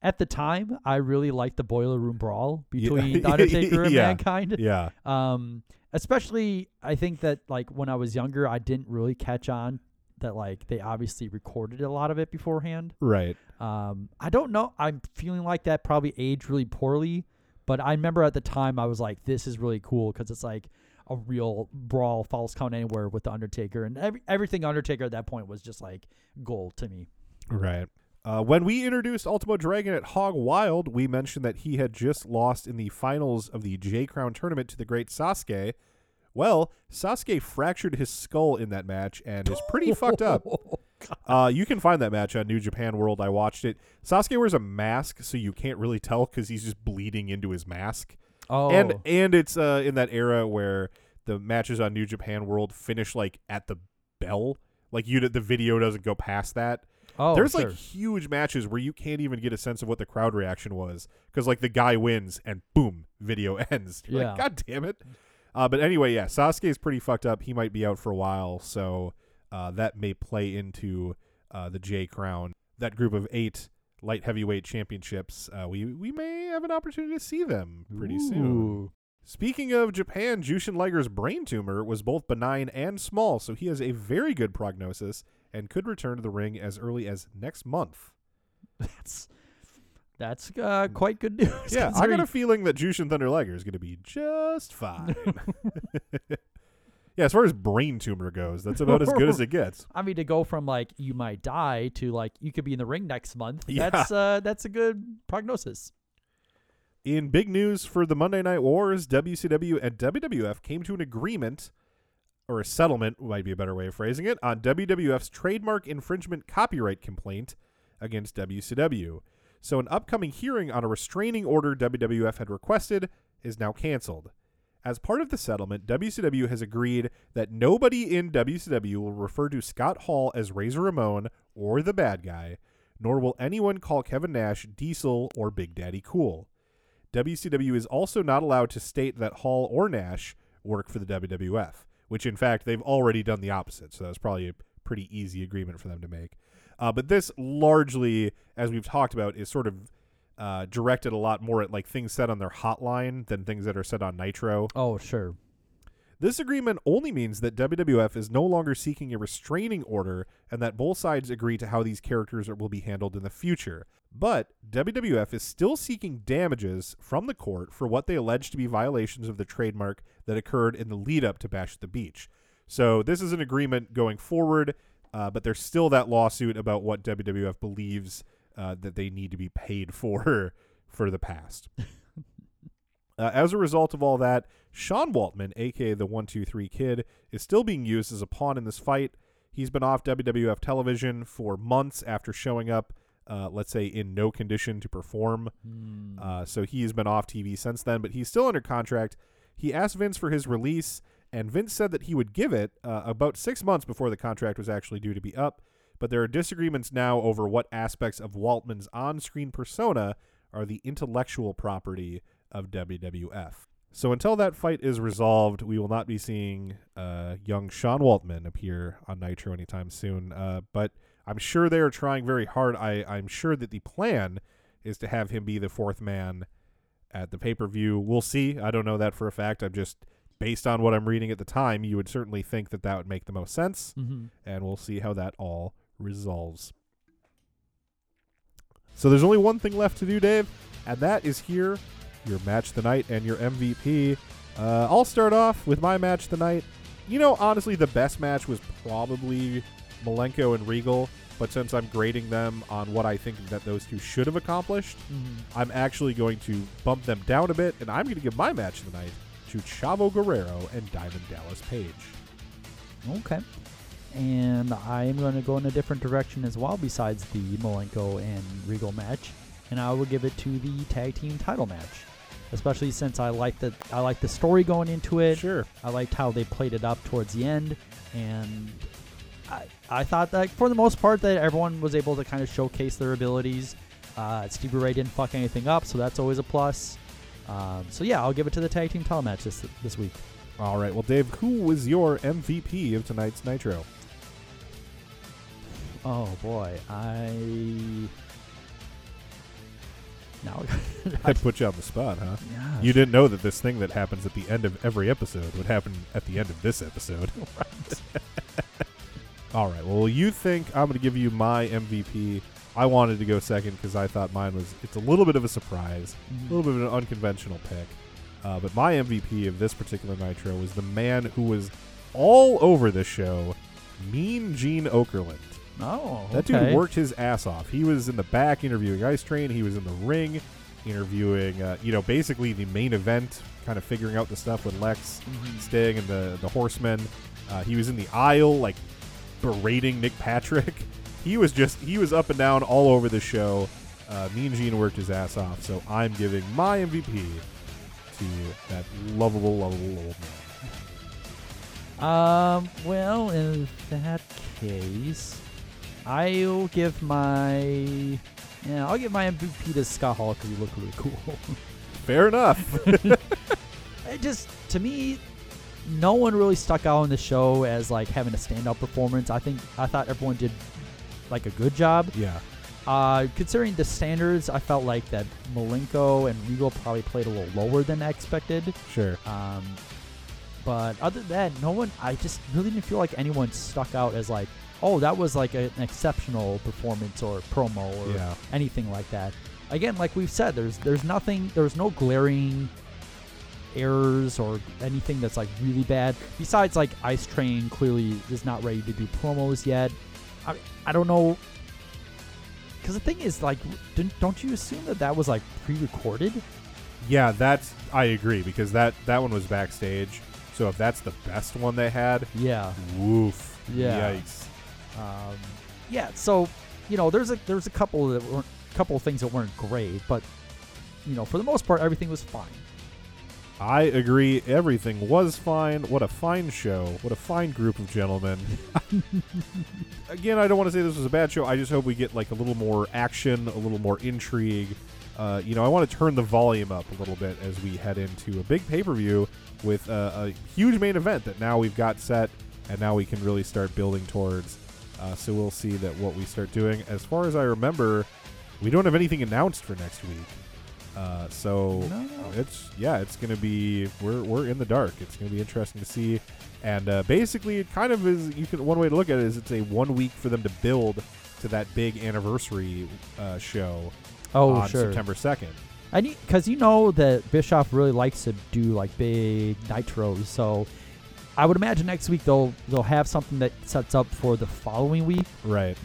At the time, I really liked the Boiler Room Brawl between yeah. The Undertaker and yeah. Mankind. Yeah. Um, especially, I think that, like, when I was younger, I didn't really catch on that, like, they obviously recorded a lot of it beforehand. Right. Um, I don't know. I'm feeling like that probably aged really poorly. But I remember at the time, I was like, this is really cool because it's, like, a real brawl, false count anywhere with The Undertaker. And every, everything Undertaker at that point was just, like, gold to me. Right. Uh, when we introduced Ultimo Dragon at Hog Wild, we mentioned that he had just lost in the finals of the J-Crown tournament to the great Sasuke. Well, Sasuke fractured his skull in that match and is pretty fucked up. Uh, you can find that match on New Japan World. I watched it. Sasuke wears a mask, so you can't really tell because he's just bleeding into his mask. Oh, and and it's uh, in that era where the matches on New Japan World finish like at the bell. Like you, the video doesn't go past that. Oh, There's sure. like huge matches where you can't even get a sense of what the crowd reaction was because like the guy wins and boom, video ends. You're yeah. like, God damn it. Uh, but anyway, yeah, Sasuke is pretty fucked up. He might be out for a while. So uh, that may play into uh, the J Crown. That group of eight light heavyweight championships, uh, we, we may have an opportunity to see them pretty Ooh. soon. Speaking of Japan, Jushin Liger's brain tumor was both benign and small, so he has a very good prognosis and could return to the ring as early as next month. That's that's uh, quite good news. Yeah, I got a feeling that Jushin Thunder Liger is going to be just fine. Yeah, as far as brain tumor goes, that's about as good as it gets. I mean, to go from like you might die to like you could be in the ring next month. Yeah. That's uh, that's a good prognosis. In big news for the Monday Night Wars, W C W and W W F came to an agreement, or a settlement might be a better way of phrasing it, on W W F's trademark infringement copyright complaint against W C W. So an upcoming hearing on a restraining order W W F had requested is now canceled. As part of the settlement, W C W has agreed that nobody in W C W will refer to Scott Hall as Razor Ramon or the bad guy, nor will anyone call Kevin Nash Diesel or Big Daddy Cool. W C W is also not allowed to state that Hall or Nash work for the W W F. Which, in fact, they've already done the opposite. So that was probably a pretty easy agreement for them to make. Uh, but this largely, as we've talked about, is sort of uh, directed a lot more at like things said on their hotline than things that are said on Nitro. Oh, sure. This agreement only means that W W F is no longer seeking a restraining order and that both sides agree to how these characters will be handled in the future. But W W F is still seeking damages from the court for what they allege to be violations of the trademark that occurred in the lead-up to Bash at the Beach. So this is an agreement going forward, uh, but there's still that lawsuit about what W W F believes uh, that they need to be paid for for the past. Uh, as a result of all that, Sean Waltman, a k a the one two three Kid, is still being used as a pawn in this fight. He's been off W W F television for months after showing up, uh, let's say, in no condition to perform. Mm. Uh, so he has been off T V since then, but he's still under contract. He asked Vince for his release, and Vince said that he would give it uh, about six months before the contract was actually due to be up. But there are disagreements now over what aspects of Waltman's on-screen persona are the intellectual property of W W F. So until that fight is resolved, we will not be seeing uh, young Sean Waltman appear on Nitro anytime soon. Uh, but I'm sure they are trying very hard. I, I'm sure that the plan is to have him be the fourth man at the pay-per-view. We'll see. I don't know that for a fact. I'm just, based on what I'm reading at the time, you would certainly think that that would make the most sense. Mm-hmm. And we'll see how that all resolves. So there's only one thing left to do, Dave, and that is hear your match of the night and your M V P. Uh, I'll start off with my match of the night. You know, honestly, the best match was probably Malenko and Regal, but since I'm grading them on what I think that those two should have accomplished, mm-hmm. I'm actually going to bump them down a bit, and I'm going to give my match of the night to Chavo Guerrero and Diamond Dallas Page. Okay. And I am going to go in a different direction as well besides the Malenko and Regal match, and I will give it to the tag team title match, especially since I like the I like the story going into it. Sure. I liked how they played it up towards the end, and I I thought that for the most part that everyone was able to kind of showcase their abilities. Uh, Stevie Ray didn't fuck anything up, so that's always a plus. Um, so yeah, I'll give it to the tag team title match this this week. All right. Well, Dave, who was your M V P of tonight's Nitro? Oh boy, I. Now I put you on the spot, huh? Gosh. You didn't know that this thing that happens at the end of every episode would happen at the end of this episode. Right. All right. Well, you think I'm going to give you my M V P. I wanted to go second because I thought mine was, it's a little bit of a surprise, mm-hmm. a little bit of an unconventional pick. Uh, but my M V P of this particular Nitro was the man who was all over the show, Mean Gene Okerlund. Oh, okay. That dude worked his ass off. He was in the back interviewing Ice Train. He was in the ring interviewing, uh, you know, basically the main event, kind of figuring out the stuff with Lex, mm-hmm. Sting, and the, the Horsemen. Uh, he was in the aisle, like, berating Nick Patrick. He was just, he was up and down all over the show. Uh, Mean Gene worked his ass off, so I'm giving my M V P to that lovable, lovable old man. Um, well, in that case, I'll give my yeah, I'll give my M V P to Scott Hall because he looked really cool. Fair enough. It just, to me, no one really stuck out on the show as like having a standout performance. I think I thought everyone did like a good job. Yeah. Uh, considering the standards, I felt like that Malenko and Regal probably played a little lower than I expected. Sure. Um, but other than that, no one. I just really didn't feel like anyone stuck out as like, oh, that was like a, an exceptional performance or promo or yeah. anything like that. Again, like we've said, there's there's nothing, there's no glaring errors or anything that's like really bad. Besides, like Ice Train clearly is not ready to do promos yet. I I don't know, because the thing is, like, didn't, don't you assume that that was like pre-recorded? Yeah, that's I agree because that that one was backstage. So if that's the best one they had, yeah, woof, yeah. Yikes. Um, yeah, so you know, there's a there's a couple that weren't, couple of things that weren't great, but you know, for the most part, everything was fine. I agree, everything was fine. What a fine show! What a fine group of gentlemen. Again, I don't want to say this was a bad show. I just hope we get like a little more action, a little more intrigue. Uh, you know, I want to turn the volume up a little bit as we head into a big pay-per-view with uh, a huge main event that now we've got set, and now we can really start building towards. Uh, so we'll see that what we start doing. As far as I remember, we don't have anything announced for next week. Uh, so no, no. it's yeah, it's gonna be we're we're in the dark. It's gonna be interesting to see. And uh, basically, it kind of is. You can one way to look at it is it's a one week for them to build to that big anniversary uh, show. Oh, on sure. September second. And because you, you know that Bischoff really likes to do like big Nitros, so I would imagine next week they'll they'll have something that sets up for the following week. Right.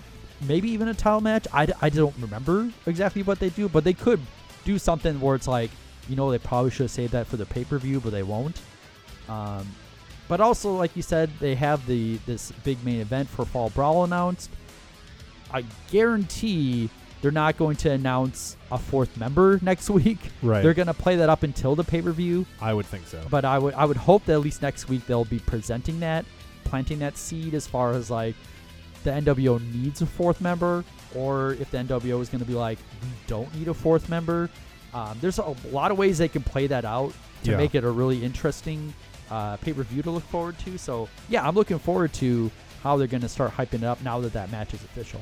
Maybe even a title match. I, I don't remember exactly what they do, but they could do something where it's like, You know, they probably should have saved that for the pay-per-view, but they won't. Um, but also, like you said, they have the this big main event for Fall Brawl announced. I guarantee they're not going to announce a fourth member next week. Right. They're going to play that up until the pay-per-view. I would think so. But I would I would hope that at least next week they'll be presenting that, planting that seed as far as, like, the N W O needs a fourth member, or if the N W O is going to be like, we don't need a fourth member. Um, there's a lot of ways they can play that out to yeah. make it a really interesting uh, pay-per-view to look forward to. So, yeah, I'm looking forward to how they're going to start hyping it up now that that match is official.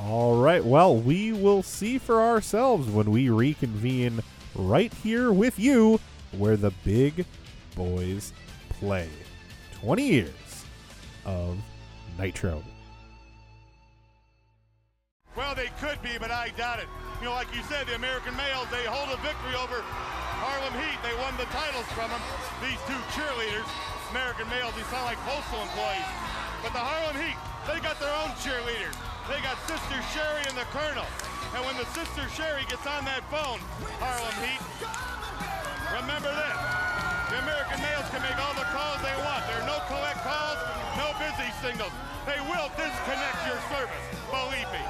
All right. Well, we will see for ourselves when we reconvene right here with you where the big boys play. twenty years of Nitro. Well, they could be, but I doubt it. You know, like you said, the American males, they hold a victory over Harlem Heat. They won the titles from them. These two cheerleaders, American males, they sound like postal employees. But the Harlem Heat, they got their own cheerleaders. They got Sister Sherry and the Colonel. And when the Sister Sherry gets on that phone, Harlem Heat, remember this. The American males can make all the calls they want. There are no collect calls, no busy signals. They will disconnect your service, believe me.